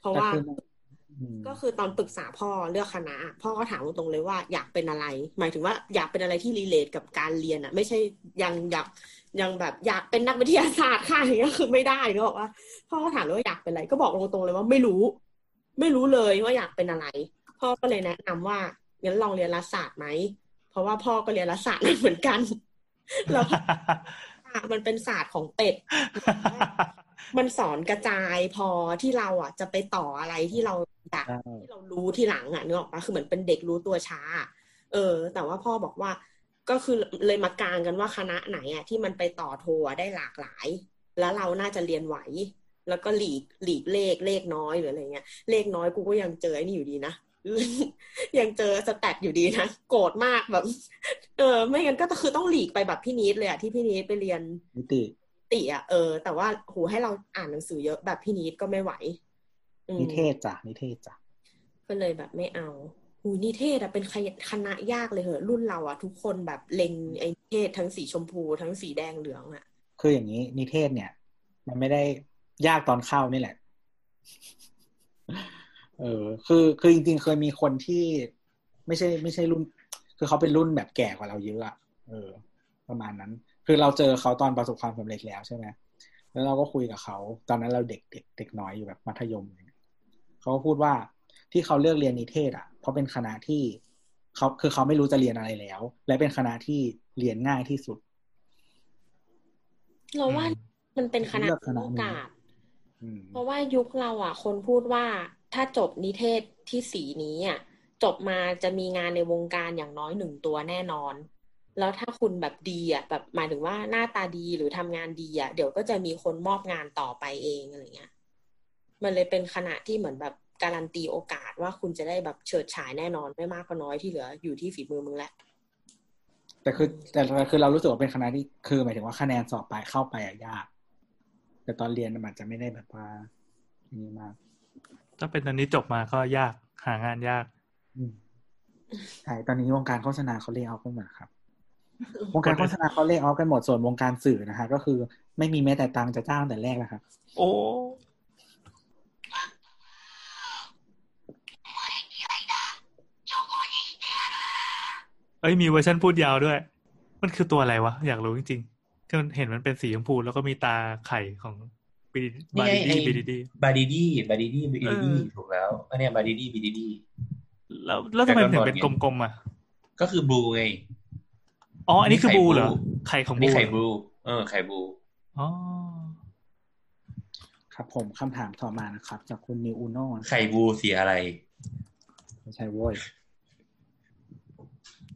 เพราะว่าก็คือตอนปรึกษาพ่อเลือกคณะพ่อก็ถามตรงๆเลยว่าอยากเป็นอะไรหมายถึงว่าอยากเป็นอะไรที่รีเลทกับการเรียนอ่ะไม่ใช่ยังอยากยังแบบอยากเป็นนักวิทยาศาสตร์ค่ะอย่างเงี้ยคือไม่ได้ก็บอกว่าพ่อก็ถามว่าอยากเป็นอะไรก็บอกตรงๆเลยว่าไม่รู้ไม่รู้เลยว่าอยากเป็นอะไรพ่อก็เลยแนะนำว่างั้นลองเรียนรัฐศาสตร์ไหมเพราะว่าพ่อก็เรียนรัฐศาสตร์เหมือนกันแล้วมันเป็นศาสตร์ของเป็ดมันสอนกระจายพอที่เราอ่ะจะไปต่ออะไรที่เราอยากที่เรารู้ที่หลังอ่ะนึกออกปะคือเหมือนเป็นเด็กรู้ตัวช้าเออแต่ว่าพ่อบอกว่าก็คือเลยมากางกันว่าคณะไหนอ่ะที่มันไปต่อโทได้หลากหลายแล้วเราน่าจะเรียนไหวแล้วก็หลีกหลีกเลขเลขน้อยหรืออะไรเงี้ยเลขน้อยกูก็ยังเจอไอ้นี่อยู่ดีนะ ยังเจอสแตทอยู่ดีนะโกรธมากแบบเออไม่งั้นก็คือต้องหลีกไปแบบพี่นิดเลยอ่ะที่พี่นิดไปเรียนนิติติอ่ะเออแต่ว่าโหให้เราอ่านหนังสือเยอะแบบพี่นิดก็ไม่ไหวนิเทศจ้ะนิเทศจ้ะก็เลยแบบไม่เอาหูนิเทศอ่ะเป็นคณะยากเลยเหรอรุ่นเราอ่ะทุกคนแบบเล็งไอ้นิเทศทั้งสีชมพูทั้งสีแดงเหลืองอ่ะคืออย่างนี้นิเทศเนี่ยมันไม่ได้ยากตอนเข้านี่แหละเออคือคือจริงๆเคยมีคนที่ไม่ใช่ไม่ใช่รุ่นคือเขาเป็นรุ่นแบบแก่กว่าเราเยอะอ่ะเออประมาณนั้นคือเราเจอเขาตอนประสบความสำเร็จแล้วใช่ไหมแล้วเราก็คุยกับเขาตอนนั้นเราเด็กเด็กเด็กน้อยอยู่แบบมัธยมเขาก็พูดว่าที่เขาเลือกเรียนนิเทศอ่ะเพราะเป็นคณะที่เขาคือเขาไม่รู้จะเรียนอะไรแล้วและเป็นคณะที่เรียนง่ายที่สุดเราว่ามันเป็นคณะโอกาสเพราะว่ายุคเราอ่ะคนพูดว่าถ้าจบนิเทศที่สีนี้อ่ะจบมาจะมีงานในวงการอย่างน้อยหนึ่งตัวแน่นอนแล้วถ้าคุณแบบดีอ่ะแบบหมายถึงว่าหน้าตาดีหรือทำงานดีอ่ะเดี๋ยวก็จะมีคนมอบงานต่อไปเองอะไรเงี้ยมันเลยเป็นคณะที่เหมือนแบบการันตีโอกาสว่าคุณจะได้แบบเฉิดฉายแน่นอนไม่มากก็น้อยที่เหลืออยู่ที่ฝีมือมึงแหละแต่คือแต่คือเรารู้สึกว่าเป็นคณะที่คือหมายถึงว่าคะแนนสอบไปเข้าไปอ่ะยากแต่ตอนเรียนมันจะไม่ได้แบบว่านี่มากถ้าเป็นตอนนี้จบมาก็ยากหางานยากใช่ตอนนี้วงการโฆษณาเขาเลี้ยงเอากันหมดครับวงการโฆษณาเขาเลิกออฟกันหมดส่วนวงการสื่อนะคะก็คือไม่มีแม้แต่ตังค์จะจ้างแต่แรกนะคะโอ้เอ้ยมีเวอร์ชันพูดยาวด้วยมันคือตัวอะไรวะอยากรู้จริงๆที่มันเห็นมันเป็นสีชมพูแล้วก็มีตาไข่ของบาดีดีบาดีดีบาดีดีบาดีดีบาดีดีถูกแล้วอันนี้บาดีดีบาดีดีแล้วแล้วทำไมถึงเป็นกลมๆอ่ะก็คือบลูไงอ๋ออันนี้คือบูเหรอไข่ของบูนี่ไข่บูเออไข่บูอ๋อครับผมคำถามต่อมานะครับจากคุณนิวอูโน่ไข่บูสีอะไรไม่ใช่โว้ย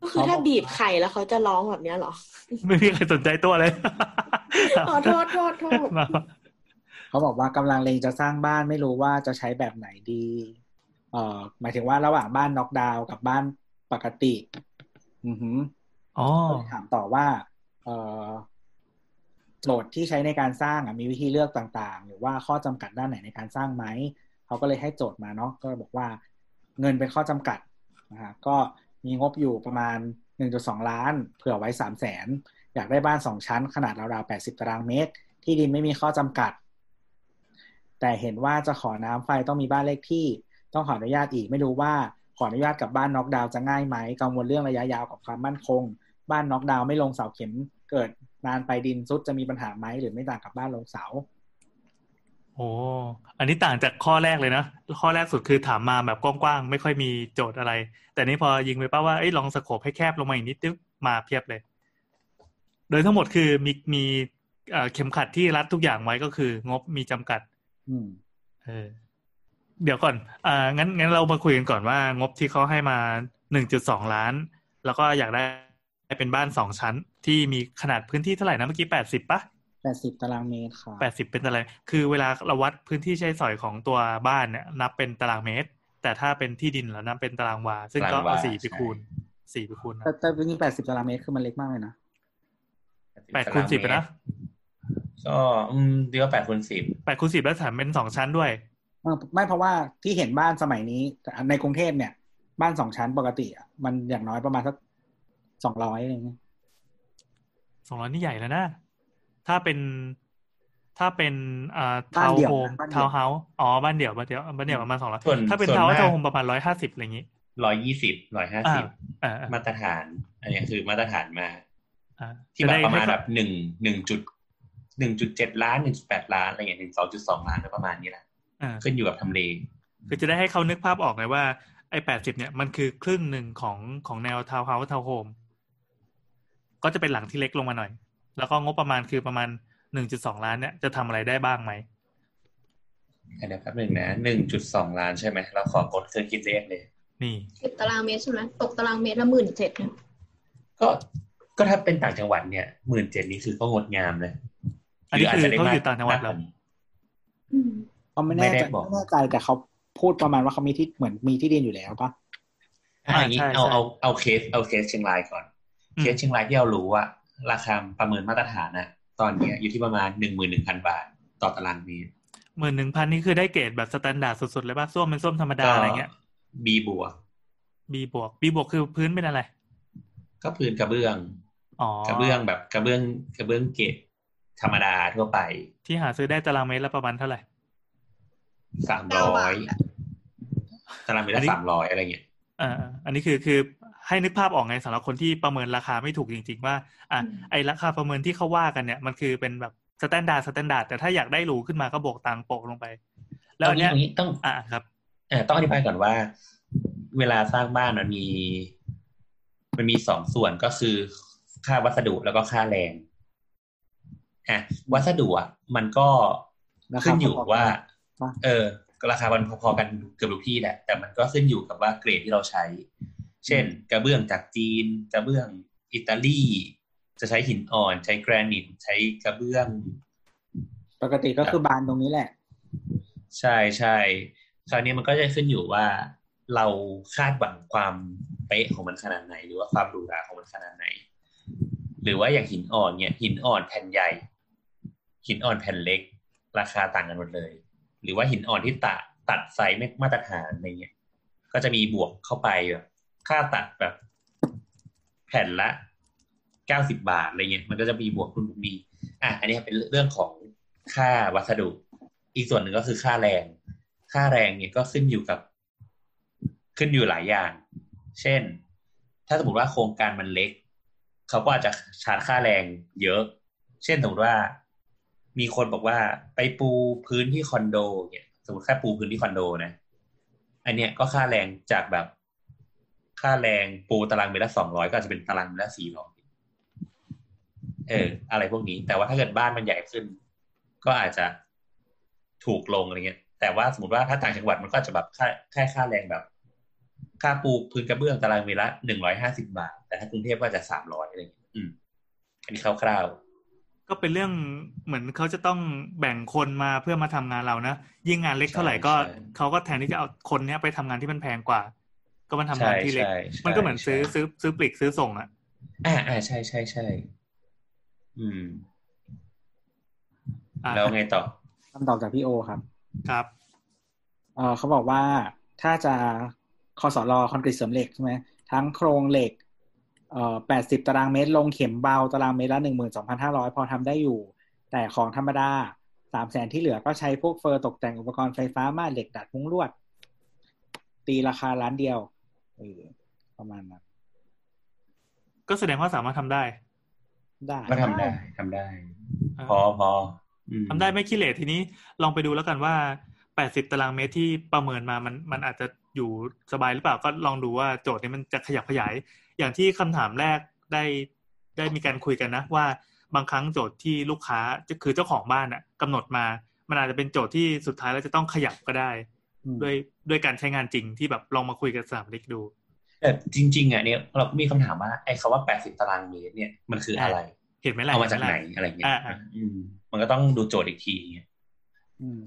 ก็คือถ้าบีบไข่แล้วเขาจะร้องแบบนี้หรอไม่มีใครสนใจตัวเลยขอโทษโทษโทษเขาบอกว่ากำลังเล็งจะสร้างบ้านไม่รู้ว่าจะใช้แบบไหนดีเอ่อหมายถึงว่าระหว่างบ้านน็อกดาวน์กับบ้านปกติอือหืออ๋อถามต่อว่าเอ่อโจทย์ที่ใช้ในการสร้างมีวิธีเลือกต่างๆหรือว่าข้อจำกัดด้านไหนในการสร้างไหมเขาก็เลยให้โจทย์มาเนาะก็บอกว่าเงินเป็นข้อจำกัดนะฮะก็มีงบอยู่ประมาณ หนึ่งจุดสอง ล้านเผื่อไว้ สามแสน อยากได้บ้านสองชั้นขนาดราวๆแปดสิบตารางเมตรที่ดินไม่มีข้อจำกัดแต่เห็นว่าจะขอน้ำไฟต้องมีบ้านเลขที่ต้องขออนุญาตอีกไม่รู้ว่าขออนุญาตกับบ้านน็อกดาวน์จะง่ายไหมกังวลเรื่องระยะยาวกับความมั่นคงบ้านน็อกดาวน์ไม่ลงเสาเข็มเกิดนานไปดินซุดจะมีปัญหาไหมหรือไม่ต่างกับบ้านลงเสาโอ้อันนี้ต่างจากข้อแรกเลยนะข้อแรกสุดคือถามมาแบบกว้างๆไม่ค่อยมีโจทย์อะไรแต่นี้พอยิงไปป้าว่าเอ้ยลองสโคปให้แคบลงมาอีกนิดนึงมาเพียบเลยโดยทั้งหมดคือมีมีเอ่อเข็มขัดที่รัดทุกอย่างไว้ก็คืองบมีจำกัดอืมเออเดี๋ยวก่อนอ่างั้นงั้นเรามาคุยกันก่อนว่างบที่เขาให้มา หนึ่งจุดสอง ล้านแล้วก็อยากได้เป็นบ้านสองชั้นที่มีขนาดพื้นที่เท่าไหร่นะเมื่อกี้แปดสิบป่ะแปดสิบตารางเมตรค่ะแปดสิบเป็นตารางคือเวลาเราวัดพื้นที่ใช้สอยของตัวบ้านเนี่ยนับเป็นตารางเมตรแต่ถ้าเป็นที่ดินแล้วนับเป็นตารางวาซึ่งก็เอาสี่ไปคูณสี่ไปคูณนะแต่จริงๆแปดสิบตารางเมตรคือมันเล็กมากเลยนะแปดคูณสิบนะก็อืมเดี๋ยวแปดคูณสิบ แปดคูณสิบแล้วแถมเป็นสองชั้นด้วยไม่เพราะว่าที่เห็นบ้านสมัยนี้ในกรุงเทพเนี่ยบ้านสองชั้นปกติมันอย่างน้อยประมาณสักสองร้อยอะไรเงี้ยสองร้อยนี่ใหญ่แล้วนะถ้าเป็นถ้าเป็นเอ่อทาวน์โฮมทาวน์เฮาส์อ๋อบ้านเดี่ยวบ้านเดี่ยวบ้านเดี่ยวประมาณสองร้อยถ้าเป็นทาวน์โฮมประมาณหนึ่งร้อยห้าสิบอะไรอย่างงี้หนึ่งร้อยยี่สิบ หนึ่งร้อยห้าสิบมาตรฐานอันนี้คือมาตรฐานมาอ่าที่ประมาณแบบหนึ่ง หนึ่งจุดเจ็ด ล้าน หนึ่งจุดแปด ล้านอะไรอย่างเงี้ย หนึ่ง สองจุดสอง ล้านประมาณนี้แหละขึ้นอยู่กับทำเลคือจะได้ให้เขานึกภาพออกไงว่าไอ้แปดสิบเนี่ยมันคือครึ่งหนึ่งของของแนวทาวน์เฮาส์ทาวน์โฮมก็จะเป็นหลังที่เล็กลงมาหน่อยแล้วก็งบประมาณคือประมาณ หนึ่งจุดสอง ล้านเนี่ยจะทำอะไรได้บ้างไหมเดี๋ยวแป๊บนึงนะ หนึ่งจุดสอง ล้านใช่ไหมเราขอกดเครื่องคิดเลขเลยนี่สิบตารางเมตรใช่ไหมตกตารางเมตรละ หนึ่งหมื่นเจ็ดพัน นะก็ก็ถ้าเป็นต่างจังหวัดเนี่ย หนึ่งหมื่นเจ็ดพัน นี่คือก็งดงามเลยอันนี้คือเขาอยู่ต่างจังหวัดเหรอเขาไม่แน่ใจไม่แน่ใจแต่เขาพูดประมาณว่าเขามีที่เหมือนมีที่ดินอยู่แล้วปะอย่างนี้เอาเอาเอาเคสเอาเคสเชียงรายก่อนเคสเชียงรายที่เรารู้อะราคาประเมินมาตรฐานนะตอนนี้อยู่ที่ประมาณ หนึ่งหมื่นหนึ่งพัน บาทต่อตารางเมตร หนึ่งหมื่นหนึ่งพัน นี่คือได้เกรดแบบสแตนดาร์ดสุดๆเลยป่ะส้วมเป็นส้วมธรรมดาอะไรเงี้ย B บวก B บวก B บวกคือพื้นเป็นอะไรก็พื้นกระเบื้องอ๋อกระเบื้องแบบกระเบื้องกระเบื้องเกรดธรรมดาทั่วไปที่หาซื้อได้ตารางเมตรละประมาณเท่าไหร่สามร้อยตารางเมตรละสามร้อยอะไรเงี้ยอ่าอันนี้คือคือให้นึกภาพออกไงสำหรับคนที่ประเมินราคาไม่ถูกจริงๆว่าอ่ะไอ้ราคาประเมินที่เขาว่ากันเนี่ยมันคือเป็นแบบสแตนดาร์ดสแตนดาร์ดแต่ถ้าอยากได้หรูขึ้นมาก็บวกตังค์โปะลงไปแล้วอันเนี้ยต้องอ่ะครับเอ่อต้องอธิบายก่อนว่าเวลาสร้างบ้านมันมีมันมีสองส่วนก็คือค่าวัสดุแล้วก็ค่าแรงอ่ะวัสดุอ่ะมันก็ขึ้นอยู่ว่าเออราคามันพอๆกันเกือบทุกที่แหละแต่มันก็ขึ้นอยู่กับว่าเกรดที่เราใช้เช่นกระเบื้องจากจีนกระเบื้องอิตาลีจะใช้หินอ่อนใช้แกรนิตใช้กระเบื้องปกติก็คือบานตรงนี้แหละใช่ๆคราวนี้มันก็จะขึ้นอยู่ว่าเราคาดหวังความเป๊ะของมันขนาดไหนหรือว่าความหรูหราของมันขนาดไหนหรือว่าอย่างหินอ่อนเนี่ยหินอ่อนแผ่นใหญ่หินอ่อนแผ่นเล็กราคาต่างกันหมดเลยหรือว่าหินอ่อนที่ตัดตัดไซส์ไม่มาตรฐานอะไรเงี้ยก็จะมีบวกเข้าไปแบบค่าตัดแบบแผ่นละเก้าสิบบาทอะไรเงี้ยมันก็จะมีบวกคุณมีอ่ะอันนี้เป็นเรื่องของค่าวัสดุอีกส่วนหนึ่งก็คือค่าแรงค่าแรงเนี่ยก็ขึ้นอยู่กับขึ้นอยู่หลายอย่างเช่นถ้าสมมติว่าโครงการมันเล็กเขาก็อาจจะชาร์จค่าแรงเยอะเช่นสมมติว่ามีคนบอกว่าไปปูพื้นที่คอนโดเนี่ยสมมติแค่ปูพื้นที่คอนโดนะอันเนี้ยก็ค่าแรงจากแบบค่าแรงปูตารางเมตรละสองร้อยก็อาจจะเป็นตารางเมตรละสี่ร้อยเอออะไรพวกนี้แต่ว่าถ้าเกิดบ้านมันใหญ่ขึ้นก็อาจจะถูกลงอะไรเงี้ยแต่ว่าสมมติว่าถ้าต่างจังหวัดมันก็จะแบบแค่ค่าแรงแบบ ค่าปูพื้นกระเบื้องตารางเมตรละหนึ่งร้อยห้าสิบบาทแต่ถ้ากรุงเทพก็จะสามร้อยอะไรอย่างเงี้ยอืมอันนี้คร่าวๆก็เป็นเรื่องเหมือนเขาจะต้องแบ่งคนมาเพื่อมาทำงานเรานะยิ่งงานเล็กเท่าไหร่ก็เขาก็แทนที่จะเอาคนเนี้ยไปทำงานที่มันแพงกว่าก็มันทำงานที่เล็กมันก็เหมือนซื้อซื้อซื้อปลีกซื้อส่งอ่ะอ่าอ่าใช่ใช่ใช่อืมแล้วไงต่อคำตอบจากพี่โอครับครับเออเขาบอกว่าถ้าจะคสลคอนกรีตเสริมเหล็กใช่ไหมทั้งโครงเหล็กเอ่อแปดสิบตารางเมตรลงเข็มเบาตารางเมตรละ หนึ่งหมื่นสองพันห้าร้อย พอทำได้อยู่แต่ของธรรมดา สามแสน ที่เหลือก็ใช้พวกเฟอร์ตกแต่งอุปกรณ์ไฟฟ้าม่านเหล็กดัดมุ้งลวดตีราคาล้านเดียวเออประมาณนั้นก็แสดงว่าสามารถทำได้ได้ก็ทำได้ทำได้พอพอทำได้ไม่ขี้เหร่ทีนี้ลองไปดูแล้วกันว่าแปดสิบตารางเมตรที่ประเมินมามันมันอาจจะอยู่สบายหรือเปล่าก็ลองดูว่าโจทย์นี้มันจะขยับขยายอย่างที่คำถามแรกได้ได้มีการคุยกันนะว่าบางครั้งโจทย์ที่ลูกค้าคือเจ้าของบ้านน่ะกำหนดมามันอาจจะเป็นโจทย์ที่สุดท้ายแล้วจะต้องขยับก็ได้ด้วยด้วยการใช้งานจริงที่แบบลองมาคุยกับสถาปนิกดูแต่จริงๆอ่ะเนี่ยเรามีคำถามว่าไอ้คำว่าแปดสิบตารางเมตรเนี่ยมันคืออะไรเห็นไหมล่ะเอามาจากไหนอะไรเงี้ยมันก็ต้องดูโจทย์อีกที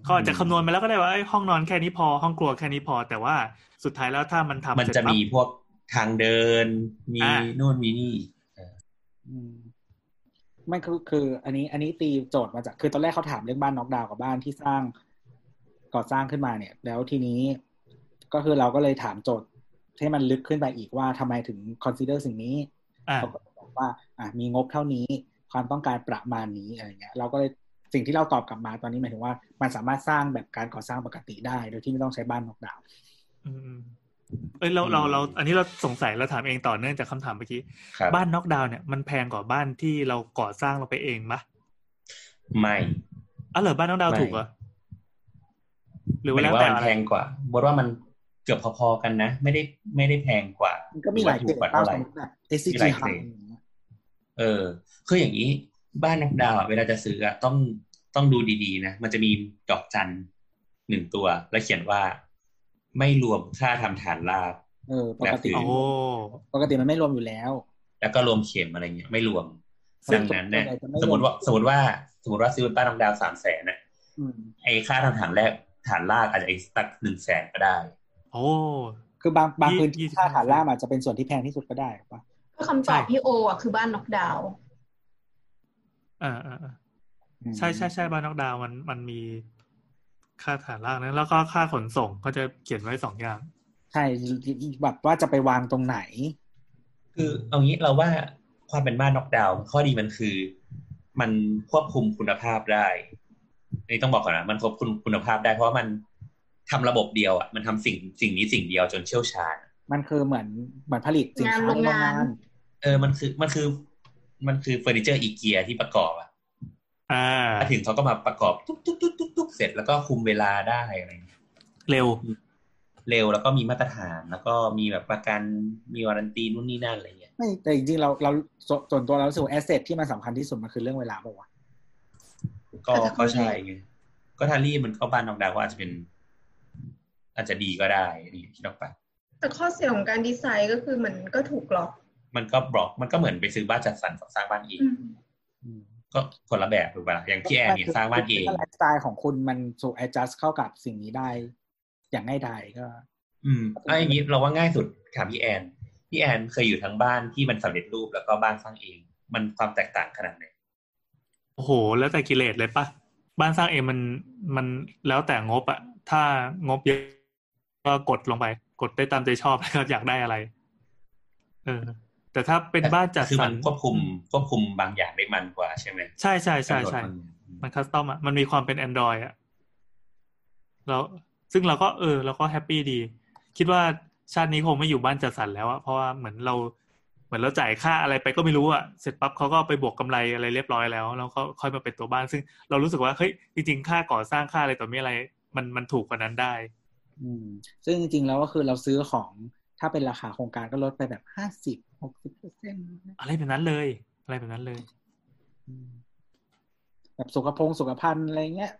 ก็จะคำนวณมาแล้วก็ได้ว่าห้องนอนแค่นี้พอห้องครัวแค่นี้พอแต่ว่าสุดท้ายแล้วถ้ามันทำมันจะมีพวกทางเดินมีนู่นมีนี่ไม่คือคืออันนี้อันนี้ตีโจทย์มาจากคือตอนแรกเขาถามเรื่องบ้านน็อกดาวน์กับบ้านที่สร้างก่อสร้างขึ้นมาเนี่ยแล้วทีนี้ก็คือเราก็เลยถามโจทย์ให้มันลึกขึ้นไปอีกว่าทำไมถึงคอนซิเดอร์สิ่งนี้เขาบอกว่าอ่ะมีงบเท่านี้ความต้องการประมาณนี้อะไรเงี้ยเราก็เลยสิ่งที่เราตอบกลับมาตอนนี้หมายถึงว่ามันสามารถสร้างแบบการก่อสร้างปกติได้โดยที่ไม่ต้องใช้บ้านนอกดาวเอ้ยเราเราเราอันนี้เราสงสัยเราถามเองต่อเนื่องจากคำถามเมื่อกี้บ้านนอกดาวเนี่ยมันแพงกว่าบ้านที่เราก่อสร้างเราไปเองปะไม่อ๋อเหรอบ้านนอกดาวถูกเหรอหรือว่ามันแพงกว่าบอกว่ามันเกือบพอๆกันนะไม่ได้ไม่ได้แพงกว่ามันก็มีหลายถูกกว่าเท่าไหร่เอสซีจีเออคืออย่างนี้บ้านนอกดาวอ่ะเวลาจะซื้ออ่ะต้องต้องดูดีๆนะมันจะมีดอกจันหนึ่งตัวแล้วเขียนว่าไม่รวมค่าทำฐานรากเออปกติโอ้ปกติมันไม่รวมอยู่แล้วแล้วก็รวมเข็มอะไรเงี้ยไม่รวมดังนั้นเนี่ยสมมติว่าสมมติว่าสมมติว่าซื้อบ้านนอกดาวสามแสนเนี่ยไอ้ค่าทำฐานแรกฐานรากอาจจะอีกสักหนึ่งแสนก็ได้โอ้คือบางบางพื้นที่ค่าฐานรากอาจจะเป็นส่วนที่แพงที่สุดก็ได้ป่ะก็คำตอบพี่โออ่ะคือบ้านนอกดาวอ่าๆใช่ๆๆบ้านนอกดาวมันมันมีค่าฐานรากนะแล้วก็ค่าขนส่งก็จะเขียนไว้สองอย่างใช่แบบว่าจะไปวางตรงไหนคือเอางี้เราว่าความเป็นบ้านนอกดาวข้อดีมันคือมันควบคุมคุณภาพได้นี่ต้องบอกก่อนนะมันควบคุมคุณภาพได้เพราะมันทำระบบเดียวอ่ะมันทำสิ่งสิ่งนี้สิ่งเดียวจนเชี่ยวชาญมันคือเหมือนเหมือนผลิตสินค้าโรงงานเออมันคือมันคือมันคือเฟอร์นิเจอร์อีเกียที่ประกอบอ่ะอ่าถึงเขาก็มาประกอบทุกๆๆๆเสร็จแล้วก็คุมเวลาได้อะไรอย่างเงี้ยเร็วเร็วแล้วก็มีมาตรฐานแล้วก็มีแบบประกันมีวารันตีนู่นนี่นั่นอะไรอย่างเงี้ยไม่แต่จริงๆเราเราส่วนตัวเราสู่แอสเซทที่มันสำคัญที่สุดมันคือเรื่องเวลาป่ะวะก็ก็ใช่ไงก็ทารี่มันก็บ้านนอกดาวก็อาจจะเป็นอาจจะดีก็ได้นี่คิดออกไปแต่ข้อเสียของการดีไซน์ก็คือมันก็ถูกล็อกมันก็บล็อกมันก็เหมือนไปซื้อบ้านจัดสรรสร้างบ้านเองก็คนละแบบถูกป่ะอย่างพี่แอนเนี่ยสร้างบ้านเองไลฟ์สไตล์ของคุณมันสู่ adjust เข้ากับสิ่งนี้ได้อย่างง่ายดายก็อืมไอ้อย่างนี้เราว่าง่ายสุดถามพี่แอนพี่แอนเคยอยู่ทั้งบ้านที่มันสำเร็จรูปแล้วก็บ้านสร้างเองมันความแตกต่างขนาดไหนโอ้โหแล้วแต่กิเลสเลยป่ะบ้านสร้างเองมันมันแล้วแต่งบอะถ้างบเยอะก็กดลงไปกดได้ตามใจชอบแล้วอยากได้อะไรเออแต่ถ้าเป็นบ้านจัดสรรควบคุมควบคุมบางอย่างได้มันกว่าใช่ไหมใช่ใช่ใช่ใช่มันคัสตอมอ่ะมันมีความเป็น Android อ่ะแล้วซึ่งเราก็เออเราก็แฮปปี้ดีคิดว่าชาตินี้คงไม่อยู่บ้านจัดสรรแล้วอ่ะเพราะว่าเหมือนเราเหมือนเราจ่ายค่าอะไรไปก็ไม่รู้อ่ะเสร็จปั๊บเขาก็ไปบวกกำไรอะไรเรียบร้อยแล้วแล้วก็ค่อยมาเป็นตัวบ้านซึ่งเรารู้สึกว่าเฮ้ยจริงๆค่าก่อสร้างค่าอะไรต่อมีอะไรมันมันถูกกว่านั้นได้อืมซึ่งจริงๆแล้วก็คือเราซื้อของถ้าเป็นราคาโครงการก็ลดไปแบบห้าสิบหกสิบเปอร์เซ็นต์อะไรแบบนั้นเลยอะไรแบบนั้นเลยแบบสุขภงสุขภัณฑ์อะไรเงี้ย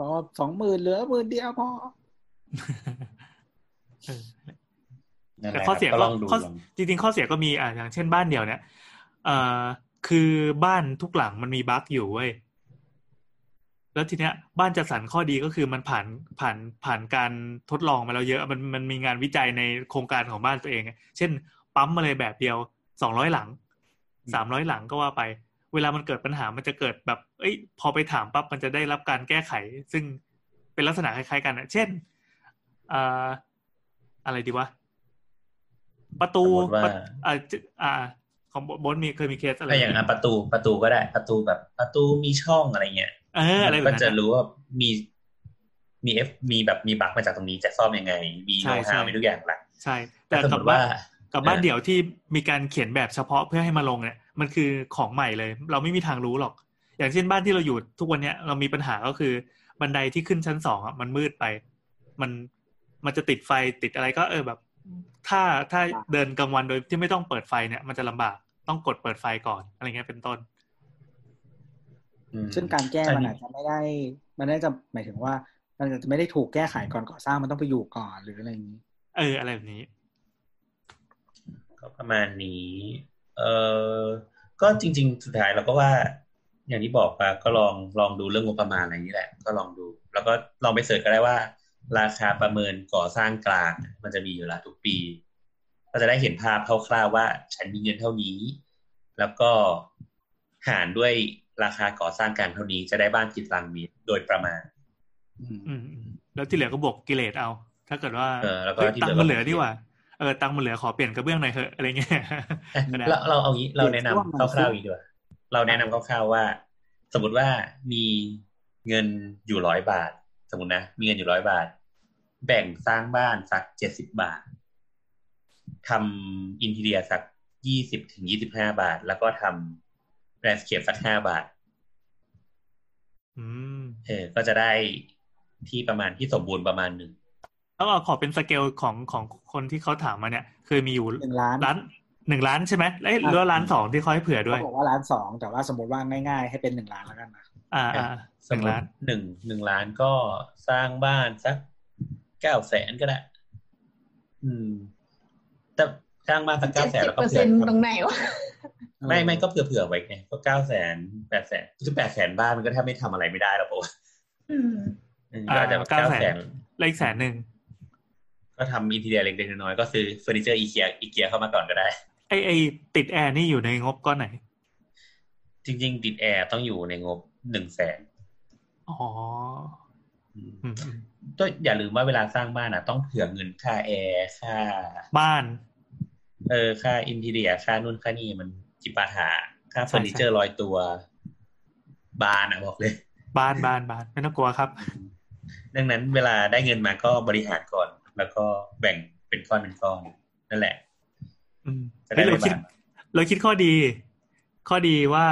รอสองหมื่นเหลือหมื่นเดียวพอ แต่ข้อเสียก็จริงๆข้อเสียก็มีอ่ะอย่างเช่นบ้านเดียวเนี่ยเอ่อคือบ้านทุกหลังมันมีบั๊กอยู่เว้ยแล้วทีเนี้ยบ้านจัดสรรข้อดีก็คือมันผ่านผ่านผ่านการทดลองมาแล้วเยอะมันมันมีงานวิจัยในโครงการของบ้านตัวเองเช่นปั๊มอะไรแบบเดียวสองร้อยหลังสามร้อยหลังก็ว่าไปเวลามันเกิดปัญหามันจะเกิดแบบเอ้ยพอไปถามปั๊บมันจะได้รับการแก้ไขซึ่งเป็นลักษณะคล้ายๆกันนะเช่นเอ่ออะไรดีวะประตูอ่าอ่าของบนมีเคยมีเคสอะไรอย่างนั้นประตูประตูก็ได้ประตูแบบประตูมีช่องอะไรเงี้ยเอออะไรแบบนั้นก็จะรู้ว่ามีมีเอฟมีแบบมีบั๊กมาจากตรงนี้จะซ่อมยังไงมีโน้ตหามีทุกอย่างหลักใช่แต่สมมติว่ากับบ้านเดี่ยวที่มีการเขียนแบบเฉพาะเพื่อให้มาลงเนี่ยมันคือของใหม่เลยเราไม่มีทางรู้หรอกอย่างเช่นบ้านที่เราอยู่ทุกวันเนี้ยเรามีปัญหาก็คือบันไดที่ขึ้นชั้นสองอ่ะมันมืดไปมันมันจะติดไฟติดอะไรก็เออแบบถ้าถ้าเดินกลางวันโดยที่ไม่ต้องเปิดไฟเนี่ยมันจะลำบากต้องกดเปิดไฟก่อนอะไรเงี้ยเป็นต้นซึ่งการแก้มันอาจจะไม่ได้มันได้จะหมายถึงว่ามันอาจจะไม่ได้ถูกแก้ไขก่อนก่อสร้างมันต้องไปอยู่ก่อนหรืออะไรอย่างนี้เอออะไรแบบนี้ก็ประมาณนี้เออก็จริงๆสุดท้ายเราก็ว่าอย่างที่บอกไปก็ลองลองดูเรื่องงบประมาณอะไรนี้แหละก็ลองดูแล้วก็ลองไปเสิร์ชก็ได้ว่าราคาประเมินก่อสร้างกลางมันจะมีอยู่แล้วทุกปีก็จะได้เห็นภาพคร่าวๆว่าฉันมีเงินเท่านี้แล้วก็หารด้วยราคาก่อสร้างกันเท่านี้จะได้บ้านกี่ตารางเมตรโดยประมาณแล้วที่เหลือก็บวกกิเลสเอาถ้าเกิดว่าเออแล้วก็ที่เหลือนี่ว่าเออตังค์มันเหลือขอเปลี่ยนกระเบื้องหน่อยเถอะอะไรเงี้ยเราเราเอางี้เราแนะนำคร่าวๆอีกด้วยเราแนะนำคร่าวๆว่าสมมติว่ามีเงินอยู่ร้อยบาทสมมตินะมีเงินอยู่ร้อยบาทแบ่งสร้างบ้านสักเจ็ดสิบบาททำอินทีเรียสักยี่สิบถึงยี่สิบห้าบาทแล้วก็ทำแลนด์สเคปสักห้าบาทเออก็จะได้ที่ประมาณที่สมบูรณ์ประมาณหนึ่งแล้วขอเป็นสเกลของของคนที่เขาถามมาเนี่ยเคยมีอยู่หนึ่งล้านล้านหนึ่งล้านใช่ไหมเอ้ยแล้วล้านสองที่เขาให้เผื่อด้วยเขาบอกว่าล้านสองแต่ว่าสมมุติว่าง่ายๆให้เป็นหนึ่งล้านแล้วกันนะอ่าๆหนึ่งล้านหนึ่ง หนึ่งล้านก็สร้างบ้านสัก เก้าแสน ก็ได้อืมแต่สร้างบ้านสัก เก้าแสน แล้วก็เปอร์เซ็นต์ตรงไหนวะไม่ๆก็เผื่อๆไว้ไงก็ เก้าแสน แปดแสน คือ แปดแสน บ้านมันก็แทบไม่ทำอะไรไม่ได้แล้วป่ะอืมก็จะ เก้าแสน แล้วอีก หนึ่งแสน นึงก็ทำอินทีเรียเล็กๆน้อยๆก็ซื้อเฟอร์นิเจอร์อีเกียอีเกียเข้ามาก่อนก็ได้ไอ้ไอ้ติดแอร์นี่อยู่ในงบก้อนไหนจริงๆติดแอร์ต้องอยู่ในงบ หนึ่งแสน อ๋อก็อย่าลืมว่าเวลาสร้างบ้านนะต้องเผื่อเงินค่าแอร์ค่าบ้านเออค่าอินทีเรียค่านู่นค่านี่มันจิปาถะค่าเฟอร์นิเจอร์ร้อยตัวบานอ่ะบอกเลยบานบานบานไม่ต้องกลัวครับดังนั้นเวลาได้เงินมาก็บริหารก่อนแล้วก็แบ่งเป็นก้อนเป็นก้อนนั่นแหละเราคิดเราคิดข้อดีข้อดีว่า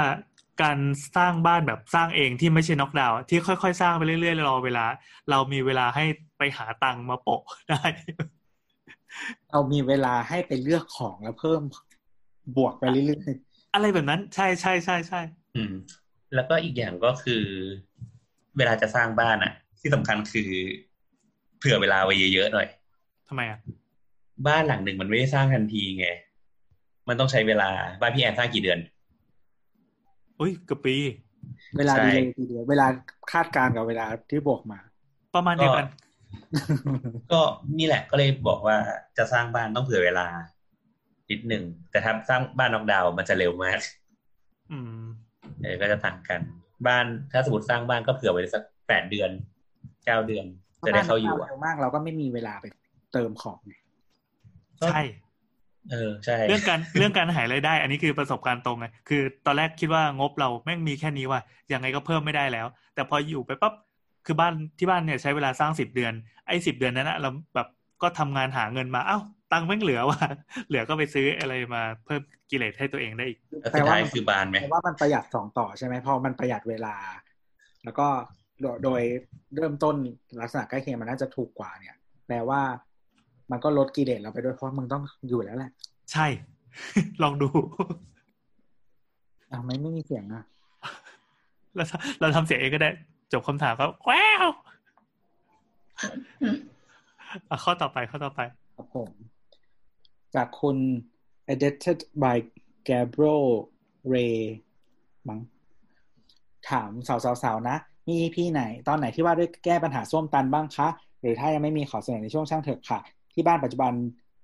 การสร้างบ้านแบบสร้างเองที่ไม่ใช่น็อกดาวน์ที่ค่อยๆสร้างไปเรื่อยๆรอเวลาเรามีเวลาให้ไปหาตังค์มาโปะได้เรามีเวลาให้ไปเลือกของแล้วเพิ่มบวกไปเรื่อยๆอะไรแบบนั้นใช่ใช่ใช่ใช่แล้วก็อีกอย่างก็คือเวลาจะสร้างบ้านอ่ะที่สำคัญคือเผื่อเวลาไว้เยอะๆหน่อยทำไมอ่ะบ้านหลังหนึ่งมันไม่ได้สร้างทันทีไงมันต้องใช้เวลาบ้านพี่แอนสร้างกี่เดือนโอ้ยเกือบปีเวลาดีเลยทีเดียวเวลาคาดการณ์กับเวลาที่บอกมาประมาณเดียวกันก็นี่แหละก็เลยบอกว่าจะสร้างบ้านต้องเผื่อเวลานิดหนึ่งแต่ถ้าสร้างบ้านน็อกดาวน์มันจะเร็วมากอืมเออก็จะต่างกันบ้านถ้าสมมติสร้างบ้านก็เผื่อไว้สักแปดเดือนเก้าเดือนจะได้เข้าอยู่อ่ะมากเราก็ไม่มีเวลาไปเติมของใช่เออใช่เรื่องการเรื่องการหารายได้อันนี้คือประสบการณ์ตรงไงคือตอนแรกคิดว่างบเราแม่งมีแค่นี้ว่ะยังไงก็เพิ่มไม่ได้แล้วแต่พออยู่ไปปั๊บคือบ้านที่บ้านเนี่ยใช้เวลาสร้างสิบเดือนไอ้สิบเดือนนั้นนะเราแบบก็ทำงานหาเงินมาเอ้าตังค์แม่งเหลือว่ะเหลือก็ไปซื้ออะไรมาเพิ่มกิเลสให้ตัวเองได้อีกแปลว่าคือบานมั้ยแปลว่ามันประหยัดสองต่อใช่มั้ยพอมันประหยัดเวลาแล้วก็โดยเริ่มต้นลักษณะใกล้เคียงมันน่าจะถูกกว่าเนี่ยแปลว่ามันก็ลดกิเลสเราไปด้วยเพราะมึงต้องอยู่แล้วแหละใช่ ลองดูอ้าวไม่ไม่มีเสียงอ่ะเราเราทำเสียงเองก็ได้จบคำถามครับว้าว ข้อต่อไปข้อต่อไปครับผม จากคุณ Edited by Gabriel Ray มั้งถามสาวๆนะมี อี พี ไหนตอนไหนที่ว่าด้วยแก้ปัญหาส้วมตันบ้างคะหรือถ้ายังไม่มีขอเสนอในช่วงช่างเถอะค่ะที่บ้านปัจจุบัน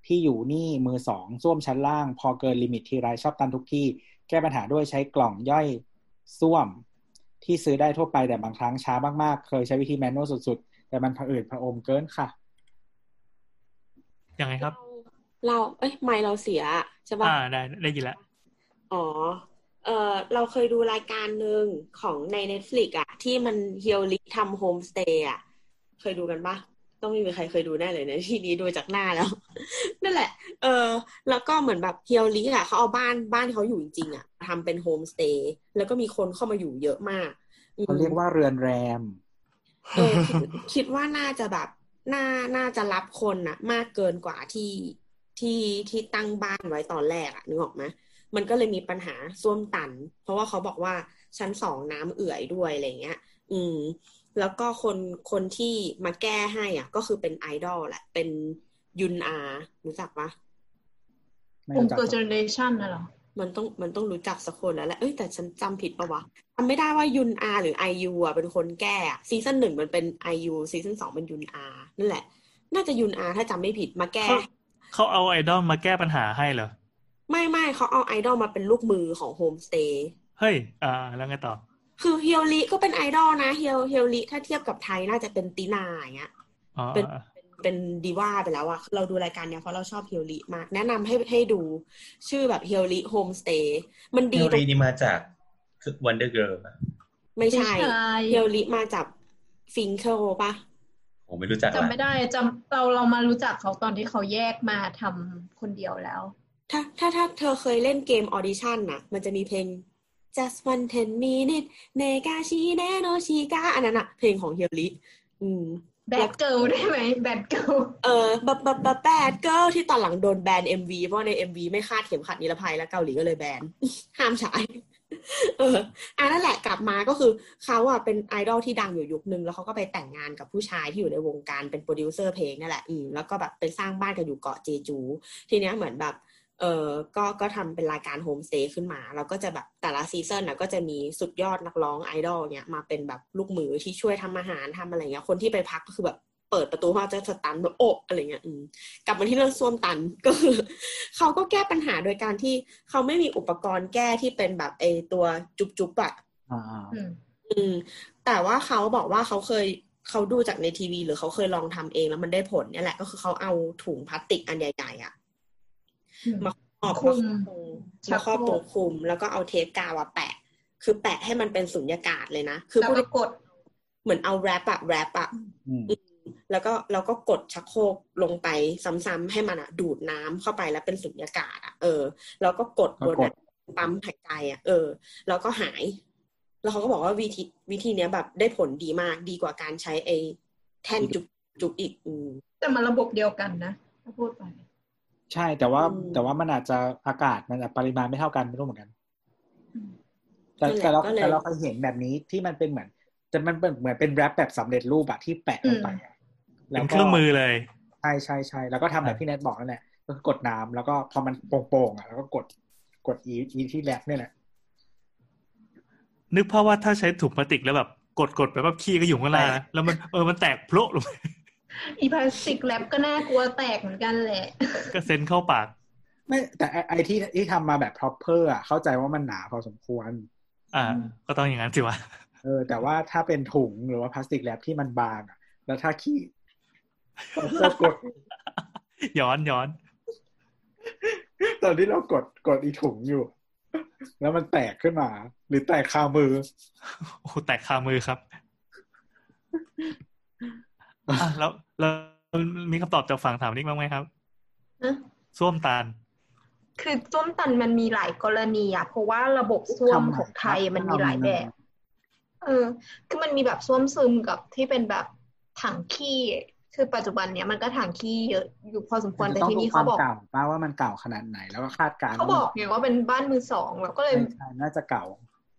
ที่อยู่นี่มือสองส้วมชั้นล่างพอเกินลิมิตทีไรชอบตันทุกที่แก้ปัญหาด้วยใช้กล่องย่อยส้วมที่ซื้อได้ทั่วไปแต่บางครั้งช้ามากๆเคยใช้วิธีแมนนวลสุดๆแต่มันผะอืดผะอมเกินค่ะยังไงครับเราเอ้ยไมค์เราเสียใช่ป่ะอ่าได้ได้ยินแล้วอ๋อเออเราเคยดูรายการนึงของใน Netflix อ่ะที่มันเฮียลิทำโฮมสเตย์อ่ะเคยดูกันป่ะต้องมีใครเคยดูแน่เลยนะที่นี้ดูจากหน้าแล้ว นั่นแหละเออแล้วก็เหมือนแบบเฮียลิอ่ะเขาเอาบ้านบ้านที่เขาอยู่จริงๆอ่ะทำเป็นโฮมสเตย์แล้วก็มีคนเข้ามาอยู่เยอะมากเขาเรียกว่าเรือนแรมเออ ค, คิดว่าน่าจะแบบน่าน่าจะรับคนน่ะมากเกินกว่าที่ที่ที่ตั้งบ้านไว้ตอนแรกอ่ะนึกออกไหมมันก็เลยมีปัญหาส้วมตันเพราะว่าเขาบอกว่าชั้นสองน้ำเอื่อยด้วยอะไรเงี้ยอืมแล้วก็คนคนที่มาแก้ให้อ่ะก็คือเป็นไอดอลแหละเป็นยุนอารู้จักปะกลุ่มตัวเจเนเรชั่นน่ะเหรอมันต้องมันต้องรู้จักสักคนแล้วแหละเอ้ยแต่ฉันจำผิดปะวะจำไม่ได้ว่ายุนอาหรือ ไอ ยู อ่ะเป็นคนแก้ซีซั่นหนึ่งมันเป็น ไอ ยู ซีซั่นสองเป็นยุนอานั่นแหละน่าจะยุนอาถ้าจำไม่ผิดมาแก้เขาเอาไอดอลมาแก้ปัญหาให้เหรอไม่ๆเขาเอาไอดอลมาเป็นลูกมือของโฮมสเตย์เฮ้ยอ่าแล้วไงต่อคือเฮียลิก็เป็นไอดอลนะเฮียเฮียลิถ้าเทียบกับไทยน่าจะเป็นตีนาอย่างเงี้ยเป็นเป็นดีว่าไปแล้วอะเราดูรายการเนี้ยเพราะเราชอบเฮียลิมากแนะนำให้ให้ดูชื่อแบบเฮียลิโฮมสเตย์มันดีเฮียลินี่มาจากคือ Wonder Girls ป่ะไม่ใช่เฮียลิมาจาก Finkel ป่ะผมไม่รู้จักจำไม่ได้จำเราเรามารู้จักเขาตอนที่เขาแยกมาทำคนเดียวแล้วถ้าถ้าถ้าเธอเคยเล่นเกม Audition นะมันจะมีเพลงjust one ten minute เนกาชิเนโนชิกาอันนั้นอะเพลงของเฮียลิอืมแบดเกิลได้ไหมแบดเกิลเออแบบแบบแบบแบดเกิลที่ตอนหลังโดนแบน เอ็ม วี เพราะใน เอ็ม วี ไม่คาดเข็มขัดนิรภัยแล้วเกาหลีก็เลยแบน ห้ามฉายเอออันนั่นแหละกลับมาก็คือเขาอะเป็นไอดอลที่ดังอยู่ยุคนึงแล้วเขาก็ไปแต่งงานกับผู้ชายที่อยู่ในวงการเป็นโปรดิวเซอร์เพลงนั่นแหละอืมแล้วก็แบบไปสร้างบ้านกันอยู่เกาะเจจูทีเนี้ยเหมือนแบบเออก็ก็ทำเป็นรายการโฮมสเตย์ขึ้นมาแล้วก็จะแบบแต่ละซีซั่นน่ะก็จะมีสุดยอดนักร้องไอดอลเนี้ยมาเป็นแบบลูกมือที่ช่วยทำอาหารทำอะไรเงี้ยคนที่ไปพักก็คือแบบเปิดประตูมาจะสตันแบบโอะอะไรเงี้ยกลับมาที่เรื่องส้วมตันก็คือเขาก็แก้ปัญหาโดยการที่เขาไม่มีอุปกรณ์แก้ที่เป็นแบบไอตัวจุบจุบอะอืมแต่ว่าเขาบอกว่าเขาเคยเขาดูจากในทีวีหรือเขาเคยลองทำเองแล้วมันได้ผลเนี่ยแหละก็คือเขาเอาถุงพลาสติกอันใหญ่ๆอะมาครอบคุมมาครอบปกคลุมแล้วก็เอาเทปกาวแปะคือแปะให้มันเป็นสุญญากาศเลยนะคือพูดกดเหมือนเอาแรปอะแรปอะแล้วก็เราก็กดชักโครกลงไปซ้ำๆให้มันอะดูดน้ำเข้าไปแล้วเป็นสุญญากาศอะเออแล้วก็กดบนปั๊มหายใจอะเออแล้วก็หายแล้วเขาก็บอกว่าวิธีวิธีเนี้ยแบบได้ผลดีมากดีกว่าการใช้ไอ้แท่นจุกจุกอีกแต่มันระบบเดียวกันนะถ้าพูดไปใช่แต่ว่าแต่ว่ามันอาจจะอากาศมันอาจปริมาณไม่เท่ากันไม่รู้เหมือนกันแต่แต่เราแต่เราเคยเห็นแบบนี้ที่มันเป็นเหมือนแต่มันเป็นเหมือนเป็นแรปแบบสำเร็จรูปอะที่แปะลงไปเป็นเครื่องมือเลยใช่ใช่ใช่แล้วก็ทำแบบพี่แนทบอกนั่นแหละก็กดน้ำแล้วก็พอมันโป่งๆอะแล้วก็กดกดอีอีที่แรปนี่แหละนึกภาพว่าถ้าใช้ถุงพลาสติกแล้วแบบกดกดแบบขี้ก็อยู่ข้างล่างแล้วมันเออมันแตกโผล่ลงไปอีพลาสติกแรปก็น่ากลัวแตกเหมือนกันแหละก็เซ็นเข้าปากไม่แต่ไอ้ที่ที่ทำมาแบบ proper อ่ะเข้าใจว่ามันหนาพอสมควรอ่าก็ต้องอย่างนั้นสิวะเออแต่ว่าถ้าเป็นถุงหรือว่าพลาสติกแรปที่มันบางอ่ะแล้วถ้าขี้เรากดย้อนย้อนตอนที่เรากดกดอีถุงอยู่แล้วมันแตกขึ้นมาหรือแตกคามือโอ้แตกคามือครับอ่ะแล้วแล้วมีคำตอบจากฝั่งถามนิกบ้างไหมครับส้วมตันคือส้วมตันมันมีหลายกรณีอะเพราะว่าระบบส้วมของไทยมันมีหลายแบบเออคือมันมีแบบส้วมซึมกับที่เป็นแบบถังขี้คือปัจจุบันเนี้ยมันก็ถังขี้เยอะอยู่พอสมควรแต่ที่นี่เขาบอกป้าว่ามันเก่าขนาดไหนแล้วก็คาดการณ์เขาบอกไงว่าเป็นบ้านมือสองแล้วก็เลยน่าจะเก่า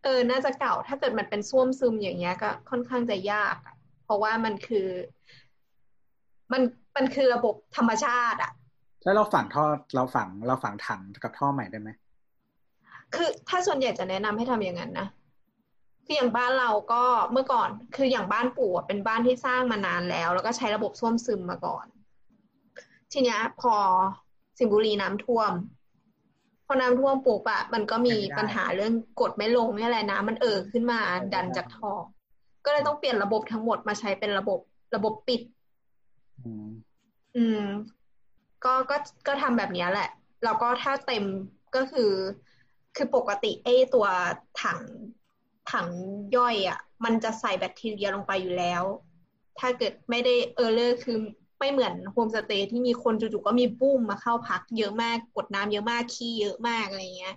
เออน่าจะเก่าถ้าเกิดมันเป็นส้วมซึมอย่างเงี้ยก็ค่อนข้างจะยากเพราะว่ามันคือมันมันคือระบบธรรมชาติอ่ะ แล้วเราฝังท่อเราฝังเราฝังถังกับท่อใหม่ได้ไหมคือถ้าส่วนใหญ่จะแนะนำให้ทำอย่างนั้นนะคืออย่างบ้านเราก็เมื่อก่อนคืออย่างบ้านปู่เป็นบ้านที่สร้างมานานแล้วแล้วก็ใช้ระบบส้วมซึมมาก่อนทีเนี้ยพอสิงห์บุรีน้ำท่วมพอน้ำท่วมปุ๊บอะมันก็มีปัญหาเรื่องกดไม่ลงนี่แหละน้ำมันเอ่อขึ้นมาดันจากท่อก็เลยต้องเปลี่ยนระบบทั้งหมดมาใช้เป็นระบบระบบปิดอืมอืมก็ก็ก็ทำแบบนี้แหละแล้วก็ถ้าเต็มก็คือคือปกติไอ้ตัวถังถังย่อยอ่ะมันจะใส่แบคทีเรียลงไปอยู่แล้วถ้าเกิดไม่ได้เออเลอร์คือไม่เหมือนโฮมสเตย์ที่มีคนจู่ๆก็มีปุ้มมาเข้าพักเยอะมากกดน้ำเยอะมากขี้เยอะมากอะไรเงี้ย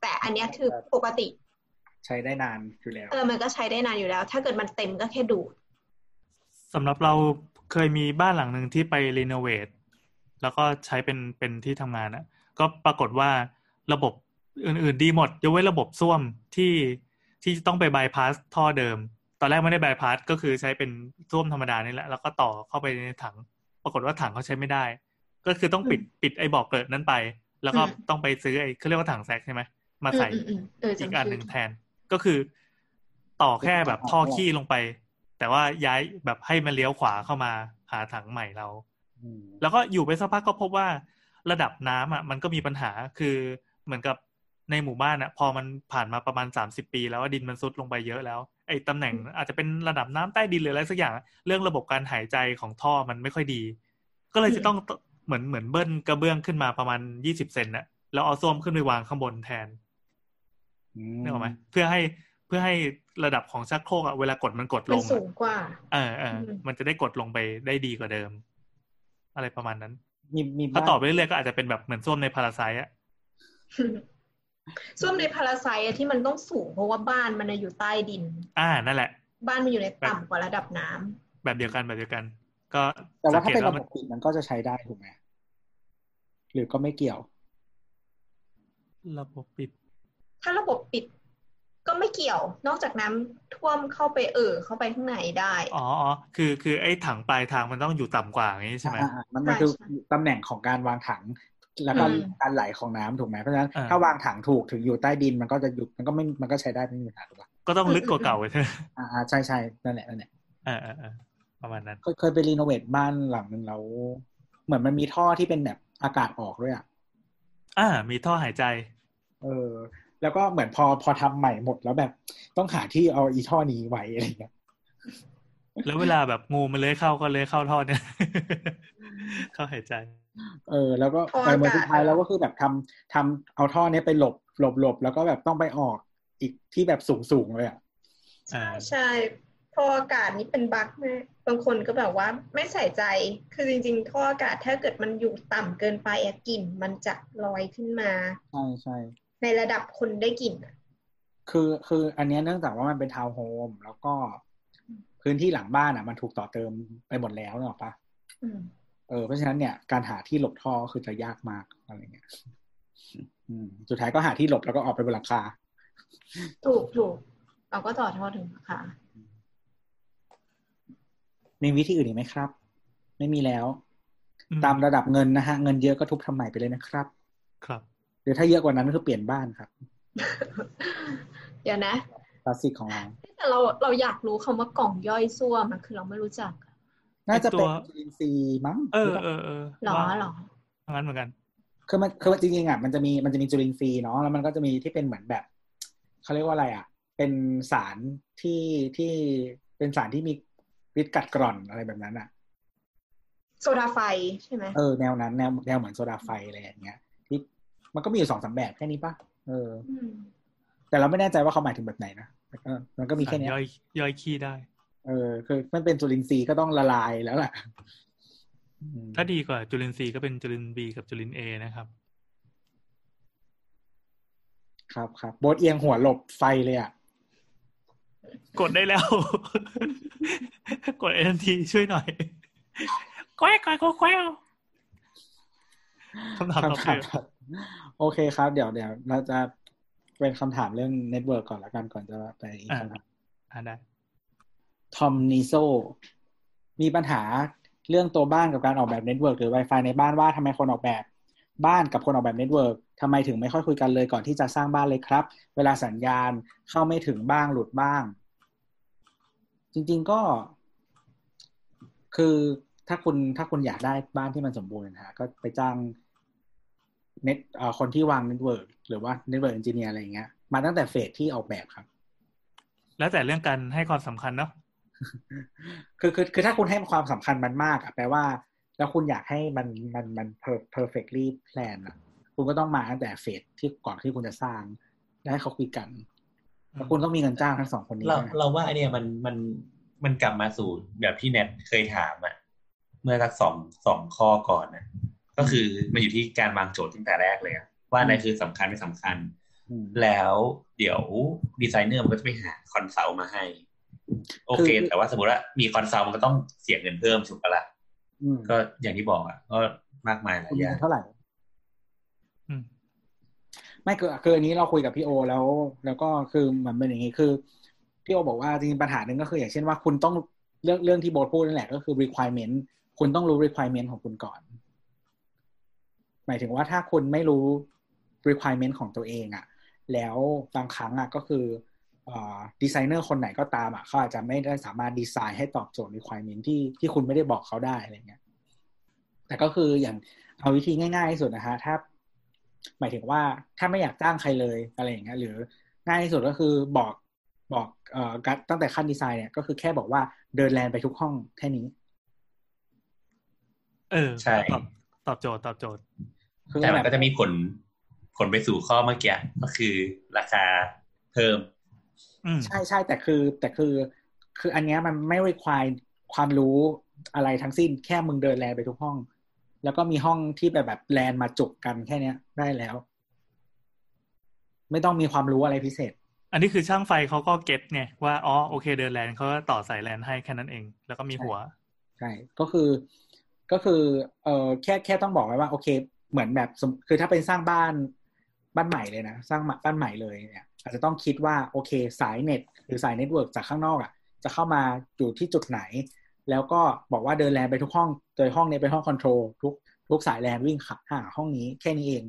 แต่อันเนี้ยคือปกติใช้ได้นานอยู่แล้วเออมันก็ใช้ได้นานอยู่แล้วถ้าเกิดมันเต็มก็แค่ดูดสำหรับเราเคยมีบ้านหลังนึงที่ไปรีโนเวทแล้วก็ใช้เป็นเป็นที่ทำงานอ่ะก็ปรากฏว่าระบบอื่นๆดีหมดยกเว้นระบบส้วมที่ที่ต้องไปบายพาสท่อเดิมตอนแรกไม่ได้บายพาสก็คือใช้เป็นส้วมธรรมดานี่แหละแล้วก็ต่อเข้าไปในถังปรากฏว่าถังเขาใช้ไม่ได้ก็คือต้องปิดปิดไอ้บ่อเกลอะนั้นไปแล้วก็ต้องไปซื้อไอ้เขาเรียกว่าถังแซกใช่ไหมมาใส่อีกอันหนึ่งแทนก็คือต่อแค่แบบท่อขี้ลงไปแต่ว่าย้ายแบบให้มันเลี้ยวขวาเข้ามาหาถังใหม่เราแล้วก็อยู่ไปสักพักก็พบว่าระดับน้ำอ่ะมันก็มีปัญหาคือเหมือนกับในหมู่บ้านอ่ะพอมันผ่านมาประมาณสามสิบปีแล้วดินมันซุดลงไปเยอะแล้วไอ้ตำแหน่งอาจจะเป็นระดับน้ำใต้ดินหรืออะไรสักอย่างเรื่องระบบการหายใจของท่อมันไม่ค่อยดีก็เลยจะต้องเหมือนเหมือนเบิ้ลกระเบื้องขึ้นมาประมาณยี่สิบเซนน่ะแล้วเอาส้วมขึ้นไปวางข้างบนแทนนึกออกไหมเพื่อให้เพื่อให้ระดับของชักโครกอ่ะเวลากดมันกดลงมันสูงกว่าเออเออมันจะได้กดลงไปได้ดีกว่าเดิมอะไรประมาณนั้นถ้าตอบไปเรื่อยๆก็อาจจะเป็นแบบเหมือนส้วมในพาราไซต์อ่ะส้วมในพาราไซต์ที่มันต้องสูงเพราะว่าบ้านมันอยู่ใต้ดินอ่านั่นแหละบ้านมันอยู่ในต่ำกว่าระดับน้ำแบบเดียวกันแบบเดียวกันก็แต่ว่าถ้าเป็นระบบปิดมันก็จะใช้ได้ถูกไหมหรือก็ไม่เกี่ยวระบบปิดถ้าระบบปิดก็ไม่เกี่ยวนอกจากน้ำท่วมเข้าไปเอ่อเข้าไปข้างในได้อ๋อคือคือไอ้ถังปลายทางมันต้องอยู่ต่ำกว่าอย่างนี้ใช่ไหมมันมันคือตำแหน่งของการวางถังแล้วก็การไหลของน้ำถูกไหมเพราะฉะนั้นถ้าวางถังถูกถึงอยู่ใต้ดินมันก็จะหยุดมันก็ไม่มันก็ใช้ได้ไม่มีปัญหาถูกปะก็ต้องลึกกว่าเก่าใช่ไหมอ่าใช่ใช่นั่นแหละนั่นแหละอ่าอ่าประมาณนั้นเคยไปรีโนเวทบ้านหลังนึงแล้วเหมือนมันมีท่อที่เป็นแบบอากาศออกด้วยอ่ะอ่ามีท่อหายใจเออแล้วก็เหมือนพอพอทำใหม่หมดแล้วแบบต้องหาที่เอาอีท่อนี้ไว้อะไรเงี้ยแล้วเวลาแบบงูมันเลื้อยเข้าก็เลื้อยเข้าท่อเนี่ยเข้าหายใจเออแล้วก็ไปเมื่อสุดท้ายแล้วก็คือแบบทำทำเอาท่อนี้ไปหลบหลบหลบแล้วก็แบบต้องไปออกอีกที่แบบสูงสูงเลยอ่ะใช่ใช่ท่ออากาศนี่เป็นบั๊กนะบางคนก็แบบว่าไม่ใส่ใจคือจริงๆท่ออากาศถ้าเกิดมันอยู่ต่ำเกินไปกลิ่นมันจะลอยขึ้นมาใช่ใช่ในระดับคนได้กลิ่นคือคืออันนี้เนื่องจากว่ามันเป็นทาวน์โฮมแล้วก็พื้นที่หลังบ้านอ่ะมันถูกต่อเติมไปหมดแล้วเนอะปะเออเพราะฉะนั้นเนี่ยการหาที่หลบท่อคือจะยากมากอะไรเงี้ยสุดท้ายก็หาที่หลบแล้วก็ออกไปบนหลังคาถูกถูกเราก็ต่อท่อถึงหลังคามีวิธีอื่นอีกไหมครับไม่มีแล้วตามระดับเงินนะฮะเงินเยอะก็ทุบทำใหม่ไปเลยนะครับครับหรือถ้าเยอะกว่านั้นก็เปลี่ยนบ้านครับเดี๋ยวนะคลาสสิกของเราแต่เราเราอยากรู้คำว่ากล่องย่อยส้วมคือเราไม่รู้จักน่าจะเป็นจุลินทรีย์มั้งเออเออเออหรอหรองั้นเหมือนกันคือมันคือจริงๆอ่ะมันจะมีมันจะมีจุลินทรีย์เนาะแล้วมันก็จะมีที่เป็นเหมือนแบบเขาเรียกว่าอะไรอ่ะเป็นสารที่ที่เป็นสารที่มีฤทธิ์กัดกร่อนอะไรแบบนั้นอ่ะโซดาไฟใช่ไหมเออแนวนั้นแนวแนวเหมือนโซดาไฟอะไรอย่างเงี้ยมันก็มีอยู่ สองสาม แบบแค่นี้ป่ะเออแต่เราไม่แน่ใจว่าเขาหมายถึงแบบไหนนะมันก็มีแค่นี้ย่อยย่อยขี้ได้เออคือมันเป็นจุลินทรีย์ก็ต้องละลายแล้วล่ะถ้าดีกว่าจุลินทรีย์ก็เป็นจุลิน B กับจุลิน A นะครับครับครับโบสเอียงหัวหลบไฟเลยอ่ะกดได้แล้วกด เอ็น ที ช่วยหน่อยแควกๆแควกคำถามต่อไปโอเคครับเดี๋ยวเดี๋ยวเราจะเป็นคำถามเรื่องเน็ตเวิร์กก่อนละกันก่อนจะไปอีกคำถามอ่าได้ทอมนิโซมีปัญหา เรื่องตัวบ้านกับการออกแบบเน็ตเวิร์กหรือ Wi-Fi ในบ้านว่าทำไมคนออกแบบบ้านกับคนออกแบบเน็ตเวิร์กทำไมถึงไม่ค่อยคุยกันเลยก่อนที่จะสร้างบ้านเลยครับเวลาสัญญาณเข้าไม่ถึงบ้างหลุดบ้างจริงๆก็คือถ้าคุณถ้าคุณอยากได้บ้านที่มันสมบูรณ์นะฮะก็ไปจ้างเน็ตเอ่อคนที่วางเน็ตเวิร์กหรือว่าเน็ตเวิร์กเอนจิเนียร์อะไรอย่างเงี้ยมาตั้งแต่เฟสที่ออกแบบครับแล้วแต่เรื่องการให้ความสำคัญเนาะคือคือคือถ้าคุณให้ความสำคัญมันมากอะแปลว่าแล้วคุณอยากให้มันมันมัน perfectly plan อะคุณก็ต้องมาตั้งแต่เฟสที่ก่อนที่คุณจะสร้างแล้วให้เขาคุยกันแล้วคุณก็มีเงินจ้างทั้งสองคนนี้เราเราว่าไอเนี่ยมันมันมันกลับมาสู่แบบที่แนทเคยถามอะเมื่อสักสองสองข้อก่อนนะก็คือมันอยู่ที่การวางโจทย์ตั้งแต่แรกเลยว่าอะไรคือสำคัญไม่สำคัญแล้วเดี๋ยวดีไซเนอร์มันก็จะไปหาคอนซัลท์มาให้โอเคแต่ว่าสมมุติว่ามีคอนซัลท์มันก็ต้องเสียเงินเพิ่มถูกปะล่ะก็อย่างที่บอกอ่ะก็มากมายหลายอย่างเท่าไหร่ไม่คือคืออันนี้เราคุยกับพี่โอแล้วแล้วก็คือมันเป็นอย่างงี้คือพี่โอบอกว่าจริงๆปัญหานึงก็คืออย่างเช่นว่าคุณต้องเรื่องเรื่องที่โบสพูดนั่นแหละก็คือ requirement คุณต้องรู้ requirement ของคุณก่อนหมายถึงว่าถ้าคุณไม่รู้ requirement ของตัวเองอ่ะแล้วบางครั้งอ่ะก็คือดีไซเนอร์คนไหนก็ตามอ่ะเขาอาจจะไม่ได้สามารถดีไซน์ให้ตอบโจทย์ requirement ที่ที่คุณไม่ได้บอกเขาได้อะไรเงี้ยแต่ก็คืออย่างเอาวิธีง่ายๆที่สุดนะฮะถ้าหมายถึงว่าถ้าไม่อยากจ้างใครเลยอะไรอย่างเงี้ยหรือง่ายที่สุดก็คือบอกบอกเอ่อตั้งแต่ขั้นดีไซน์เนี่ยก็คือแค่บอกว่าเดินแลนไปทุกห้องแค่นี้เออใช่ตอบตอบโจทย์ตอบโจทย์แต่มันก็จะมีผลผลไปสู่ข้อเมื่อกี้ก็คือราคาเพิ่มใช่ใช่แต่คือแต่คือคืออันเนี้ยมันไม่requireความรู้อะไรทั้งสิ้นแค่มึงเดินแลนไปทุกห้องแล้วก็มีห้องที่แบบแบบแลนมาจุกกันแค่เนี้ยได้แล้วไม่ต้องมีความรู้อะไรพิเศษอันนี้คือช่างไฟเขาก็เก็ตไงว่าอ๋อโอเคเดินแลนเขาก็ต่อสายแลนให้แค่นั้นเองแล้วก็มีหัวใช่ก็คือก็คือเออแค่แค่ต้องบอกไว้ว่าโอเคเหมือนแบบคือถ้าเป็นสร้างบ้านบ้านใหม่เลยนะสร้างบ้านใหม่เลยเนี่ยอาจจะต้องคิดว่าโอเคสายเน็ตหรือสายเน็ตเวิร์กจากข้างนอกอ่ะจะเข้ามาอยู่ที่จุดไหนแล้วก็บอกว่าเดินแลนไปทุกห้องโดยห้องนี้เป็นห้องคอนโทรลทุกทุกสายแลนวิ่งห่างห้องนี้แค่นี้เอง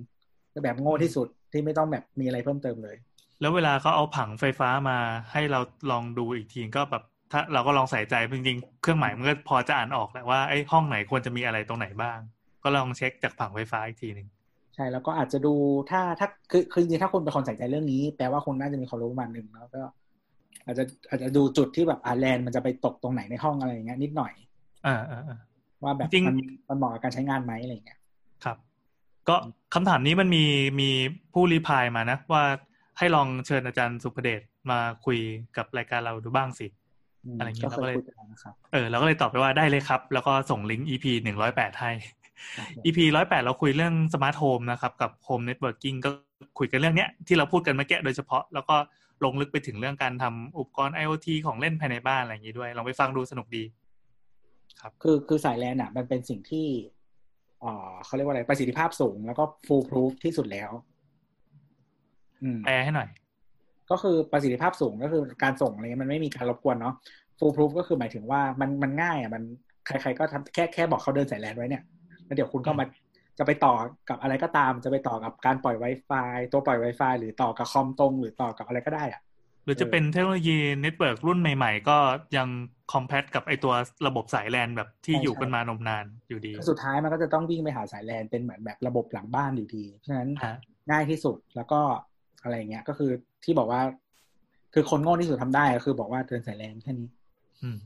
แบบโง่ที่สุดที่ไม่ต้องแบบมีอะไรเพิ่มเติมเลยแล้วเวลาเขาเอาผังไฟฟ้ามาให้เราลองดูอีกทีก็แบบถ้าเราก็ลองใส่ใจจริงๆเครื่องหมายมันก็พอจะอ่านออกแหละว่าไอ้ห้องไหนควรจะมีอะไรตรงไหนบ้างก็ลองเช็คจากผังไฟฟ้าอีกทีนึงใช่แล้วก็อาจจะดูถ้าถ้าคือคือจริงๆถ้าคุณเป็นคนใส่ใจเรื่องนี้แปลว่าคุณน่าจะมีความรู้ประมาณนึงแล้วก็อาจจะอาจจะดูจุดที่แบบแลนมันจะไปตกตรงไหนในห้องอะไรอย่างเงี้ยนิดหน่อยอ่าๆว่าแบบมันมันเหมาะกับการใช้งานไหมอะไรอย่างเงี้ยครับก็คำถามนี้มันมีมีผู้รีพลายมานะว่าให้ลองเชิญอาจารย์สุภเดชมาคุยกับรายการเราดูบ้างสิอะไรเงี้ยเราก็เลยเออเราก็เลยตอบไปว่าได้เลยครับแล้วก็ส่งลิงก์ อี พี หนึ่งร้อยแปดให้ อี พี หนึ่งร้อยแปดเราคุยเรื่องสมาร์ทโฮมนะครับกับโฮมเน็ตเวิร์กิ่งก็คุยกันเรื่องเนี้ยที่เราพูดกันเมื่อกี้โดยเฉพาะแล้วก็ลงลึกไปถึงเรื่องการทำอุปกรณ์ ไอ โอ ที ของเล่นภายในบ้านอะไรอย่างนี้ด้วยลองไปฟังดูสนุกดีครับคือคือสายแลนอ่ะมันเป็นสิ่งที่อ่าเขาเรียกว่าอะไรประสิทธิภาพสูงแล้วก็ full proof ที่สุดแล้วแปลให้หน่อยก็คือประสิทธิภาพสูงก็คือการส่งอะไรเงี้ยมันไม่มีการรบกวนเนาะ full proof ก็คือหมายถึงว่ามันมันง่ายอ่ะมันใครๆก็ทำแค่แค่บอกเขาเดินสายแลนไว้เนี่ยแล้วเดี๋ยวคุณก็มาจะไปต่อกับอะไรก็ตามจะไปต่อกับการปล่อย Wi-Fi ตัวปล่อย Wi-Fi หรือต่อกับคอมตรงหรือต่อกับอะไรก็ได้อ่ะหรือจะเป็นเทคโนโลยีเน็ตเวิร์กรุ่นใหม่ๆก็ยังคอมแพทกับไอตัวระบบสายแลนแบบที่อยู่กันมานมนานอยู่ดีสุดท้ายมันก็จะต้องวิ่งไปหาสายแลนเป็นเหมือนแบบระบบหลังบ้านอยู่ดีเพราะฉะนั้นง่ายที่สุดแล้วก็อะไรเงี้ยก็คือที่บอกว่าคือคนโง่ที่สุดทำได้ก็คือบอกว่าเดินสายแลนแค่นี้อืม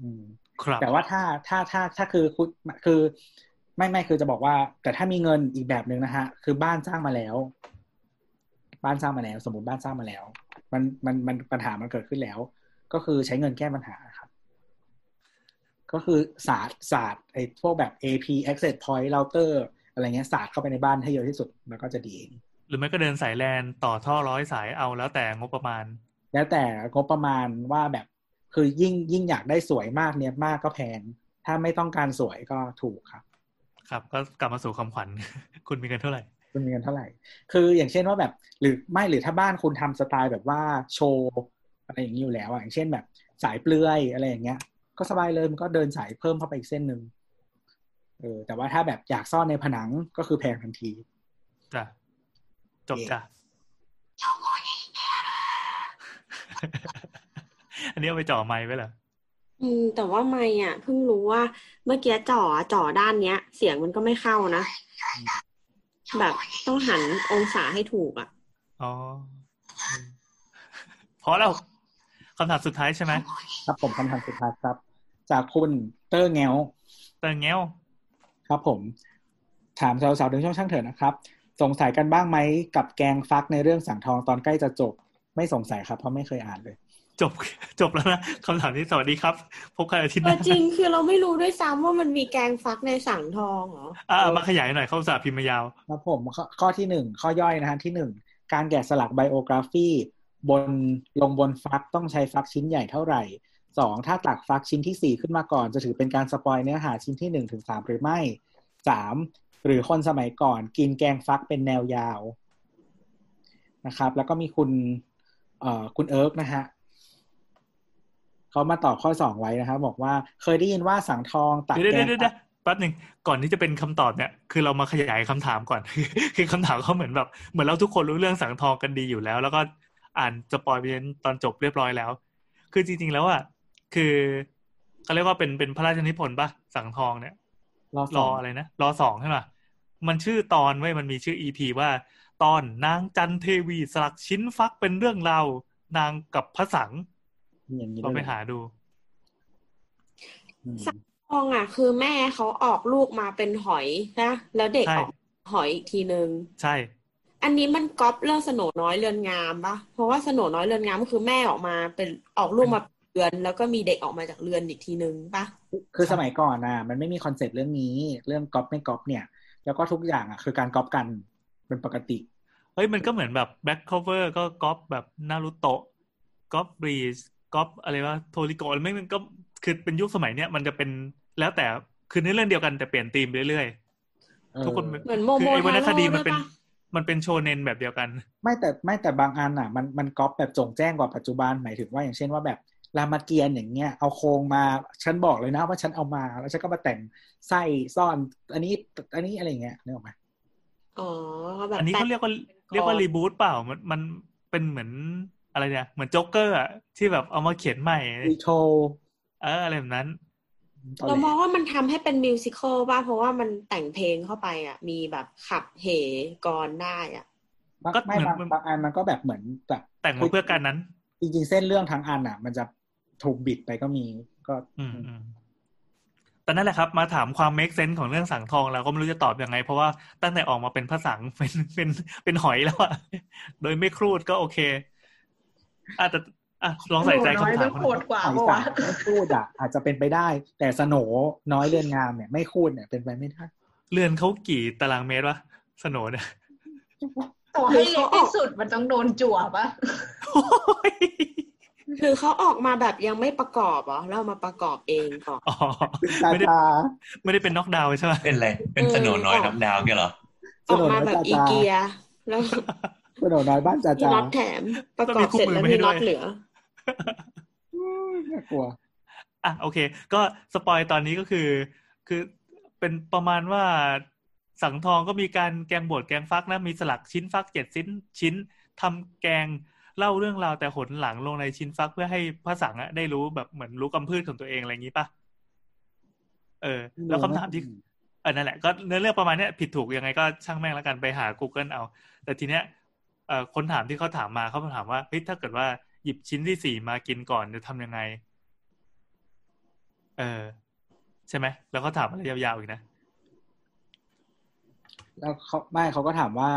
อืมครับแต่ว่าถ้าถ้าถ้าถ้าคือคุณคือไม่ไม่คือจะบอกว่าแต่ถ้ามีเงินอีกแบบนึงนะฮะคือบ้านสร้างมาแล้วบ้านสร้างมาแล้วสมมุติบ้านสร้างมาแล้วมันมันมันปัญหามันเกิดขึ้นแล้วก็คือใช้เงินแก้ปัญหาครับก็คือศาสตร์ศาสตร์ไอ้พวกแบบ เอ พี access point router อะไรเงี้ยศาสตร์เข้าไปในบ้านให้เยอะที่สุดมันก็จะดีหรือไม่ก็เดินสายแลนต่อท่อร้อยสายเอาแล้วแต่งบประมาณแล้วแต่งบประมาณว่าแบบคือยิ่งยิ่งอยากได้สวยมากเนี่ยมากก็แพงถ้าไม่ต้องการสวยก็ถูกครับครับก็กลับมาสู่คำขวัญคุณมีเงินเท่าไหร่คุณมีเงินเท่าไหร่คืออย่างเช่นว่าแบบหรือไม่หรือถ้าบ้านคุณทำสไตล์แบบว่าโชว์อะไรอย่างนี้อยู่แล้วอ่ะอย่างเช่นแบบสายเปลือยอะไรอย่างเงี้ยก็ ก็สบายเลยมันก็เดินสายเพิ่มเข้าไปอีกเส้นนึงเออแต่ว่าถ้าแบบอยากซ่อนในผนังก็คือแพงทันทีจ้ะจบจ้ะอันนี้เอาไปจ่อไมค์ไว้เหรออืมแต่ว่าไมค์อ่ะเพิ่งรู้ว่าเมื่อกี้จ่อจ่อด้านเนี้ยเสียงมันก็ไม่เข้านะแบบต้องหันองศาให้ถูกอ่ะอ๋อพอแล้วคำถามสุดท้ายใช่ไหมครับผมคำถามสุดท้ายครับจากคุณเตอร์แงวเตอร์แงวครับผมถามสาวๆถึงช่องช่างเถิดนะครับสงสัยกันบ้างไหมกับแกงฟักในเรื่องสังทองตอนใกล้จะจบไม่สงสัยครับเพราะไม่เคยอ่านเลยจบจบแล้วนะคำถามนี้สวัสดีครับพบกันอาทิตย์หน้าจริงคือเราไม่รู้ด้วยซ้ำว่ามันมีแกงฟักในสังทองเหรออ่ามาขยายหน่อยเข้าสารพิมพ์ยาวครับผมข้อที่หนึ่งข้อย่อยนะฮะที่หนึ่งการแกะสลักไบโอกราฟีบนลงบนฟักต้องใช้ฟักชิ้นใหญ่เท่าไหร่สองถ้าตักฟักชิ้นที่สี่ขึ้นมาก่อนจะถือเป็นการสปอยเนื้อหาชิ้นที่หนึ่งถึงสามหรือไม่สามหรือคนสมัยก่อนกินแกงฟักเป็นแนวยาวนะครับแล้วก็มีคุณเอ่อคุณเอิร์กนะฮะเขามาตอบข้อสองไว้นะครับบอกว่าเคยได้ยินว่าสังทองตักแกงแป๊บนึงก่อนที่จะเป็นคำตอบเนี่ยคือเรามาขยายคำถามก่อน คือคำถามเขาเหมือนแบบเหมือนเราทุกคนรู้เรื่องสังทองกันดีอยู่แล้วแล้วก็อ่านสปอยล์ไปตอนจบเรียบร้อยแล้วคือจริงๆแล้วอ่ะคือเขาเรียกว่าเป็นเป็นพระราชนิพนธ์ป่ะสังทองเนี่ยรอ, รออะไรนะรอสองใช่ไหมมันชื่อตอนเว้ยมันมีชื่อ อี พี ว่าตอนนางจันเทวีสลักชิ้นฟักเป็นเรื่องเรานางกับพระสังเราไปหาดูสังทองอ่ะคือแม่เขาออกลูกมาเป็นหอยนะแล้วเด็กออกหอยอีกทีนึงใช่อันนี้มันก๊อปเรื่องสโหน่น้อยเรือนงามป่ะเพราะว่าสโหน่น้อยเรือนงามก็คือแม่ออกมาเป็นออกลูกมาเรือนแล้วก็มีเด็กออกมาจากเรือนอีกทีนึงป่ะคือสมัยก่อนน่ะมันไม่มีคอนเซ็ปต์เรื่องนี้เรื่องก๊อปไม่ก๊อปเนี่ยแล้วก็ทุกอย่างอ่ะคือการก๊อปกันเป็นปกติเฮ้ยมันก็เหมือนแบบแบ็คคัฟเวอร์ก็ก๊อปแบบนารูโตะก๊อปบรีซก๊อปอะไรวะโทริโกะไม่มันก็คือเป็นยุคสมัยเนี้ยมันจะเป็นแล้วแต่คือเนื้อเรื่องเดียวกันแต่เปลี่ยนธีมเรื่อยๆทุกคนเหมือนโมโมทาโร่ด้วยป่ะมันเป็นโชเนนแบบเดียวกันไม่แต่ไม่แต่บางอันน่ะมันมันก๊อปแบบจงแจ้งกว่าปัจจุบันหมายถึงว่าอย่างเช่นว่าแบบรามเกียรติอย่างเงี้ยเอาโครงมาฉันบอกเลยนะว่าฉันเอามาแล้วฉันก็มาแต่งไส้ซ่อนอันนี้อันนี้อะไรอย่างเงี้ยนึกออกมั้ยอ๋อแบบอันนี้เค้าเรียกว่าเรียกว่ารีบูทเปล่ามันมันเป็นเหมือนอะไรเนี่ยเหมือนโจ๊กเกอร์อ่ะที่แบบเอามาเขียนใหม่รีโทเอออะไรแบบนั้นเรามองว่ามันทำให้เป็นมิวสิคัลป่ะเพราะว่ามันแต่งเพลงเข้าไปอ่ะมีแบบขับเหกรได้อ่ะก็ไม่บางบางอันมันก็แบบเหมือนแบบแต่งมาเพื่อการนั้นจริงๆเส้นเรื่องทั้งอันอ่ะมันจะถูกบิดไปก็มีก็อืมตอนนั้นแหละครับมาถามความเมคเซนส์ของเรื่องสังทองเราก็ไม่รู้จะตอบยังไงเพราะว่าตั้งแต่ออกมาเป็นพระสังเป็นเป็นเป็นหอยแล้วอ่ะโดยไม่ครูดก็โอเคอ่ะแต่อ่ะลองใส่ใจคำถามคนนี้ไม่พูดอ่ะอาจจะเป็นไปได้แต่สโหน่น้อยเรือนงามเนี่ยไม่คูดเนี่ยเป็นไปไม่ได้เรือนเขากี่ตารางเมตรวะสโหน่เนี่ยต่อให้เล็กที่สุดมันต้องโดนจั่วปะหรือเขาออกมาแบบยังไม่ประกอบเหรอแล้วมาประกอบเองก่อนอ๋อไม่ได้ไม่ได้เป็นน็อกดาวน์ใช่ไหมเป็นอะไรเป็นสโหน่น้อยน็อกดาวน์แกเหรอออกมาแบบอีเกียแล้วสโหน่น้อยบ้านจ่าจ่าน็อตแถมประกอบเสร็จแล้วมีน็อตเหลือน่ากลัวอ่ะโอเคก็สปอยตอนนี้ก็คือคือเป็นประมาณว่าสังทองก็มีการแกงบดแกงฟักนะมีสลักชิ้นฟักเจ็ดชิ้นชิ้นทำแกงเล่าเรื่องราวแต่หนหลังลงในชิ้นฟักเพื่อให้พระสังฆ์ได้รู้แบบเหมือนรู้กำพืชของตัวเองอะไรอย่างนี้ป่ะเออแล้วคำถามที่เออนั่นแหละก็เนื้อเรื่องประมาณนี้ผิดถูกยังไงก็ช่างแม่งแล้วกันไปหา Google เอาแต่ทีเนี้ยเอ่อคนถามที่เขาถามมาเขาถามว่าเฮ้ยถ้าเกิดว่าหยิบชิ้นที่สี่มากินก่อนจะทำยังไงเออใช่ไหมแล้วเขาถามอะไรยาวๆอีกนะแล้วเขาไม่เขาก็ถามว่า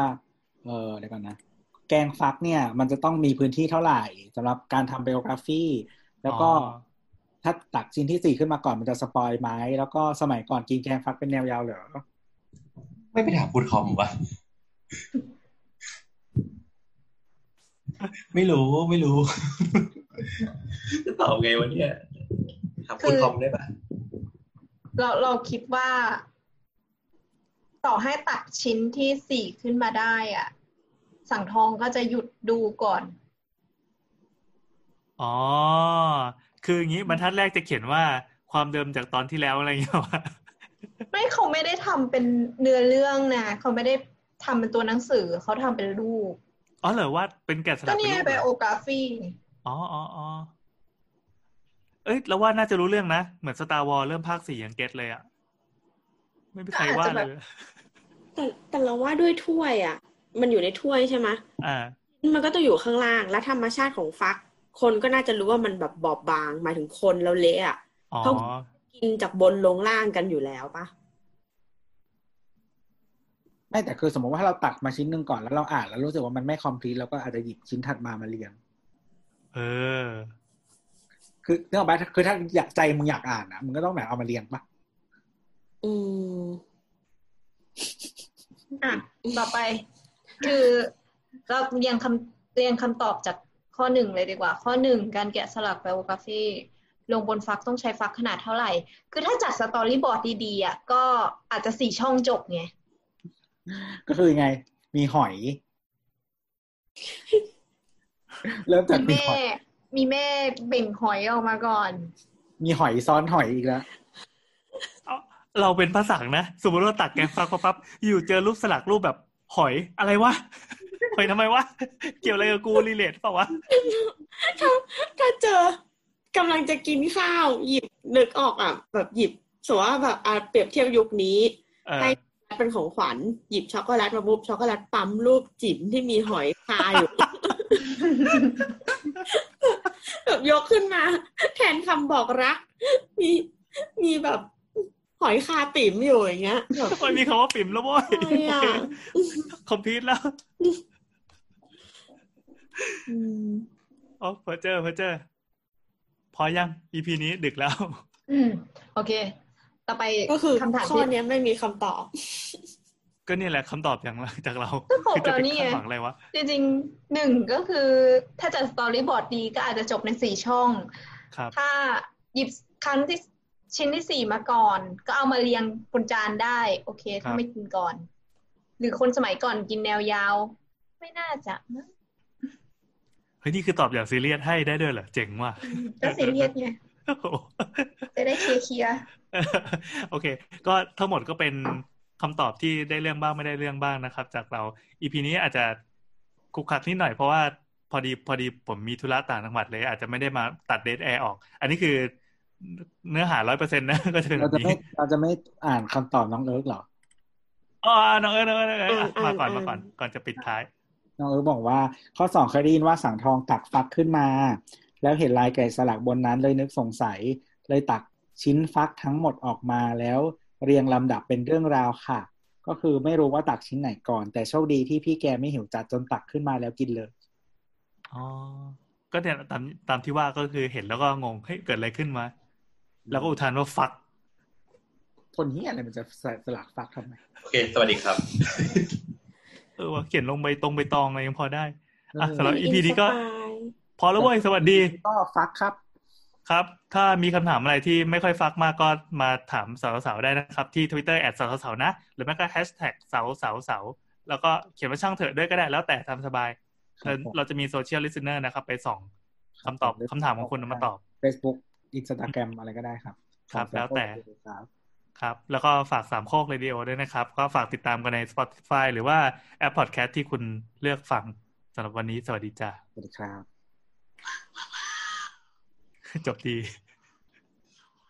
เออเดี๋ยวก่อนนะแกงฟักเนี่ยมันจะต้องมีพื้นที่เท่าไหร่สำหรับการทำไบโอกราฟีแล้วก็ถ้าตักชิ้นที่สี่ขึ้นมาก่อนมันจะสปอยไหมแล้วก็สมัยก่อนกินแกงฟักเป็นแนวยาวเหรอไม่ไปถามคุณคอมวะไม่รู้ไม่รู้จะตอบไงวะเนี่ยถามคุณคอมได้ป่ะเราเราคิดว่าต่อให้ตักชิ้นที่สี่ขึ้นมาได้อ่ะสังทองก็จะหยุดดูก่อนอ๋อคืออย่างนี้บรรทัดแรกจะเขียนว่า ความเดิมจากตอนที่แล้วอะไรอย่างเงี้ยว่าไม่เขาไม่ได้ทำเป็นเนื้อเรื่องนะเขาไม่ได้ทำเป็นตัวหนังสือเขาทำเป็นรูปอ๋อเหรอว่าเป็นแกะสลักก็นี่ไบโอกราฟีอ๋ออ๋ออ๋อเอ้ยแล้วว่าน่าจะรู้เรื่องนะเหมือน Star Wars เริ่มภาคสี่ยังเก็ตเลยอ่ะไม่มีใครว่าเลยแต่แต่เราว่าด้วยถ้วยอ่ะมันอยู่ในถ้วยใช่ไหมอ่ามันก็ต้องอยู่ข้างล่างและธรรมชาติของฟักคนก็น่าจะรู้ว่ามันแบบบอบบางหมายถึงคนแล้วเละอ่ะเขากินจากบนลงล่างกันอยู่แล้วปะไม่แต่คือสมมติว่าเราตักมาชิ้นนึงก่อนแล้วเราอ่านแล้วรู้สึกว่ามันไม่คอมพลีทเราก็อาจจะหยิบชิ้นถัดมามาเรียงเออคือเรื่องของบ้านคือถ้าอยากใจมึงอยากอ่านนะมึงก็ต้องแบบเอามาเรียงปะอืออ่ะต่อไปคือเราเรียงคำเรียงคำตอบจากข้อหนึ่งเลยดีกว่าข้อหนึ่งการแกะสลักไบโอกราฟีลงบนฟักต้องใช้ฟักขนาดเท่าไหร่คือถ้าจัดสตอรี่บอร์ดดีๆอ่ะก็อาจจะสี่ช่องจบไงก็คือไงมีหอยเริ่มจากมีหอยมีแม่เบ่งหอยออกมาก่อนมีหอยซ้อนหอยอีกแล้วเราเป็นภาษานะสมมติเราตักแกงฟักปั๊บอยู่เจอรูปสลักรูปแบบหอยอะไรวะหอยทำไมวะเกี่ยวอะไรกับกูรีเลทเปล่าวะถ้าถ้าเจอกำลังจะกินข้าวหยิบนึกออกอ่ะแบบหยิบสมมติว่าแบบเปรียบเทียบยุคนี้ให้เป็นของขวัญหยิบช็อกโกแลตมาปุ๊บช็อกโกแลตปั๊มรูปจิ๋มที่มีหอยคาอยู่แบบยกขึ้นมาแทนคำบอกรักมีมีแบบหอยคาปิ๋มอยู่อย่างเงี้ยมันมีคำว่าปิ๋มแล้วบ่อยคอมพิวต์แล้วอ๋อเพอร์เจอร์เพอร์เจอร์พอยัง อี พี นี้ดึกแล้วอืมโอเคต่อไปก็คือคำถามข้อนี้ไม่มีคำตอบก็นี่แหละคำตอบอย่างไรจากเราคือจะเป็นคำถามอะไรวะจริงๆหนึ่งก็คือถ้าจัดสตอรี่บอร์ดดีก็อาจจะจบในสี่ช่องถ้าหยิบครั้งที่ชิ้นที่สี่มาก่อนก็เอามาเรียงบนจานได้โอเคถ้าไม่กินก่อนหรือคนสมัยก่อนกินแนวยาวไม่น่าจะนะเฮ้ยนี่คือตอบอย่างซีเรียสให้ได้ด้วยเหรอเจ๋งว่ะก็ซีเรียสไงจะได้เคลียร์โอเคก็ทั้งหมดก็เป็นคำตอบที่ได้เรื่องบ้างไม่ได้เรื่องบ้างนะครับจากเรา อี พี นี้อาจจะคุกคักนิดหน่อยเพราะว่าพอดีพอดีผมมีธุระต่างจังหวัดเลยอาจจะไม่ได้มาตัดเดทแอร์ออกอันนี้คือเนื้อหา หนึ่งร้อยเปอร์เซ็นต์ นะก็จะเป็นแบบนี้เราจะไม่อ่านคำตอบน้องเอิร์กหรออ๋อน้องเอิร์กน้องเอิร์กมาก่อนมาก่อนก่อนจะปิดท้ายน้องเอิร์กบอกว่าข้อสองเคยได้ยินว่าสังทองตักฟักขึ้นมาแล้วเห็นลายแกะสลักบนนั้นเลยนึกสงสัยเลยตักชิ้นฟักทั้งหมดออกมาแล้วเรียงลำดับเป็นเรื่องราวค่ะก็คือไม่รู้ว่าตักชิ้นไหนก่อนแต่โชคดีที่พี่แกไม่หิวจัดจนตักขึ้นมาแล้วกินเลยอ๋อก็เนี่ยตามตามที่ว่าก็คือเห็นแล้วก็งงเฮ้ยเกิดอะไรขึ้นมาแล้วก็อุทานว่าฟักคนเหี้ยอะไรมันจะสลักฟักทำไมโอเคสวัสดีครับเออว่าเขียนลงใบตรงใบตองอะไรยังพอได้อ่ะสำหรับ อี พี นี้ก็พอแล้วเว้ยสวัสดีก็ฟักครับครับถ้ามีคำถามอะไรที่ไม่ค่อยฟักมากก็มาถามสาวๆได้นะครับที่ Twitter แอดสาวๆนะหรือไม่ก็แฮชแท็กสาวๆแล้วก็เขียนว่าช่างเถอะด้วยก็ได้แล้วแต่ทำสบายเราจะมีโซเชียลลิสเนอร์นะครับไปส่องคำตอบคำถามของคุณมาตอบ Facebook Instagram อะไรก็ได้ครับครับแล้วแต่ครับแล้วก็ฝากสามโคกเรดิโอด้วยนะครับก็ฝากติดตามกันใน Spotify หรือว่า Apple Podcast ที่คุณเลือกฟังสำหรับวันนี้สวัสดีจ้าสวัสดีครับจบดี